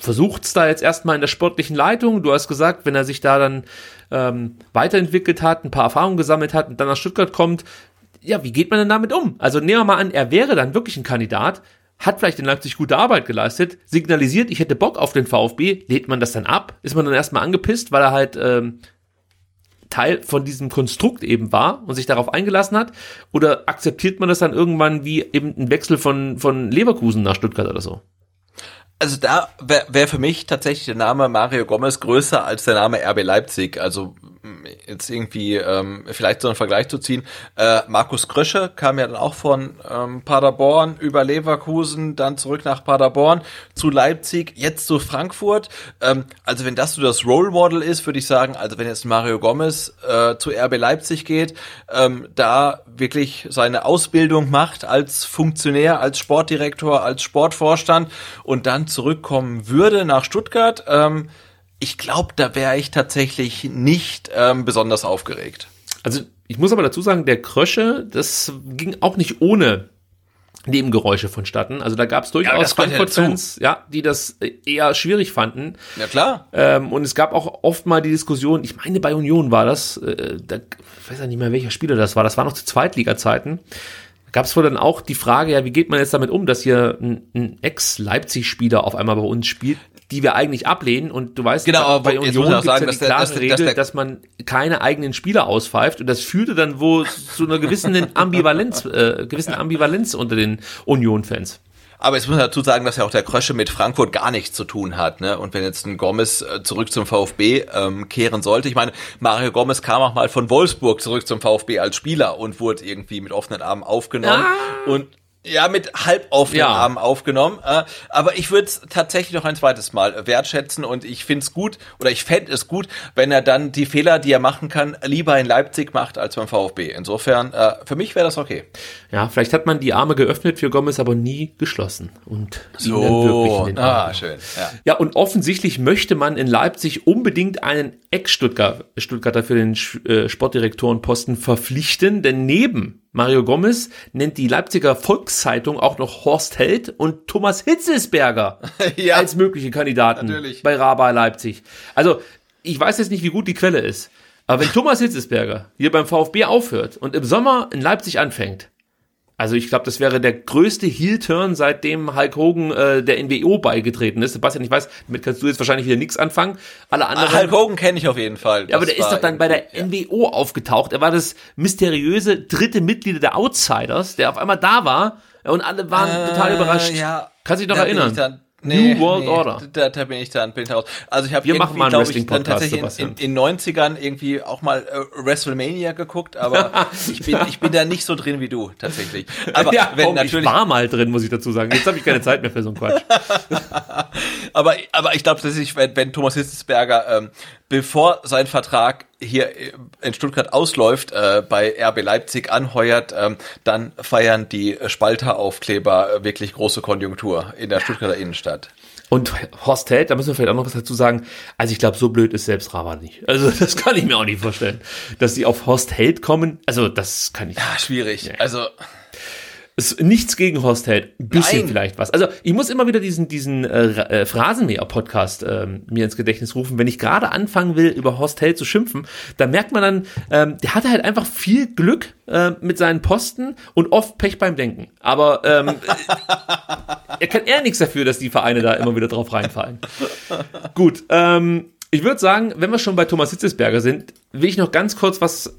versucht's da jetzt erstmal in der sportlichen Leitung. Du hast gesagt, wenn er sich da dann weiterentwickelt hat, ein paar Erfahrungen gesammelt hat und dann nach Stuttgart kommt, ja, wie geht man denn damit um? Also nehmen wir mal an, er wäre dann wirklich ein Kandidat, hat vielleicht in Leipzig gute Arbeit geleistet, signalisiert, ich hätte Bock auf den VfB, lädt man das dann ab? Ist man dann erstmal angepisst, weil er halt Teil von diesem Konstrukt eben war und sich darauf eingelassen hat, oder akzeptiert man das dann irgendwann wie eben ein Wechsel von Leverkusen nach Stuttgart oder so? Also da wäre für mich tatsächlich der Name Mario Gomez größer als der Name RB Leipzig, also jetzt irgendwie vielleicht so einen Vergleich zu ziehen. Markus Krösche kam ja dann auch von Paderborn über Leverkusen, dann zurück nach Paderborn, zu Leipzig, jetzt zu Frankfurt. Also wenn das so das Role Model ist, würde ich sagen, also wenn jetzt Mario Gomez zu RB Leipzig geht, da wirklich seine Ausbildung macht als Funktionär, als Sportdirektor, als Sportvorstand und dann zurückkommen würde nach Stuttgart, ich glaube, da wäre ich tatsächlich nicht besonders aufgeregt. Also ich muss aber dazu sagen, der Krösche, das ging auch nicht ohne Nebengeräusche vonstatten. Also da gab es durchaus Frankfurt-Fans, die das eher schwierig fanden. Ja, klar. Und es gab auch oft mal die Diskussion, ich meine, bei Union war das, ich weiß ja nicht mehr, welcher Spieler das war noch zu Zweitliga-Zeiten. gab es wohl dann auch die Frage, ja, wie geht man jetzt damit um, dass hier ein Ex-Leipzig-Spieler auf einmal bei uns spielt, die wir eigentlich ablehnen, und du weißt, genau, bei Union gibt es ja die klare Regel, dass man keine eigenen Spieler auspfeift, und das führte dann wohl zu einer gewissen Ambivalenz unter den Union-Fans. Aber jetzt muss man dazu sagen, dass ja auch der Krösche mit Frankfurt gar nichts zu tun hat, ne? Und wenn jetzt ein Gomez zurück zum VfB kehren sollte, ich meine, Mario Gomez kam auch mal von Wolfsburg zurück zum VfB als Spieler und wurde irgendwie mit offenen Armen aufgenommen und ja, mit halb offenen Armen aufgenommen. Aber ich würde es tatsächlich noch ein zweites Mal wertschätzen, und ich find's gut, oder ich fände es gut, wenn er dann die Fehler, die er machen kann, lieber in Leipzig macht als beim VfB. Insofern, für mich wäre das okay. Ja, vielleicht hat man die Arme geöffnet für Gomez, aber nie geschlossen. Und so, ihn dann wirklich in den Arm. Schön. Ja. Ja, und offensichtlich möchte man in Leipzig unbedingt einen Ex-Stuttgarter für den Sportdirektorenposten verpflichten, denn neben Mario Gomez nennt die Leipziger Volkszeitung auch noch Horst Held und Thomas Hitzlsperger als mögliche Kandidaten bei RB Leipzig. Also, ich weiß jetzt nicht, wie gut die Quelle ist, aber wenn Thomas Hitzlsperger hier beim VfB aufhört und im Sommer in Leipzig anfängt, also ich glaube, das wäre der größte Heel-Turn, seitdem Hulk Hogan der NWO beigetreten ist. Sebastian, ich weiß, damit kannst du jetzt wahrscheinlich wieder nichts anfangen. Alle anderen. Hulk Hogan kenne ich auf jeden Fall. Ja, aber der ist doch dann bei der NWO aufgetaucht. Er war das mysteriöse dritte Mitglied der Outsiders, der auf einmal da war, und alle waren total überrascht. Ja, kannst du dich noch erinnern? Nee, New World Order. Da bin ich dann raus. Also ich habe irgendwie, glaube ich, dann tatsächlich in 90ern irgendwie auch mal WrestleMania geguckt, aber ich bin da nicht so drin wie du, tatsächlich. Aber ja, wenn natürlich, ich war mal drin, muss ich dazu sagen. Jetzt habe ich keine Zeit mehr für so einen Quatsch. aber ich glaube tatsächlich, wenn Thomas Hitzlsperger bevor sein Vertrag hier in Stuttgart ausläuft, bei RB Leipzig anheuert, dann feiern die Spalter-Aufkleber wirklich große Konjunktur in der Stuttgarter Innenstadt. Und Horst Held, da müssen wir vielleicht auch noch was dazu sagen, also ich glaube, so blöd ist selbst Raber nicht. Also das kann ich mir auch nicht vorstellen, dass sie auf Horst Held kommen, also das kann ich nicht. Ja, schwierig, nee. Also nichts gegen Horst Held, ein bisschen vielleicht was. Also ich muss immer wieder diesen Phrasenmäher-Podcast mir ins Gedächtnis rufen, wenn ich gerade anfangen will, über Horst Held zu schimpfen, da merkt man dann, der hatte halt einfach viel Glück mit seinen Posten und oft Pech beim Denken. Aber er kann eher nichts dafür, dass die Vereine da immer wieder drauf reinfallen. Gut, ich würde sagen, wenn wir schon bei Thomas Hitzlsperger sind, will ich noch ganz kurz was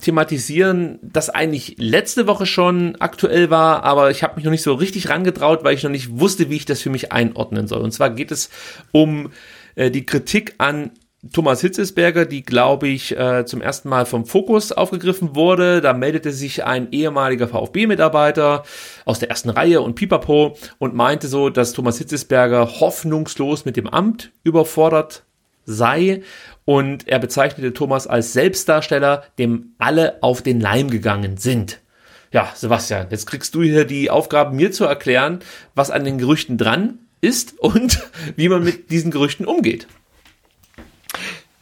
thematisieren, das eigentlich letzte Woche schon aktuell war, aber ich habe mich noch nicht so richtig rangetraut, weil ich noch nicht wusste, wie ich das für mich einordnen soll. Und zwar geht es um die Kritik an Thomas Hitzlsperger, die, glaube ich, zum ersten Mal vom Fokus aufgegriffen wurde. Da meldete sich ein ehemaliger VfB-Mitarbeiter aus der ersten Reihe und Pipapo und meinte so, dass Thomas Hitzlsperger hoffnungslos mit dem Amt überfordert sei, und er bezeichnete Thomas als Selbstdarsteller, dem alle auf den Leim gegangen sind. Ja, Sebastian, jetzt kriegst du hier die Aufgabe, mir zu erklären, was an den Gerüchten dran ist und wie man mit diesen Gerüchten umgeht.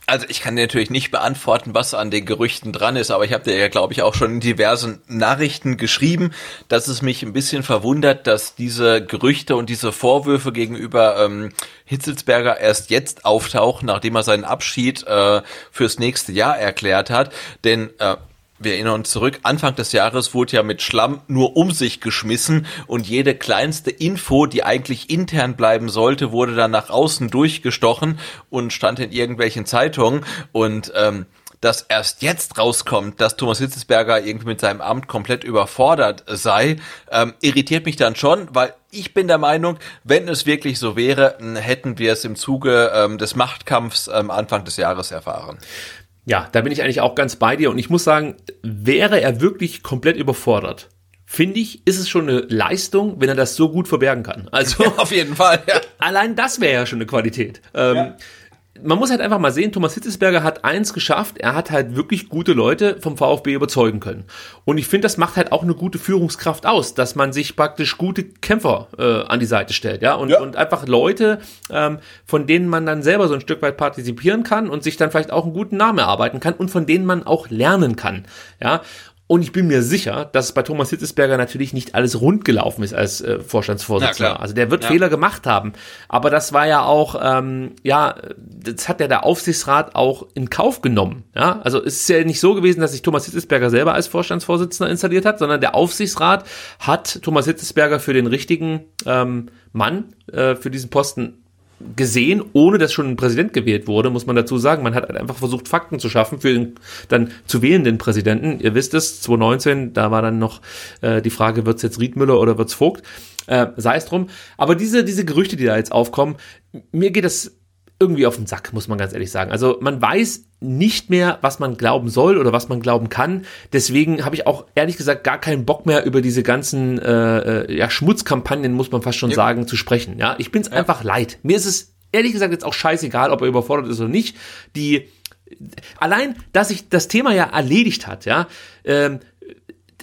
Also ich kann dir natürlich nicht beantworten, was an den Gerüchten dran ist, aber ich habe dir ja, glaube ich, auch schon in diversen Nachrichten geschrieben, dass es mich ein bisschen verwundert, dass diese Gerüchte und diese Vorwürfe gegenüber Hitzlsperger erst jetzt auftauchen, nachdem er seinen Abschied fürs nächste Jahr erklärt hat, denn wir erinnern uns zurück, Anfang des Jahres wurde ja mit Schlamm nur um sich geschmissen, und jede kleinste Info, die eigentlich intern bleiben sollte, wurde dann nach außen durchgestochen und stand in irgendwelchen Zeitungen, und dass erst jetzt rauskommt, dass Thomas Hitzlsperger irgendwie mit seinem Amt komplett überfordert sei, irritiert mich dann schon, weil ich bin der Meinung, wenn es wirklich so wäre, hätten wir es im Zuge des Machtkampfs Anfang des Jahres erfahren. Ja, da bin ich eigentlich auch ganz bei dir, und ich muss sagen, wäre er wirklich komplett überfordert, finde ich, ist es schon eine Leistung, wenn er das so gut verbergen kann. Also ja, auf jeden Fall. Ja. Allein das wäre ja schon eine Qualität. Ja. Man muss halt einfach mal sehen, Thomas Hitzlsperger hat eins geschafft, er hat halt wirklich gute Leute vom VfB überzeugen können. Und ich finde, das macht halt auch eine gute Führungskraft aus, dass man sich praktisch gute Kämpfer an die Seite stellt, ja, und, ja, und einfach Leute, von denen man dann selber so ein Stück weit partizipieren kann und sich dann vielleicht auch einen guten Namen erarbeiten kann und von denen man auch lernen kann, ja. Und ich bin mir sicher, dass bei Thomas Hitzlsperger natürlich nicht alles rund gelaufen ist als Vorstandsvorsitzender. Ja, also der wird Fehler gemacht haben. Aber das war ja auch, das hat ja der Aufsichtsrat auch in Kauf genommen. Ja, also es ist ja nicht so gewesen, dass sich Thomas Hitzlsperger selber als Vorstandsvorsitzender installiert hat, sondern der Aufsichtsrat hat Thomas Hitzlsperger für den richtigen Mann für diesen Posten gesehen, ohne dass schon ein Präsident gewählt wurde, muss man dazu sagen. Man hat halt einfach versucht, Fakten zu schaffen für den dann zu wählenden Präsidenten. Ihr wisst es, 2019, da war dann noch die Frage, wird's jetzt Riedmüller oder wird's Vogt? Sei es drum. Aber diese Gerüchte, die da jetzt aufkommen, mir geht das irgendwie auf den Sack, muss man ganz ehrlich sagen. Also man weiß nicht mehr, was man glauben soll oder was man glauben kann. Deswegen habe ich auch ehrlich gesagt gar keinen Bock mehr, über diese ganzen Schmutzkampagnen, muss man fast schon sagen, zu sprechen. Ja, ich bin's einfach leid. Mir ist es ehrlich gesagt jetzt auch scheißegal, ob er überfordert ist oder nicht. Allein, dass sich das Thema ja erledigt hat, ja,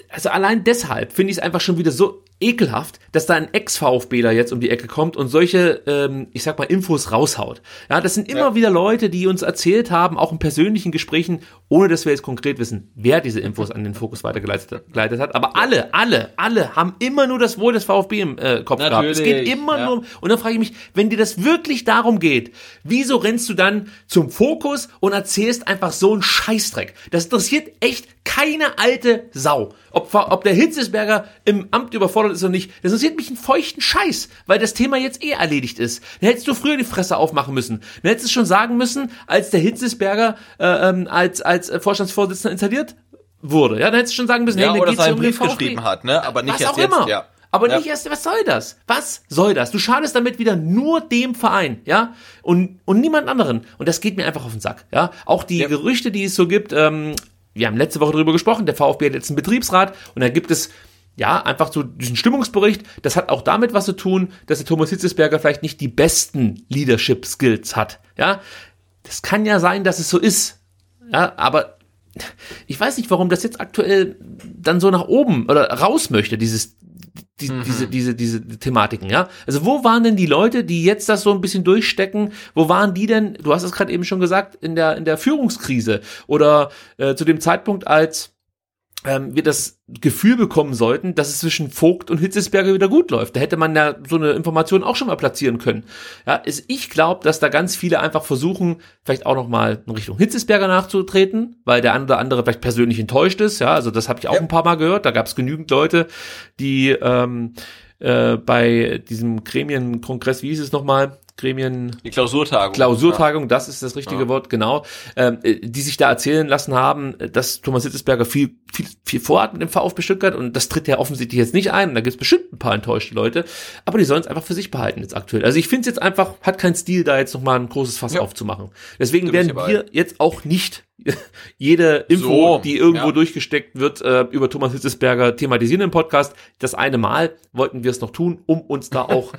also allein deshalb finde ich es einfach schon wieder so ekelhaft, dass da ein Ex-VfBler jetzt um die Ecke kommt und solche, Infos raushaut. Ja, das sind immer wieder Leute, die uns erzählt haben, auch in persönlichen Gesprächen, ohne dass wir jetzt konkret wissen, wer diese Infos an den Fokus weitergeleitet hat. Aber alle haben immer nur das Wohl des VfB im Kopf gehabt. Es geht immer nur, und dann frage ich mich, wenn dir das wirklich darum geht, wieso rennst du dann zum Fokus und erzählst einfach so einen Scheißdreck? Das interessiert echt keine alte Sau. Ob der Hitzlsperger im Amt überfordert ist oder nicht, das interessiert mich einen feuchten Scheiß, weil das Thema jetzt erledigt ist. Dann hättest du früher die Fresse aufmachen müssen. Dann hättest du es schon sagen müssen, als der Hitzlsperger als Vorstandsvorsitzender installiert wurde. Ja, dann hättest du schon sagen müssen, hey, oder seinen Brief geschrieben hat, ne? Aber nicht erst jetzt. Immer. Ja. Aber nicht erst, was soll das? Was soll das? Du schadest damit wieder nur dem Verein, ja? Und niemand anderen. Und das geht mir einfach auf den Sack, ja? Auch die Gerüchte, die es so gibt, wir haben letzte Woche darüber gesprochen, der VfB hat jetzt einen Betriebsrat und da gibt es einfach so diesen Stimmungsbericht. Das hat auch damit was zu tun, dass der Thomas Hitzlsperger vielleicht nicht die besten Leadership-Skills hat. Ja, das kann ja sein, dass es so ist. Ja, aber ich weiß nicht, warum das jetzt aktuell dann so nach oben oder raus möchte, diese Thematiken, ja. Also wo waren denn die Leute, die jetzt das so ein bisschen durchstecken? Wo waren die denn? Du hast es gerade eben schon gesagt, in der Führungskrise oder zu dem Zeitpunkt, als wir das Gefühl bekommen sollten, dass es zwischen Vogt und Hitzlsperger wieder gut läuft. Da hätte man ja so eine Information auch schon mal platzieren können. Ja, ich glaube, dass da ganz viele einfach versuchen, vielleicht auch nochmal in Richtung Hitzlsperger nachzutreten, weil der eine oder andere vielleicht persönlich enttäuscht ist. Ja, also das habe ich auch ein paar Mal gehört. Da gab es genügend Leute, die bei diesem Gremienkongress, wie hieß es nochmal? Die Klausurtagung. Das ist das richtige Wort, genau. Die sich da erzählen lassen haben, dass Thomas Hitzlsperger viel vorhat mit dem VfB Stuttgart und das tritt ja offensichtlich jetzt nicht ein. Und da gibt es bestimmt ein paar enttäuschte Leute, aber die sollen es einfach für sich behalten jetzt aktuell. Also ich finde es jetzt einfach, hat keinen Stil, da jetzt nochmal ein großes Fass aufzumachen. Deswegen werden wir jetzt auch nicht jede Info, die irgendwo durchgesteckt wird, über Thomas Hitzlsperger thematisieren im Podcast. Das eine Mal wollten wir es noch tun, um uns da auch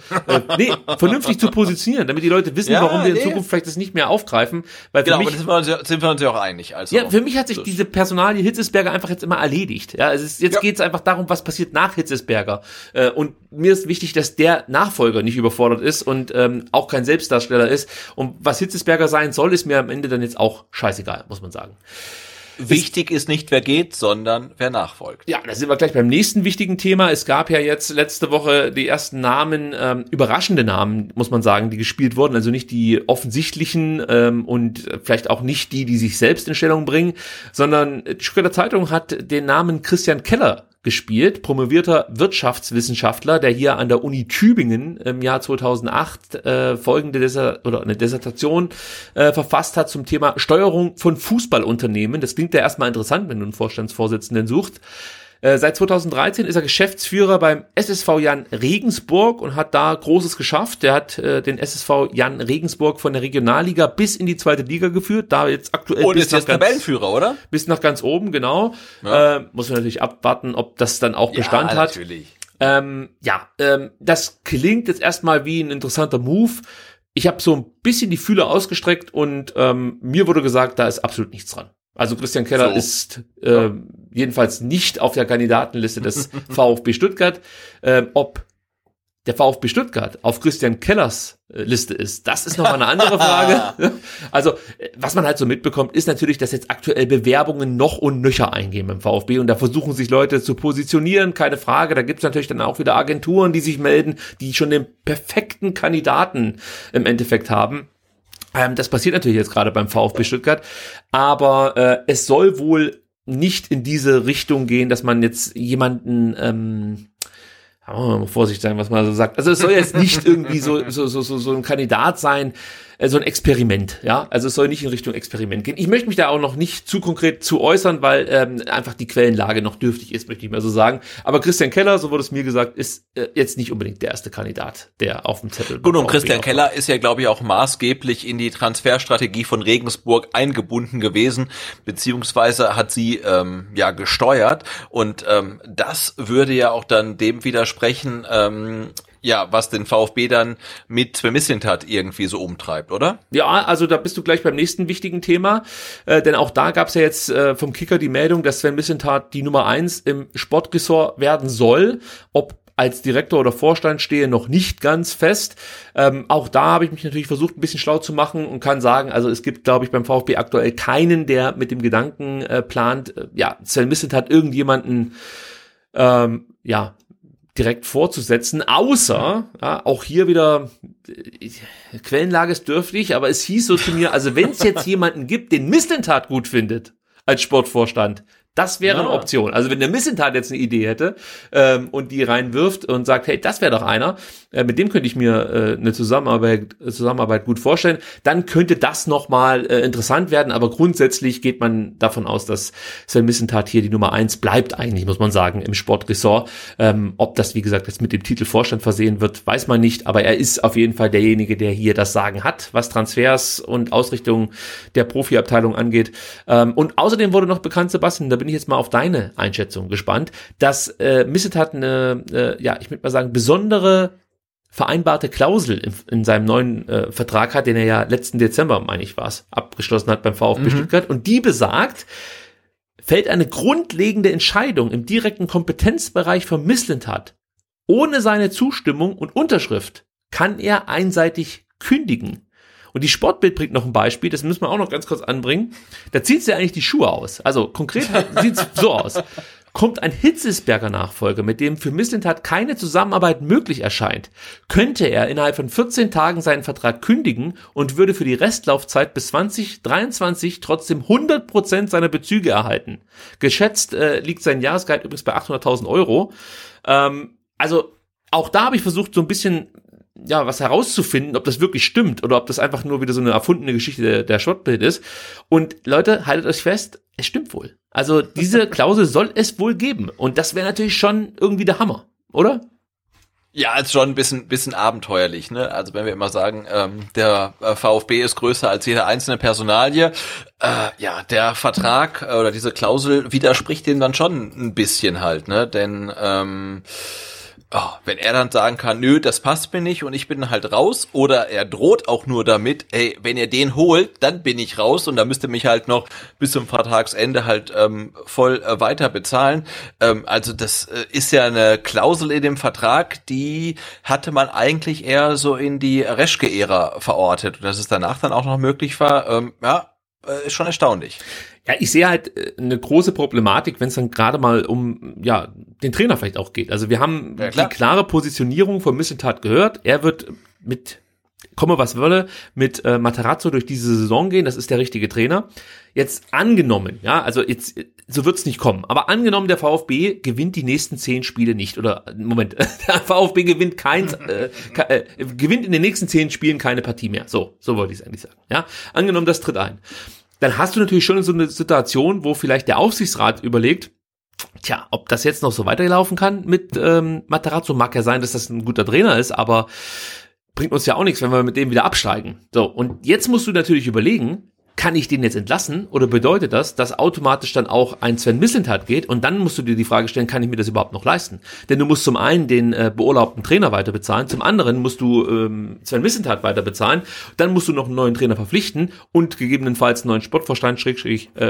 vernünftig zu positionieren, damit die Leute wissen, warum wir in Zukunft vielleicht das nicht mehr aufgreifen. Weil für mich, aber das sind wir uns ja auch einig. Also für mich hat sich diese Personalie Hitzlsperger einfach jetzt immer erledigt. Ja, es ist, jetzt geht es einfach darum, was passiert nach Hitzlsperger. Und mir ist wichtig, dass der Nachfolger nicht überfordert ist und auch kein Selbstdarsteller ist. Und was Hitzlsperger sein soll, ist mir am Ende dann jetzt auch scheißegal, muss man sagen. Wichtig ist nicht, wer geht, sondern wer nachfolgt. Ja, da sind wir gleich beim nächsten wichtigen Thema. Es gab ja jetzt letzte Woche die ersten Namen, überraschende Namen, muss man sagen, die gespielt wurden. Also nicht die offensichtlichen und vielleicht auch nicht die, die sich selbst in Stellung bringen, sondern die Stuttgarter Zeitung hat den Namen Christian Keller gespielt, promovierter Wirtschaftswissenschaftler, der hier an der Uni Tübingen im Jahr 2008 folgende eine Dissertation verfasst hat zum Thema Steuerung von Fußballunternehmen. Das klingt ja erstmal interessant, wenn du einen Vorstandsvorsitzenden suchst. Seit 2013 ist er Geschäftsführer beim SSV Jan Regensburg und hat da Großes geschafft. Er hat den SSV Jan Regensburg von der Regionalliga bis in die zweite Liga geführt. Da jetzt aktuell und ist jetzt Tabellenführer, oder? Bis nach ganz oben, genau. Ja. Muss man natürlich abwarten, ob das dann auch Bestand hat. Natürlich. Das klingt jetzt erstmal wie ein interessanter Move. Ich habe so ein bisschen die Fühler ausgestreckt und mir wurde gesagt, da ist absolut nichts dran. Also Christian Keller ist jedenfalls nicht auf der Kandidatenliste des VfB Stuttgart. Ob der VfB Stuttgart auf Christian Kellers Liste ist, das ist nochmal eine andere Frage. Also, was man halt so mitbekommt, ist natürlich, dass jetzt aktuell Bewerbungen noch und nöcher eingehen im VfB und da versuchen sich Leute zu positionieren, keine Frage. Da gibt's natürlich dann auch wieder Agenturen, die sich melden, die schon den perfekten Kandidaten im Endeffekt haben. Das passiert natürlich jetzt gerade beim VfB Stuttgart, aber es soll wohl nicht in diese Richtung gehen, dass man jetzt jemanden vorsichtig sein, was man so sagt. Also es soll jetzt nicht irgendwie so ein Kandidat sein, so ein Experiment, ja. Also es soll nicht in Richtung Experiment gehen. Ich möchte mich da auch noch nicht zu konkret zu äußern, weil einfach die Quellenlage noch dürftig ist, möchte ich mal so sagen. Aber Christian Keller, so wurde es mir gesagt, ist jetzt nicht unbedingt der erste Kandidat, der auf dem Zettel. Gut, und Christian Keller ist ja, glaube ich, auch maßgeblich in die Transferstrategie von Regensburg eingebunden gewesen, beziehungsweise hat sie gesteuert. Und das würde ja auch dann dem widersprechen, was den VfB dann mit Sven Mislintat irgendwie so umtreibt, oder? Ja, also da bist du gleich beim nächsten wichtigen Thema, denn auch da gab es ja jetzt vom Kicker die Meldung, dass Sven Mislintat die Nummer 1 im Sportressort werden soll, ob als Direktor oder Vorstand stehe noch nicht ganz fest. Auch da habe ich mich natürlich versucht, ein bisschen schlau zu machen und kann sagen, also es gibt, glaube ich, beim VfB aktuell keinen, der mit dem Gedanken plant, Sven Mislintat irgendjemanden, direkt vorzusetzen, außer, auch hier wieder, Quellenlage ist dürftig, aber es hieß so zu mir, also wenn es jetzt jemanden gibt, den Mislintat gut findet als Sportvorstand, das wäre eine Option. Also wenn der Mislintat jetzt eine Idee hätte und die reinwirft und sagt, hey, das wäre doch einer, mit dem könnte ich mir eine Zusammenarbeit gut vorstellen, dann könnte das nochmal interessant werden. Aber grundsätzlich geht man davon aus, dass Sven Mislintat hier die Nummer 1 bleibt eigentlich, muss man sagen, im Sportressort. Ob das, wie gesagt, jetzt mit dem Titel Vorstand versehen wird, weiß man nicht. Aber er ist auf jeden Fall derjenige, der hier das Sagen hat, was Transfers und Ausrichtung der Profiabteilung angeht. Und außerdem wurde noch bekannt, Sebastian, da bin ich jetzt mal auf deine Einschätzung gespannt, dass Mislintat eine, ich würde mal sagen, besondere vereinbarte Klausel in seinem neuen Vertrag hat, den er ja letzten Dezember, meine ich war's, abgeschlossen hat beim VfB Stuttgart. Und die besagt, fällt eine grundlegende Entscheidung im direkten Kompetenzbereich von Mislintat ohne seine Zustimmung und Unterschrift, kann er einseitig kündigen. Und die Sportbild bringt noch ein Beispiel, das müssen wir auch noch ganz kurz anbringen. Da zieht es ja eigentlich die Schuhe aus. Also konkret sieht es so aus. Kommt ein Hitzlsperger Nachfolger, mit dem für Mislintat keine Zusammenarbeit möglich erscheint, könnte er innerhalb von 14 Tagen seinen Vertrag kündigen und würde für die Restlaufzeit bis 2023 trotzdem 100% seiner Bezüge erhalten. Geschätzt liegt sein Jahresgehalt übrigens bei 800.000 Euro. Also auch da habe ich versucht, so ein bisschen was herauszufinden, ob das wirklich stimmt oder ob das einfach nur wieder so eine erfundene Geschichte der Shotbild ist. Und Leute, haltet euch fest, es stimmt wohl. Also diese Klausel soll es wohl geben. Und das wäre natürlich schon irgendwie der Hammer, oder? Ja, ist schon ein bisschen abenteuerlich, ne? Also wenn wir immer sagen, der VfB ist größer als jede einzelne Personalie, der Vertrag oder diese Klausel widerspricht dem dann schon ein bisschen halt, ne? Denn wenn er dann sagen kann, nö, das passt mir nicht und ich bin halt raus, oder er droht auch nur damit, hey, wenn ihr den holt, dann bin ich raus und dann müsst ihr mich halt noch bis zum Vertragsende halt voll weiter bezahlen. Also das ist ja eine Klausel in dem Vertrag, die hatte man eigentlich eher so in die Reschke-Ära verortet und dass es danach dann auch noch möglich war, ist schon erstaunlich. Ja, ich sehe halt eine große Problematik, wenn es dann gerade mal um den Trainer vielleicht auch geht. Also wir haben die klare Positionierung von Mislintat gehört. Er wird mit, komme was wolle, mit Materazzo durch diese Saison gehen. Das ist der richtige Trainer. Jetzt angenommen, so wird's nicht kommen. Aber angenommen, der VfB gewinnt die nächsten 10 Spiele nicht. Oder, Moment, der VfB gewinnt gewinnt in den nächsten 10 Spielen keine Partie mehr. So wollte ich es eigentlich sagen. Ja, angenommen, das tritt ein. Dann hast du natürlich schon so eine Situation, wo vielleicht der Aufsichtsrat überlegt, ob das jetzt noch so weiterlaufen kann mit Materazzo. Mag ja sein, dass das ein guter Trainer ist, aber bringt uns ja auch nichts, wenn wir mit dem wieder absteigen. So, und jetzt musst du natürlich überlegen, kann ich den jetzt entlassen oder bedeutet das, dass automatisch dann auch ein Sven Mislintat geht und dann musst du dir die Frage stellen, kann ich mir das überhaupt noch leisten? Denn du musst zum einen den beurlaubten Trainer weiter bezahlen, zum anderen musst du Sven Mislintat weiter bezahlen, dann musst du noch einen neuen Trainer verpflichten und gegebenenfalls einen neuen Sportvorstand,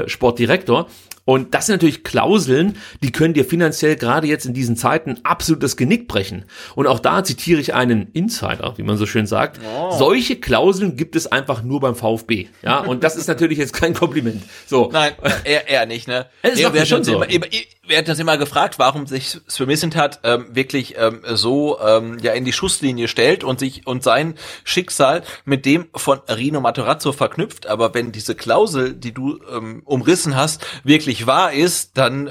Sportdirektor und das sind natürlich Klauseln, die können dir finanziell gerade jetzt in diesen Zeiten absolut das Genick brechen und auch da zitiere ich einen Insider, wie man so schön sagt, Solche Klauseln gibt es einfach nur beim VfB, ja, und das ist natürlich jetzt kein Kompliment. So. Nein, eher nicht, ne? Wir hätten das immer gefragt, warum sich Sven Mislintat wirklich in die Schusslinie stellt und sein Schicksal mit dem von Rino Materazzo verknüpft. Aber wenn diese Klausel, die du umrissen hast, wirklich wahr ist, dann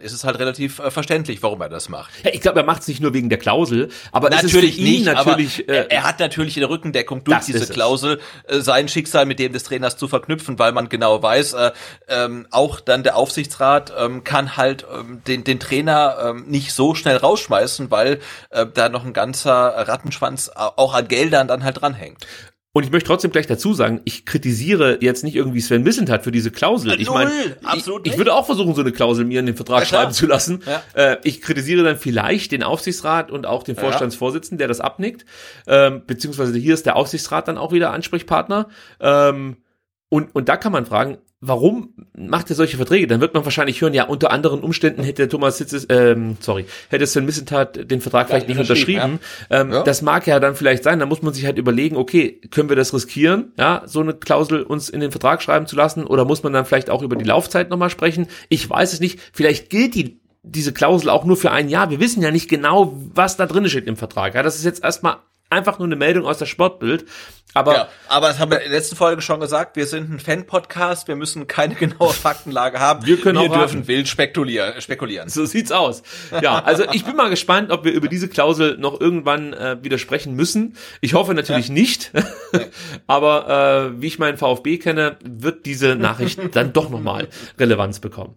ist es halt relativ verständlich, warum er das macht. Ja, ich glaube, er macht es nicht nur wegen der Klausel, aber natürlich nicht. Natürlich, aber er hat natürlich in der Rückendeckung durch diese Klausel sein Schicksal mit dem des Trainers zu verknüpfen, weil man genau weiß, auch dann der Aufsichtsrat kann halt den Trainer nicht so schnell rausschmeißen, weil da noch ein ganzer Rattenschwanz auch an Geldern dann halt dranhängt. Und ich möchte trotzdem gleich dazu sagen, ich kritisiere jetzt nicht irgendwie Sven Mislintat für diese Klausel. Ich meine, ich würde auch versuchen, so eine Klausel mir in den Vertrag schreiben zu lassen. Ja. Ich kritisiere dann vielleicht den Aufsichtsrat und auch den Vorstandsvorsitzenden, der das abnickt. Beziehungsweise hier ist der Aufsichtsrat dann auch wieder Ansprechpartner. Und da kann man fragen, warum macht er solche Verträge? Dann wird man wahrscheinlich hören, ja, unter anderen Umständen hätte hätte Sven Mislintat den Vertrag vielleicht nicht unterschrieben. Ja. Das mag ja dann vielleicht sein, da muss man sich halt überlegen, okay, können wir das riskieren, ja, so eine Klausel uns in den Vertrag schreiben zu lassen oder muss man dann vielleicht auch über die Laufzeit nochmal sprechen? Ich weiß es nicht, vielleicht gilt diese Klausel auch nur für ein Jahr. Wir wissen ja nicht genau, was da drin steht im Vertrag. Ja, das ist jetzt erstmal einfach nur eine Meldung aus der Sportbild. Aber das haben wir in der letzten Folge schon gesagt, wir sind ein Fan-Podcast, wir müssen keine genaue Faktenlage haben. Wir dürfen wild spekulieren. So sieht's aus. Ja, also ich bin mal gespannt, ob wir über diese Klausel noch irgendwann wieder sprechen müssen. Ich hoffe natürlich nicht, aber wie ich meinen VfB kenne, wird diese Nachricht dann doch nochmal Relevanz bekommen.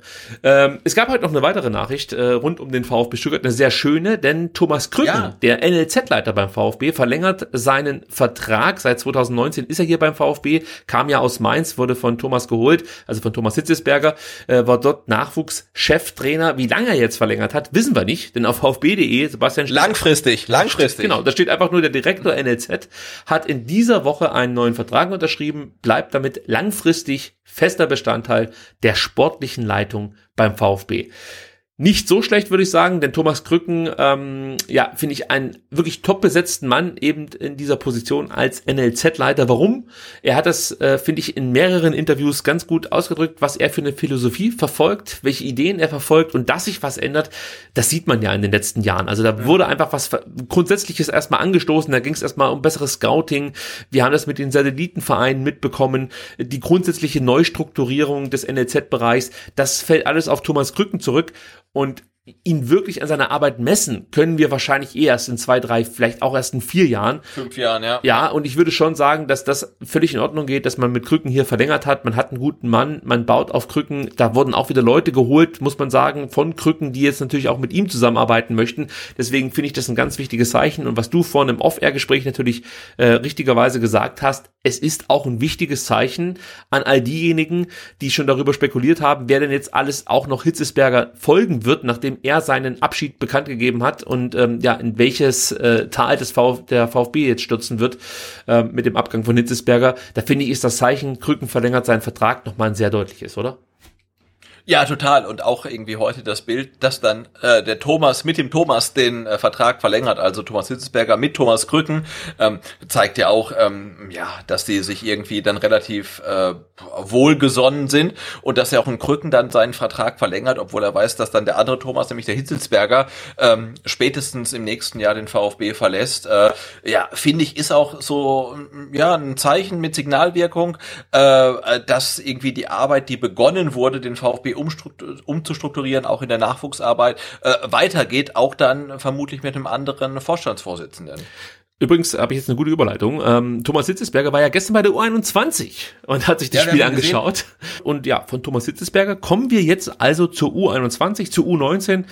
Es gab heute noch eine weitere Nachricht rund um den VfB Stuttgart, eine sehr schöne, denn Thomas Krösche, der NLZ-Leiter beim VfB, verlängert seinen Vertrag seit 2019 ist er hier beim VfB, kam ja aus Mainz, wurde von Thomas geholt, also von Thomas Hitzlsperger, war dort Nachwuchscheftrainer. Wie lange er jetzt verlängert hat, wissen wir nicht, denn auf vfb.de, Sebastian... Langfristig. Genau, da steht einfach nur der Direktor NLZ, hat in dieser Woche einen neuen Vertrag unterschrieben, bleibt damit langfristig fester Bestandteil der sportlichen Leitung beim VfB. Nicht so schlecht, würde ich sagen, denn Thomas Krücken, finde ich einen wirklich top besetzten Mann eben in dieser Position als NLZ-Leiter. Warum? Er hat das, finde ich, in mehreren Interviews ganz gut ausgedrückt, was er für eine Philosophie verfolgt, welche Ideen er verfolgt und dass sich was ändert, das sieht man ja in den letzten Jahren. Also da wurde einfach was Grundsätzliches erstmal angestoßen, da ging es erstmal um besseres Scouting. Wir haben das mit den Satellitenvereinen mitbekommen, die grundsätzliche Neustrukturierung des NLZ-Bereichs, das fällt alles auf Thomas Krücken zurück. Und ihn wirklich an seiner Arbeit messen, können wir wahrscheinlich erst in 2, 3, vielleicht auch erst in 4 Jahren. 5 Jahren, ja. Ja, und ich würde schon sagen, dass das völlig in Ordnung geht, dass man mit Krücken hier verlängert hat. Man hat einen guten Mann, man baut auf Krücken. Da wurden auch wieder Leute geholt, muss man sagen, von Krücken, die jetzt natürlich auch mit ihm zusammenarbeiten möchten. Deswegen finde ich das ein ganz wichtiges Zeichen. Und was du vorhin im Off-Air-Gespräch natürlich richtigerweise gesagt hast, es ist auch ein wichtiges Zeichen an all diejenigen, die schon darüber spekuliert haben, wer denn jetzt alles auch noch Hitzlsperger folgen wird, nachdem er seinen Abschied bekannt gegeben hat und in welches Tal der VfB jetzt stürzen wird mit dem Abgang von Hitzlsperger. Da finde ich, ist das Zeichen, Krücken verlängert seinen Vertrag, nochmal ein sehr deutliches, oder? Ja, total. Und auch irgendwie heute das Bild, dass dann der Thomas mit dem Thomas den Vertrag verlängert, also Thomas Hitzlsperger mit Thomas Krücken, zeigt ja auch, dass die sich irgendwie dann relativ wohlgesonnen sind und dass ja auch ein Krücken dann seinen Vertrag verlängert, obwohl er weiß, dass dann der andere Thomas, nämlich der Hitzlsperger, spätestens im nächsten Jahr den VfB verlässt. Finde ich, ist auch so ein Zeichen mit Signalwirkung, dass irgendwie die Arbeit, die begonnen wurde, den VfB umzustrukturieren, auch in der Nachwuchsarbeit, weitergeht, auch dann vermutlich mit einem anderen Vorstandsvorsitzenden. Übrigens habe ich jetzt eine gute Überleitung. Thomas Hitzlsperger war ja gestern bei der U21 und hat sich das Spiel angeschaut. Gesehen. Und ja, von Thomas Hitzlsperger kommen wir jetzt also zur U21, zur U19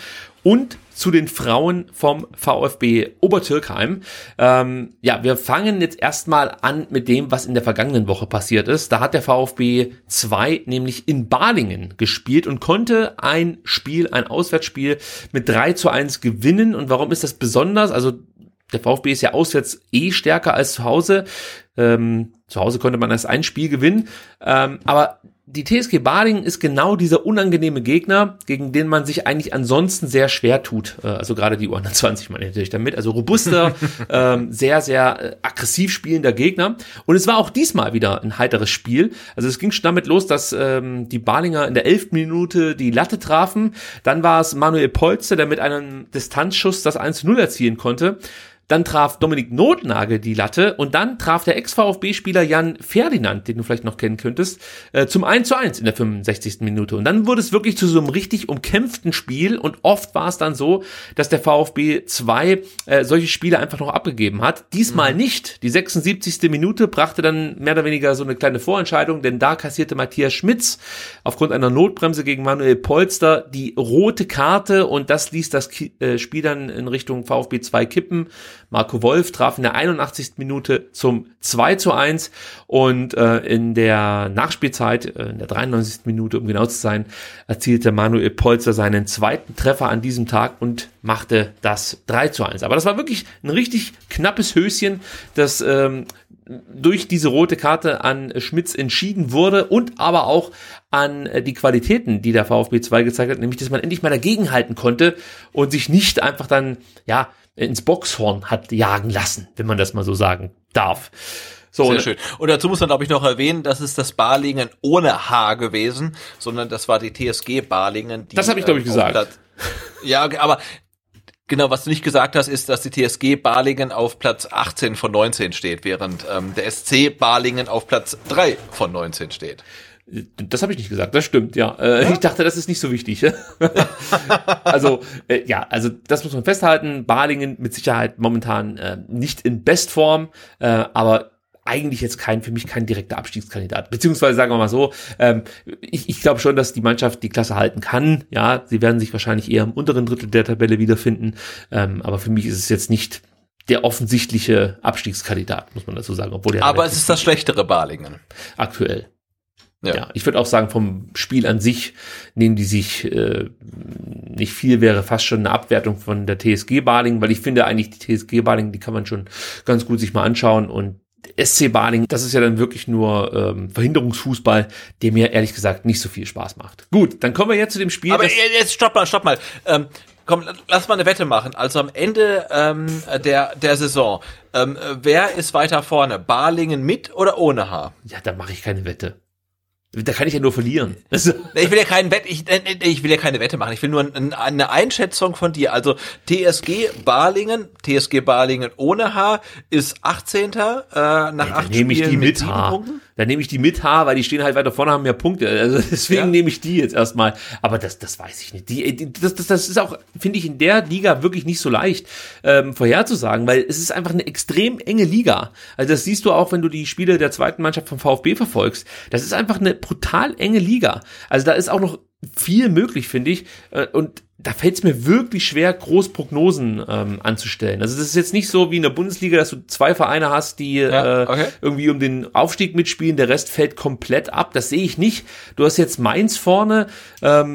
und zu den Frauen vom VfB Obertürkheim. Wir fangen jetzt erstmal an mit dem, was in der vergangenen Woche passiert ist. Da hat der VfB 2 nämlich in Balingen gespielt und konnte ein Auswärtsspiel mit 3:1 gewinnen. Und warum ist das besonders? Also der VfB ist ja auswärts stärker als zu Hause. Zu Hause konnte man erst ein Spiel gewinnen. Aber die TSG Balingen ist genau dieser unangenehme Gegner, gegen den man sich eigentlich ansonsten sehr schwer tut. Also gerade die U21 meine ich natürlich damit. Also robuster, sehr, sehr aggressiv spielender Gegner. Und es war auch diesmal wieder ein heiteres Spiel. Also es ging schon damit los, dass die Balinger in der 11. Minute die Latte trafen. Dann war es Manuel Polster, der mit einem Distanzschuss das 1:0 erzielen konnte. Dann traf Dominik Nothnagel die Latte und dann traf der Ex-VfB-Spieler Jan Ferdinand, den du vielleicht noch kennen könntest, zum 1:1 in der 65. Minute. Und dann wurde es wirklich zu so einem richtig umkämpften Spiel und oft war es dann so, dass der VfB 2 solche Spiele einfach noch abgegeben hat. Diesmal nicht. Die 76. Minute brachte dann mehr oder weniger so eine kleine Vorentscheidung, denn da kassierte Matthias Schmitz aufgrund einer Notbremse gegen Manuel Polster die rote Karte und das ließ das Spiel dann in Richtung VfB 2 kippen. Marco Wolf traf in der 81. Minute zum 2:1 und in der Nachspielzeit, in der 93. Minute, um genau zu sein, erzielte Manuel Polster seinen zweiten Treffer an diesem Tag und machte das 3:1. Aber das war wirklich ein richtig knappes Höschen, das durch diese rote Karte an Schmitz entschieden wurde und aber auch an die Qualitäten, die der VfB 2 gezeigt hat, nämlich, dass man endlich mal dagegenhalten konnte und sich nicht einfach dann, ins Boxhorn hat jagen lassen, wenn man das mal so sagen darf. So, sehr schön. Und dazu muss man, glaube ich, noch erwähnen, dass es das Balingen ohne H gewesen, sondern das war die TSG Balingen. Die, das habe ich, glaube ich, gesagt. Aber genau, was du nicht gesagt hast, ist, dass die TSG Balingen auf Platz 18 von 19 steht, während der SC Balingen auf Platz 3 von 19 steht. Das habe ich nicht gesagt, das stimmt, ja. Ich dachte, das ist nicht so wichtig. Also das muss man festhalten. Balingen mit Sicherheit momentan nicht in Bestform, aber eigentlich jetzt für mich kein direkter Abstiegskandidat. Beziehungsweise sagen wir mal so, ich glaube schon, dass die Mannschaft die Klasse halten kann. Ja, sie werden sich wahrscheinlich eher im unteren Drittel der Tabelle wiederfinden. Aber für mich ist es jetzt nicht der offensichtliche Abstiegskandidat, muss man dazu sagen. Aber es ist das schlechtere Balingen. Aktuell. Ja, ich würde auch sagen, vom Spiel an sich nehmen die sich nicht viel, wäre fast schon eine Abwertung von der TSG Balingen, weil ich finde eigentlich die TSG Balingen, die kann man schon ganz gut sich mal anschauen und SC Balingen, das ist ja dann wirklich nur Verhinderungsfußball, der mir ehrlich gesagt nicht so viel Spaß macht. Gut, dann kommen wir jetzt zu dem Spiel. Aber jetzt stopp mal. Komm, lass mal eine Wette machen. Also am Ende der Saison, wer ist weiter vorne? Balingen mit oder ohne H? Ja, da mache ich keine Wette. Da kann ich ja nur verlieren. Ich will ja keine Wette machen. Ich will nur eine Einschätzung von dir. Also TSG Balingen ohne H ist 18. Nach 8 Spielen mit 7 Punkten. Dann nehme ich die mit H, weil die stehen halt weiter vorne, haben mehr Punkte. Also deswegen nehme ich die jetzt erstmal. Aber das weiß ich nicht. Das ist auch, finde ich, in der Liga wirklich nicht so leicht vorherzusagen, weil es ist einfach eine extrem enge Liga. Also das siehst du auch, wenn du die Spiele der zweiten Mannschaft vom VfB verfolgst. Das ist einfach eine brutal enge Liga. Also da ist auch noch viel möglich, finde ich. Und da fällt es mir wirklich schwer, groß Prognosen anzustellen. Also das ist jetzt nicht so wie in der Bundesliga, dass du zwei Vereine hast, die irgendwie um den Aufstieg mitspielen, der Rest fällt komplett ab. Das sehe ich nicht. Du hast jetzt Mainz vorne, Mainz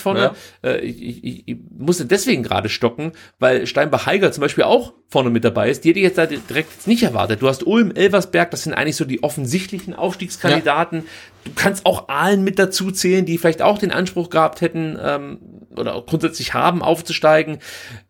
vorne. Ja. Ich musste deswegen gerade stocken, weil Steinbach-Heiger zum Beispiel auch vorne mit dabei ist. Die hätte ich jetzt da direkt nicht erwartet. Du hast Ulm, Elversberg, das sind eigentlich so die offensichtlichen Aufstiegskandidaten. Ja. Du kannst auch Aalen mit dazu zählen, die vielleicht auch den Anspruch gehabt hätten oder grundsätzlich haben, aufzusteigen.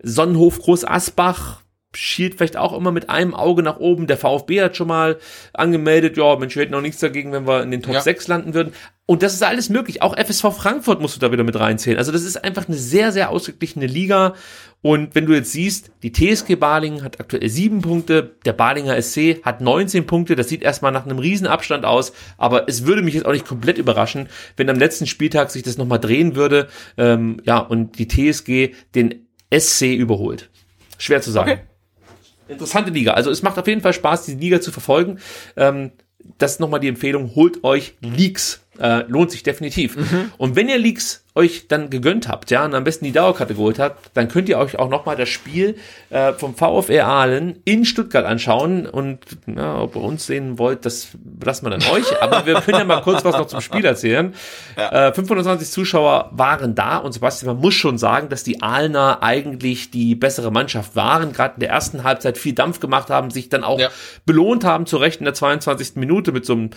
Sonnenhof, Groß-Asbach schielt vielleicht auch immer mit einem Auge nach oben. Der VfB hat schon mal angemeldet, wir hätten auch nichts dagegen, wenn wir in den Top 6 landen würden. Und das ist alles möglich. Auch FSV Frankfurt musst du da wieder mit reinzählen. Also das ist einfach eine sehr, sehr ausgeglichene Liga. Und wenn du jetzt siehst, die TSG Balingen hat aktuell 7 Punkte, der Balinger SC hat 19 Punkte. Das sieht erstmal nach einem Riesenabstand aus. Aber es würde mich jetzt auch nicht komplett überraschen, wenn am letzten Spieltag sich das nochmal drehen würde. Und die TSG den SC überholt. Schwer zu sagen. Okay. Interessante Liga. Also es macht auf jeden Fall Spaß, diese Liga zu verfolgen. Das ist nochmal die Empfehlung. Holt euch Leaks Lohnt sich definitiv. Mhm. Und wenn ihr Leaks euch dann gegönnt habt, ja, und am besten die Dauerkarte geholt habt, dann könnt ihr euch auch nochmal das Spiel vom VfR Aalen in Stuttgart anschauen. Und na, ob ihr uns sehen wollt, das lassen wir dann euch. Aber wir können ja mal kurz was noch zum Spiel erzählen. Ja. 520 Zuschauer waren da und Sebastian, man muss schon sagen, dass die Aalener eigentlich die bessere Mannschaft waren, gerade in der ersten Halbzeit viel Dampf gemacht haben, sich dann auch belohnt haben, zu Recht in der 22. Minute mit so einem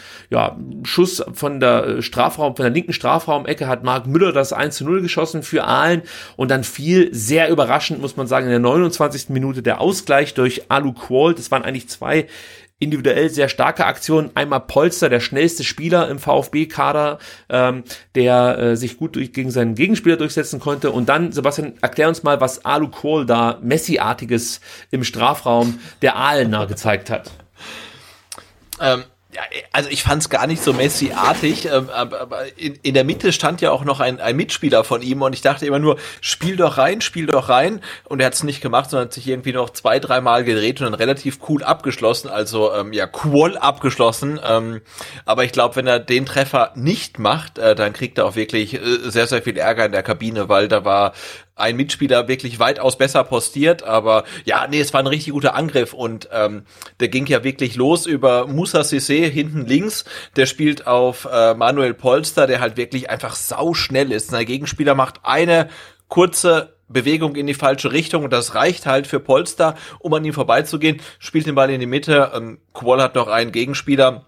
Schuss von der linken Strafraum-Ecke hat Marc Müller das 1:0 geschossen für Aalen und dann fiel sehr überraschend, muss man sagen, in der 29. Minute der Ausgleich durch Alu Kohl. Das waren eigentlich zwei individuell sehr starke Aktionen. Einmal Polster, der schnellste Spieler im VfB-Kader, der sich gut gegen seinen Gegenspieler durchsetzen konnte. Und dann, Sebastian, erklär uns mal, was Alu Kohl da Messi-artiges im Strafraum der Aalener gezeigt hat. Also ich fand es gar nicht so Messi-artig, aber in der Mitte stand ja auch noch ein Mitspieler von ihm und ich dachte immer nur, spiel doch rein und er hat es nicht gemacht, sondern hat sich irgendwie noch 2-3 Mal gedreht und dann relativ cool abgeschlossen, also cool abgeschlossen, aber ich glaube, wenn er den Treffer nicht macht, dann kriegt er auch wirklich sehr, sehr viel Ärger in der Kabine, weil da war ein Mitspieler wirklich weitaus besser postiert, aber es war ein richtig guter Angriff und der ging ja wirklich los über Moussa Cissé hinten links, der spielt auf Manuel Polster, der halt wirklich einfach sauschnell ist. Sein Gegenspieler macht eine kurze Bewegung in die falsche Richtung und das reicht halt für Polster, um an ihm vorbeizugehen, spielt den Ball in die Mitte, Quoll hat noch einen Gegenspieler,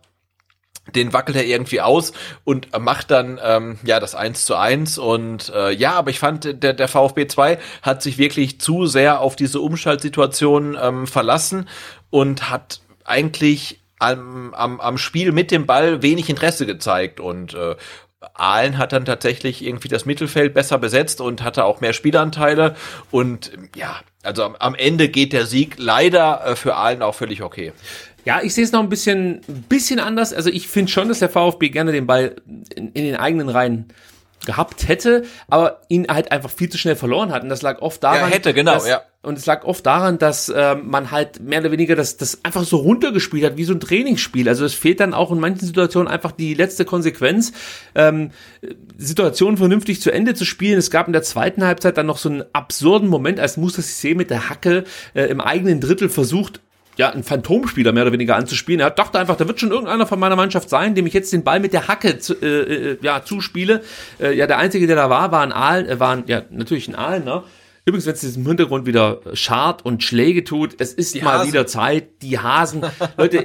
den wackelt er irgendwie aus und macht dann das 1:1 und aber ich fand, der VfB 2 hat sich wirklich zu sehr auf diese Umschaltsituation verlassen und hat eigentlich am Spiel mit dem Ball wenig Interesse gezeigt und Aalen hat dann tatsächlich irgendwie das Mittelfeld besser besetzt und hatte auch mehr Spielanteile und also am Ende geht der Sieg leider für Aalen auch völlig okay. Ja, ich sehe es noch ein bisschen anders. Also ich finde schon, dass der VfB gerne den Ball in den eigenen Reihen gehabt hätte, aber ihn halt einfach viel zu schnell verloren hat. Und das lag oft daran, Und es lag oft daran, dass man halt mehr oder weniger das einfach so runtergespielt hat, wie so ein Trainingsspiel. Also es fehlt dann auch in manchen Situationen einfach die letzte Konsequenz, Situationen vernünftig zu Ende zu spielen. Es gab in der zweiten Halbzeit dann noch so einen absurden Moment, als Moussa Cissé mit der Hacke im eigenen Drittel versucht, einen Phantomspieler mehr oder weniger anzuspielen. Er dachte einfach, da wird schon irgendeiner von meiner Mannschaft sein, dem ich jetzt den Ball mit der Hacke zuspiele. Der Einzige, der da war, war natürlich ein Aalener. Übrigens, wenn es im Hintergrund wieder schart und Schläge tut, es ist die mal Hasen. Wieder Zeit, die Hasen. Leute,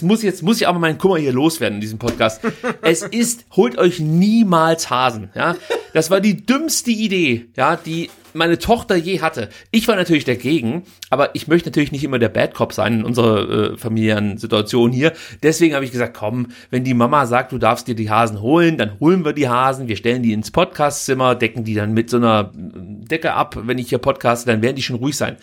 muss ich aber meinen Kummer hier loswerden in diesem Podcast. Holt euch niemals Hasen. Ja? Das war die dümmste Idee, die meine Tochter je hatte. Ich war natürlich dagegen, aber ich möchte natürlich nicht immer der Bad Cop sein in unserer familiären Situation hier. Deswegen habe ich gesagt, komm, wenn die Mama sagt, du darfst dir die Hasen holen, dann holen wir die Hasen, wir stellen die ins Podcastzimmer, decken die dann mit so einer Decke ab, wenn ich hier podcaste, dann werden die schon ruhig sein.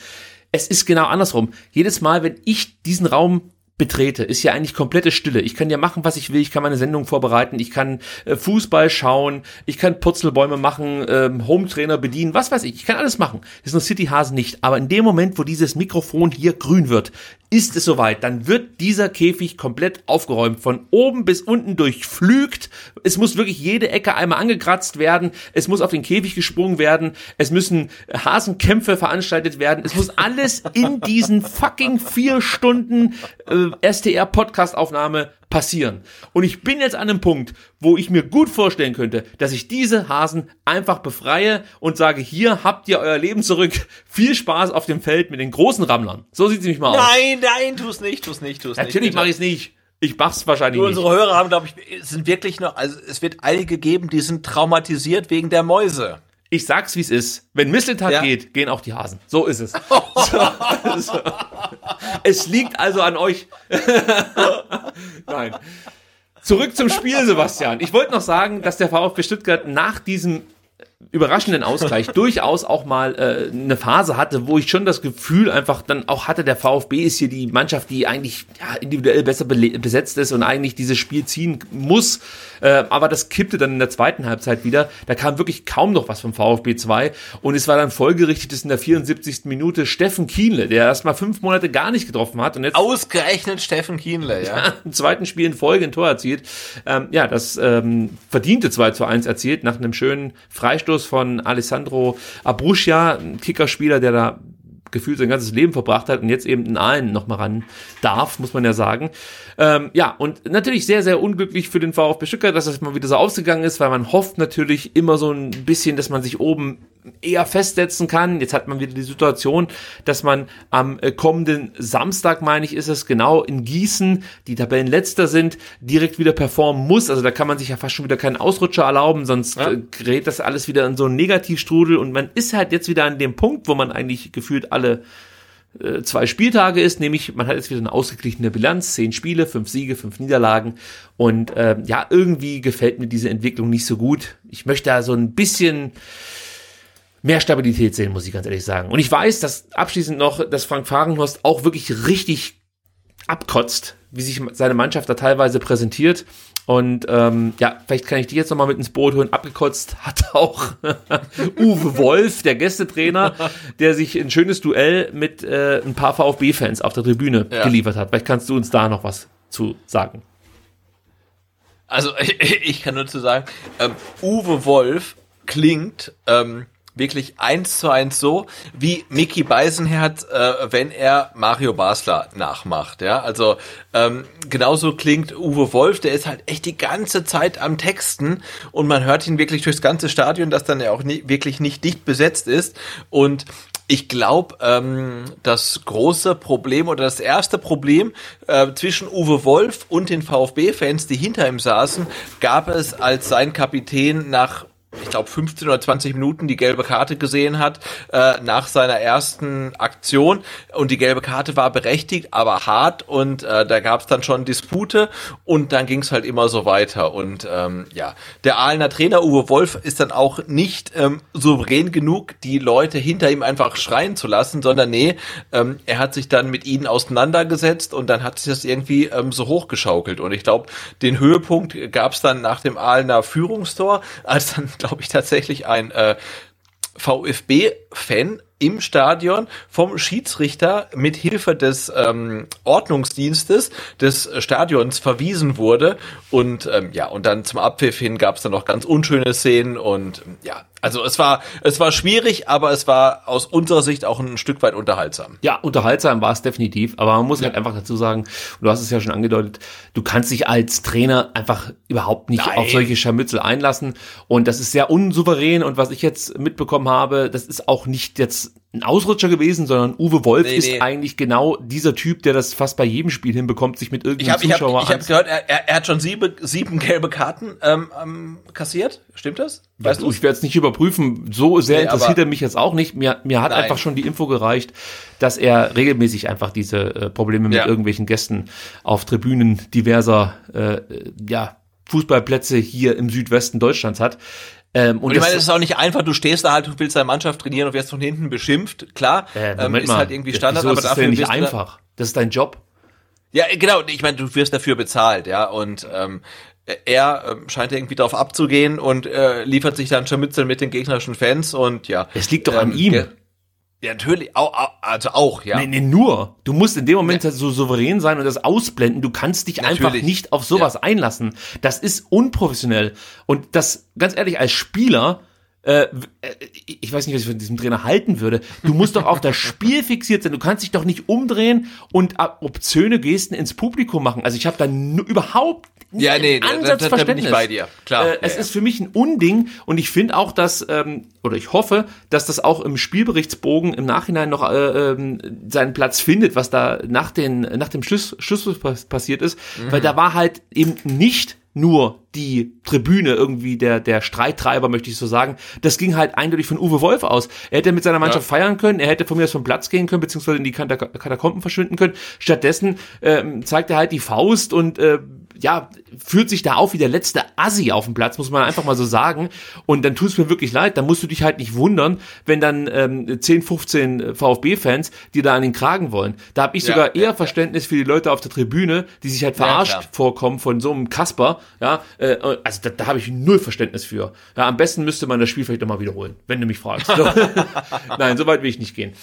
Es ist genau andersrum. Jedes Mal, wenn ich diesen Raum betrete, ist ja eigentlich komplette Stille. Ich kann ja machen, was ich will. Ich kann meine Sendung vorbereiten. Ich kann Fußball schauen. Ich kann Purzelbäume machen, Hometrainer bedienen, was weiß ich. Ich kann alles machen. Das interessiert die Hasen nicht. Aber in dem Moment, wo dieses Mikrofon hier grün wird, ist es soweit. Dann wird dieser Käfig komplett aufgeräumt. Von oben bis unten durchflügt. Es muss wirklich jede Ecke einmal angekratzt werden. Es muss auf den Käfig gesprungen werden. Es müssen Hasenkämpfe veranstaltet werden. Es muss alles in diesen fucking 4 Stunden STR-Podcast-Aufnahme passieren. Und ich bin jetzt an einem Punkt, wo ich mir gut vorstellen könnte, dass ich diese Hasen einfach befreie und sage, hier habt ihr euer Leben zurück. Viel Spaß auf dem Feld mit den großen Rammlern. So sieht's nämlich mal aus. Nein, tu's nicht. Natürlich mache ich's nicht. Ich mach's wahrscheinlich nicht. Unsere Hörer haben, glaube ich, sind wirklich noch, also es wird einige geben, die sind traumatisiert wegen der Mäuse. Ich sag's, wie's ist. Wenn Mislintat geht, gehen auch die Hasen. So ist es. So. Es liegt also an euch. Nein. Zurück zum Spiel, Sebastian. Ich wollte noch sagen, dass der VfB Stuttgart nach diesem überraschenden Ausgleich durchaus auch mal eine Phase hatte, wo ich schon das Gefühl einfach dann auch hatte, der VfB ist hier die Mannschaft, die eigentlich individuell besser besetzt ist und eigentlich dieses Spiel ziehen muss, aber das kippte dann in der zweiten Halbzeit wieder, da kam wirklich kaum noch was vom VfB 2 und es war dann folgerichtig, dass in der 74. Minute Steffen Kienle, der erst mal 5 Monate gar nicht getroffen hat und jetzt ausgerechnet Steffen Kienle, ja, im zweiten Spiel in Folge ein Tor erzielt, das verdiente 2:1 erzielt, nach einem schönen Freistoß von Alessandro Abruscia, ein Kickerspieler, der da gefühlt sein ganzes Leben verbracht hat und jetzt eben in Aalen nochmal ran darf, muss man ja sagen. Und natürlich sehr, sehr unglücklich für den VfB Stuttgart, dass das mal wieder so ausgegangen ist, weil man hofft natürlich immer so ein bisschen, dass man sich oben eher festsetzen kann. Jetzt hat man wieder die Situation, dass man am kommenden Samstag, meine ich, ist es genau, in Gießen, die Tabellenletzter sind, direkt wieder performen muss. Also da kann man sich ja fast schon wieder keinen Ausrutscher erlauben, sonst gerät das alles wieder in so einen Negativstrudel und man ist halt jetzt wieder an dem Punkt, wo man eigentlich gefühlt alle 2 Spieltage ist, nämlich man hat jetzt wieder eine ausgeglichene Bilanz, 10 Spiele, 5 Siege, 5 Niederlagen und irgendwie gefällt mir diese Entwicklung nicht so gut. Ich möchte da so ein bisschen mehr Stabilität sehen, muss ich ganz ehrlich sagen. Und ich weiß, dass abschließend noch, dass Frank Fahrenhorst auch wirklich richtig abkotzt, wie sich seine Mannschaft da teilweise präsentiert. Und vielleicht kann ich dich jetzt nochmal mit ins Boot holen. Abgekotzt hat auch Uwe Wolf, der Gästetrainer, der sich ein schönes Duell mit ein paar VfB-Fans auf der Tribüne geliefert hat. Vielleicht kannst du uns da noch was zu sagen. Also ich kann nur zu sagen, Uwe Wolf klingt wirklich 1:1 so, wie Micky Beisenherz, wenn er Mario Basler nachmacht, ja, also genauso klingt Uwe Wolf, der ist halt echt die ganze Zeit am Texten und man hört ihn wirklich durchs ganze Stadion, das dann ja auch wirklich nicht dicht besetzt ist und ich glaube, das große Problem oder das erste Problem zwischen Uwe Wolf und den VfB-Fans, die hinter ihm saßen, gab es, als sein Kapitän nach, ich glaube, 15 oder 20 Minuten die gelbe Karte gesehen hat, nach seiner ersten Aktion. Und die gelbe Karte war berechtigt, aber hart. Und da gab es dann schon Dispute. Und dann ging es halt immer so weiter. Und der Ahlener Trainer Uwe Wolf ist dann auch nicht souverän genug, die Leute hinter ihm einfach schreien zu lassen, sondern er hat sich dann mit ihnen auseinandergesetzt und dann hat sich das irgendwie so hochgeschaukelt. Und ich glaube, den Höhepunkt gab es dann nach dem Ahlener Führungstor, als dann, glaube ich, tatsächlich ein VfB-Fan im Stadion vom Schiedsrichter mit Hilfe des Ordnungsdienstes des Stadions verwiesen wurde und und dann zum Abpfiff hin gab es dann noch ganz unschöne Szenen und also es war schwierig, aber es war aus unserer Sicht auch ein Stück weit unterhaltsam. Ja, unterhaltsam war es definitiv, aber man muss halt einfach dazu sagen, du hast es ja schon angedeutet, du kannst dich als Trainer einfach überhaupt nicht auf solche Scharmützel einlassen und das ist sehr unsouverän und was ich jetzt mitbekommen habe, das ist auch nicht jetzt ein Ausrutscher gewesen, sondern Uwe Wolf ist eigentlich genau dieser Typ, der das fast bei jedem Spiel hinbekommt, sich mit irgendeinem Zuschauer Ich habe gehört, er hat schon 7 gelbe Karten kassiert. Stimmt das? Weißt du? Ich werde es nicht überprüfen. So sehr interessiert er mich jetzt auch nicht. Mir hat einfach schon die Info gereicht, dass er regelmäßig einfach diese Probleme mit irgendwelchen Gästen auf Tribünen diverser Fußballplätze hier im Südwesten Deutschlands hat. Und ich meine, es ist auch nicht einfach, du stehst da halt und willst deine Mannschaft trainieren und wirst von hinten beschimpft, klar, ist halt irgendwie Standard, aber dafür ist es ja nicht einfach, das ist dein Job. Ja, genau, ich meine, du wirst dafür bezahlt, ja, und er scheint irgendwie darauf abzugehen und liefert sich dann Scharmützel mit den gegnerischen Fans und ja. Es liegt doch an ihm. Ja, natürlich, auch, ja. Nee, nur. Du musst in dem Moment so souverän sein und das ausblenden. Du kannst dich einfach nicht auf sowas einlassen. Das ist unprofessionell. Und das, ganz ehrlich, als Spieler, ich weiß nicht, was ich von diesem Trainer halten würde. Du musst doch auf das Spiel fixiert sein. Du kannst dich doch nicht umdrehen und obszöne Gesten ins Publikum machen. Also ich habe da überhaupt Ansatzverständnis. Da bin ich bei dir. Klar. Es ist für mich ein Unding und ich finde auch, dass oder ich hoffe, dass das auch im Spielberichtsbogen im Nachhinein noch seinen Platz findet, was da nach dem Schluss passiert ist, weil da war halt eben nicht nur die Tribüne irgendwie der Streittreiber, möchte ich so sagen. Das ging halt eindeutig von Uwe Wolf aus. Er hätte mit seiner Mannschaft feiern können, er hätte von mir aus vom Platz gehen können, beziehungsweise in die Katakomben verschwinden können. Stattdessen zeigt er halt die Faust und ja, fühlt sich da auf wie der letzte Assi auf dem Platz, muss man einfach mal so sagen. Und dann tut's mir wirklich leid, dann musst du dich halt nicht wundern, wenn dann 10, 15 VfB-Fans dir da an den Kragen wollen. Da habe ich sogar eher Verständnis für die Leute auf der Tribüne, die sich halt verarscht vorkommen von so einem Kasper. Ja, also da habe ich null Verständnis für. Ja, am besten müsste man das Spiel vielleicht nochmal wiederholen, wenn du mich fragst. So. Nein, so weit will ich nicht gehen.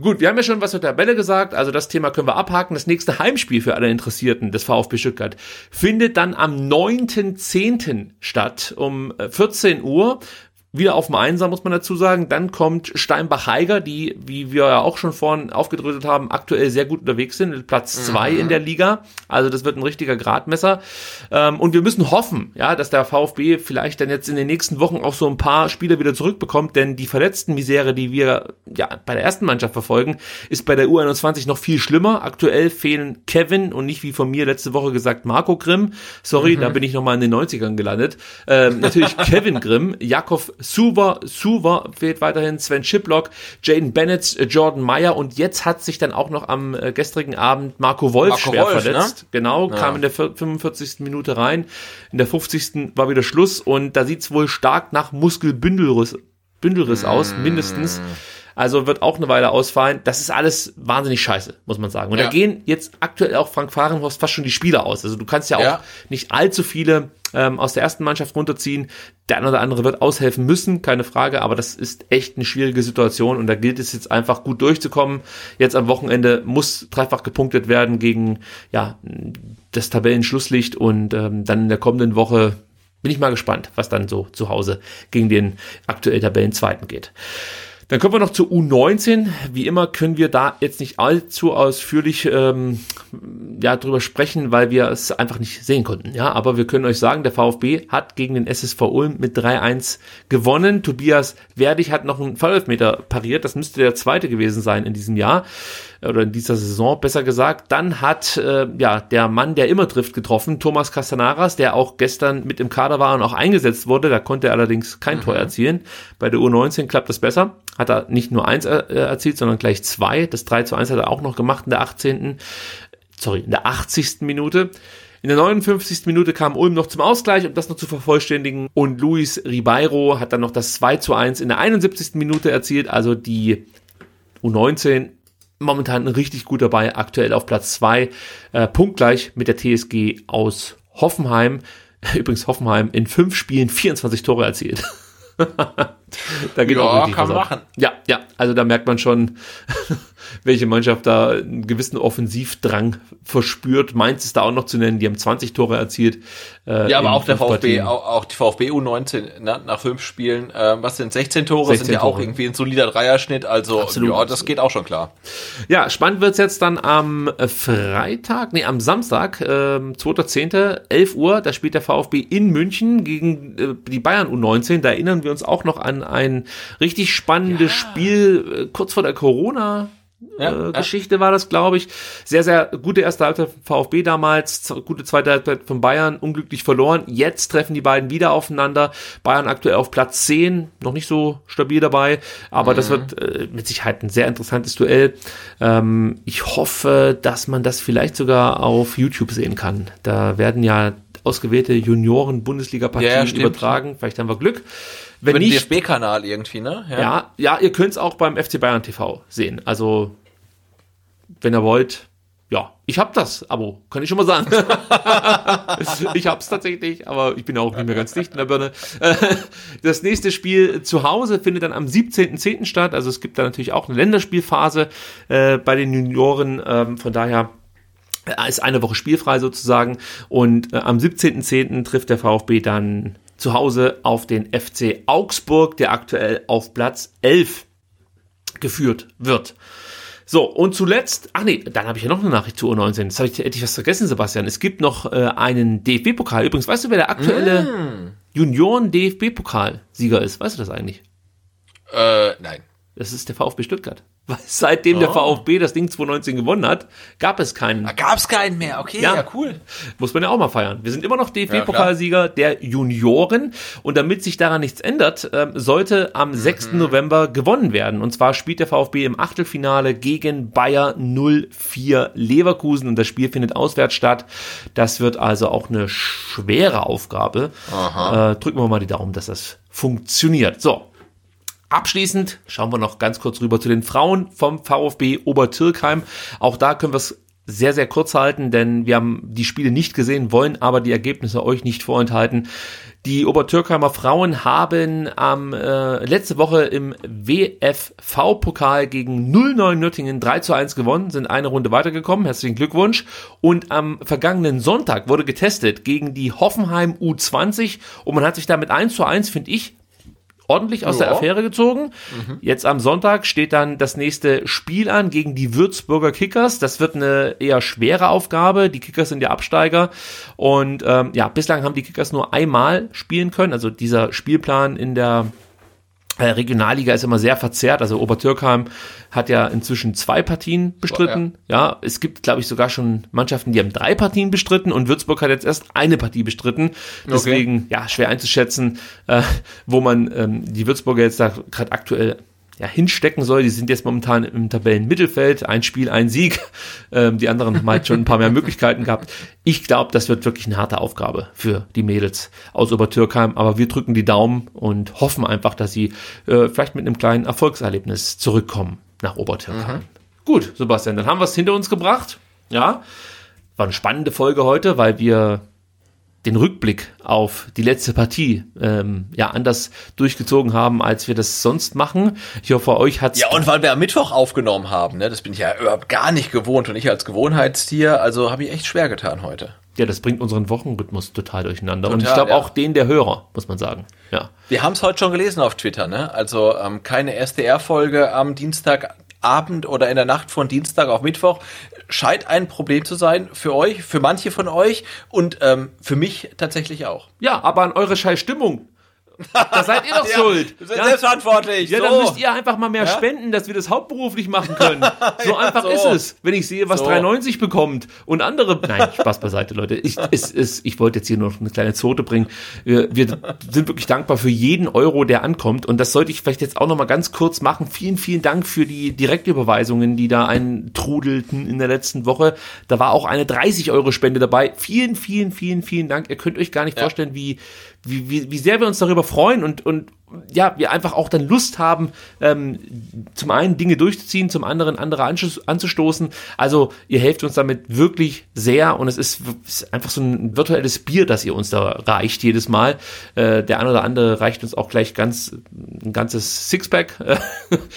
Gut, wir haben ja schon was zur Tabelle gesagt, also das Thema können wir abhaken. Das nächste Heimspiel für alle Interessierten des VfB Stuttgart findet dann am 9.10. statt, um 14 Uhr. Wieder auf dem Einser, muss man dazu sagen. Dann kommt Steinbach-Haiger, die, wie wir ja auch schon vorhin aufgedröselt haben, aktuell sehr gut unterwegs sind. Platz 2 in der Liga. Also das wird ein richtiger Gradmesser. Und wir müssen hoffen, ja, dass der VfB vielleicht dann jetzt in den nächsten Wochen auch so ein paar Spieler wieder zurückbekommt. Denn die Verletzten-Misere, die wir ja bei der ersten Mannschaft verfolgen, ist bei der U21 noch viel schlimmer. Aktuell fehlen Kevin und nicht, wie von mir letzte Woche gesagt, Marco Grimm. Sorry, da bin ich nochmal in den 90ern gelandet. Natürlich Kevin Grimm, Jakob Suva fehlt weiterhin, Sven Schiplock, Jaden Bennett, Jordan Meyer und jetzt hat sich dann auch noch am gestrigen Abend Marco Wolf schwer verletzt. Ne? Genau, ja. Kam in der 45. Minute rein, in der 50. war wieder Schluss und da sieht's wohl stark nach Muskelbündelriss aus, mindestens. Also wird auch eine Weile ausfallen. Das ist alles wahnsinnig scheiße, muss man sagen. Und da gehen jetzt aktuell auch Frank Fahrenhorst fast schon die Spieler aus. Also du kannst ja auch nicht allzu viele aus der ersten Mannschaft runterziehen. Der eine oder andere wird aushelfen müssen, keine Frage. Aber das ist echt eine schwierige Situation. Und da gilt es jetzt einfach gut durchzukommen. Jetzt am Wochenende muss dreifach gepunktet werden gegen das Tabellenschlusslicht. Und dann in der kommenden Woche bin ich mal gespannt, was dann so zu Hause gegen den aktuell Tabellenzweiten geht. Dann kommen wir noch zur U19. Wie immer können wir da jetzt nicht allzu ausführlich drüber sprechen, weil wir es einfach nicht sehen konnten. Ja, aber wir können euch sagen, der VfB hat gegen den SSV Ulm mit 3-1 gewonnen. Tobias Werdig hat noch einen Fallelfmeter pariert. Das müsste der zweite gewesen sein in diesem Jahr oder in dieser Saison, besser gesagt. Dann hat der Mann, der immer trifft, getroffen, Thomas Castanaras, der auch gestern mit im Kader war und auch eingesetzt wurde. Da konnte er allerdings kein Tor erzielen. Bei der U19 klappt das besser. Hat er nicht nur 1 erzielt, sondern gleich 2. Das 3:1 hat er auch noch gemacht in der 80. Minute. In der 59. Minute kam Ulm noch zum Ausgleich, um das noch zu vervollständigen. Und Luis Ribeiro hat dann noch das 2:1 in der 71. Minute erzielt. Also die U19 momentan richtig gut dabei, aktuell auf Platz 2. Punktgleich mit der TSG aus Hoffenheim. Übrigens Hoffenheim in 5 Spielen 24 Tore erzielt. Da geht auch kann man machen. Ja, also da merkt man schon, welche Mannschaft da einen gewissen Offensivdrang verspürt. Mainz ist da auch noch zu nennen, die haben 20 Tore erzielt. Aber auch der VfB, auch die VfB U19 nach 5 Spielen, was sind 16 Tore, 16 sind ja Tore. Auch irgendwie ein solider Dreierschnitt, also absolut, das geht auch schon klar. Ja, spannend wird's jetzt dann am Samstag, 2.10., 11 Uhr, da spielt der VfB in München gegen die Bayern U19, da erinnern wir uns auch noch an ein richtig spannendes Spiel, kurz vor der Corona- Geschichte war das, glaube ich. Sehr, sehr gute erste Halbzeit vom VfB damals, gute zweite Halbzeit von Bayern, unglücklich verloren. Jetzt treffen die beiden wieder aufeinander. Bayern aktuell auf Platz 10, noch nicht so stabil dabei, aber das wird mit Sicherheit ein sehr interessantes Duell. Ich hoffe, dass man das vielleicht sogar auf YouTube sehen kann. Da werden ja ausgewählte Junioren-Bundesliga-Partien übertragen. Vielleicht haben wir Glück. Wenn nicht, über den DFB-Kanal irgendwie, ne? Ja, ihr könnt es auch beim FC Bayern TV sehen. Also, wenn ihr wollt, ich hab das Abo, kann ich schon mal sagen. Ich hab's tatsächlich, aber ich bin auch nicht mehr ganz dicht in der Birne. Das nächste Spiel zu Hause findet dann am 17.10. statt. Also es gibt da natürlich auch eine Länderspielphase bei den Junioren. Von daher ist eine Woche spielfrei sozusagen. Und am 17.10. trifft der VfB dann zu Hause auf den FC Augsburg, der aktuell auf Platz 11 geführt wird. So, und zuletzt, dann habe ich ja noch eine Nachricht zu U19. Jetzt hätte ich was vergessen, Sebastian. Es gibt noch einen DFB-Pokal. Übrigens, weißt du, wer der aktuelle Junioren-DFB-Pokalsieger ist? Weißt du das eigentlich? Nein. Das ist der VfB Stuttgart. Weil seitdem der VfB das Ding 2019 gewonnen hat, gab es keinen. Da gab es keinen mehr, okay, ja, cool. Muss man ja auch mal feiern. Wir sind immer noch DFB-Pokalsieger der Junioren. Und damit sich daran nichts ändert, sollte am 6. November gewonnen werden. Und zwar spielt der VfB im Achtelfinale gegen Bayer 04 Leverkusen. Und das Spiel findet auswärts statt. Das wird also auch eine schwere Aufgabe. Drücken wir mal die Daumen, dass das funktioniert. So. Abschließend schauen wir noch ganz kurz rüber zu den Frauen vom VfB Obertürkheim. Auch da können wir es sehr, sehr kurz halten, denn wir haben die Spiele nicht gesehen, wollen aber die Ergebnisse euch nicht vorenthalten. Die Obertürkheimer Frauen haben letzte Woche im WFV-Pokal gegen 09 Nöttingen 3:1 gewonnen, sind eine Runde weitergekommen, herzlichen Glückwunsch. Und am vergangenen Sonntag wurde getestet gegen die Hoffenheim U20 und man hat sich da mit 1:1, finde ich, ordentlich aus der Affäre gezogen. Jetzt am Sonntag steht dann das nächste Spiel an gegen die Würzburger Kickers. Das wird eine eher schwere Aufgabe. Die Kickers sind ja Absteiger. Und bislang haben die Kickers nur einmal spielen können. Also dieser Spielplan in der Regionalliga ist immer sehr verzerrt. Also Obertürkheim hat ja inzwischen 2 Partien bestritten. Ja, es gibt, glaube ich, sogar schon Mannschaften, die haben 3 Partien bestritten und Würzburg hat jetzt erst eine Partie bestritten. Deswegen, schwer einzuschätzen, wo man die Würzburger jetzt da gerade aktuell hinstecken soll. Die sind jetzt momentan im Tabellenmittelfeld. Ein Spiel, ein Sieg. Die anderen haben halt schon ein paar mehr Möglichkeiten gehabt. Ich glaube, das wird wirklich eine harte Aufgabe für die Mädels aus Obertürkheim. Aber wir drücken die Daumen und hoffen einfach, dass sie vielleicht mit einem kleinen Erfolgserlebnis zurückkommen nach Obertürkheim. Gut, Sebastian, dann haben wir es hinter uns gebracht. Ja, war eine spannende Folge heute, weil wir den Rückblick auf die letzte Partie anders durchgezogen haben, als wir das sonst machen. Ich hoffe, euch hat's... Ja, und weil wir am Mittwoch aufgenommen haben, ne? Das bin ich ja überhaupt gar nicht gewohnt und ich als Gewohnheitstier, also habe ich echt schwer getan heute. Ja, das bringt unseren Wochenrhythmus total durcheinander und ich glaube auch den der Hörer, muss man sagen. Ja. Wir haben es heute schon gelesen auf Twitter, ne? Also keine SDR-Folge am Dienstagabend oder in der Nacht von Dienstag auf Mittwoch scheint ein Problem zu sein für euch, für manche von euch und für mich tatsächlich auch. Ja, aber an eure scheiß Stimmung, da seid ihr doch schuld. Wir sind selbstverantwortlich. Ja, dann müsst ihr einfach mal mehr spenden, dass wir das hauptberuflich machen können. So einfach ist es, wenn ich sehe, was 3,90 bekommt und andere... Nein, Spaß beiseite, Leute. Ich wollte jetzt hier nur noch eine kleine Zote bringen. Wir sind wirklich dankbar für jeden Euro, der ankommt. Und das sollte ich vielleicht jetzt auch noch mal ganz kurz machen. Vielen, vielen Dank für die Direktüberweisungen, die da eintrudelten in der letzten Woche. Da war auch eine 30-Euro-Spende dabei. Vielen, vielen, vielen, vielen Dank. Ihr könnt euch gar nicht vorstellen, wie sehr wir uns darüber freuen und wir einfach auch dann Lust haben, zum einen Dinge durchzuziehen, zum anderen andere anzustoßen. Also ihr helft uns damit wirklich sehr und es ist einfach so ein virtuelles Bier, das ihr uns da reicht jedes Mal. Der ein oder andere reicht uns auch gleich ein ganzes Sixpack.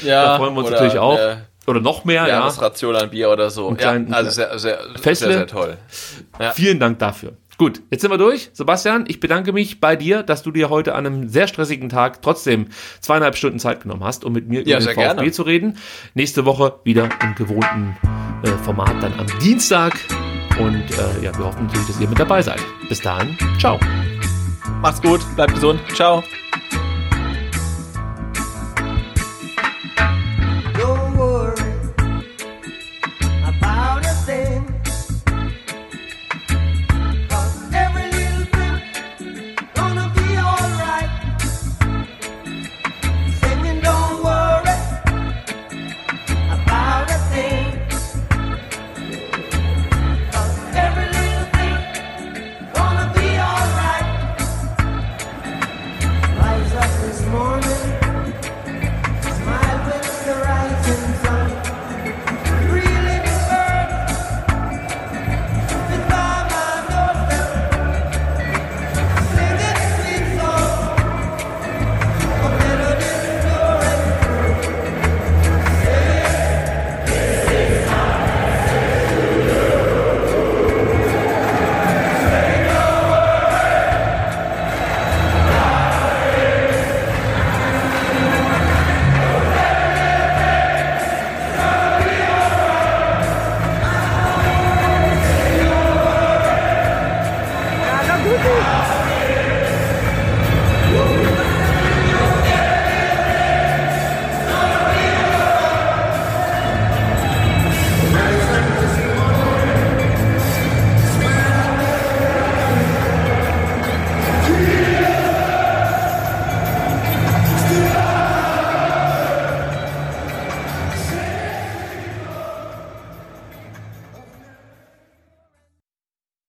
Da freuen wir uns natürlich auch. Oder noch mehr. Ja, das Ration an Bier oder so. Also sehr, sehr toll. Ja. Vielen Dank dafür. Gut, jetzt sind wir durch. Sebastian, ich bedanke mich bei dir, dass du dir heute an einem sehr stressigen Tag trotzdem 2,5 Stunden Zeit genommen hast, um mit mir über den VfB zu reden. Nächste Woche wieder im gewohnten Format dann am Dienstag. Und wir hoffen natürlich, dass ihr mit dabei seid. Bis dahin, ciao. Macht's gut, bleibt gesund, ciao.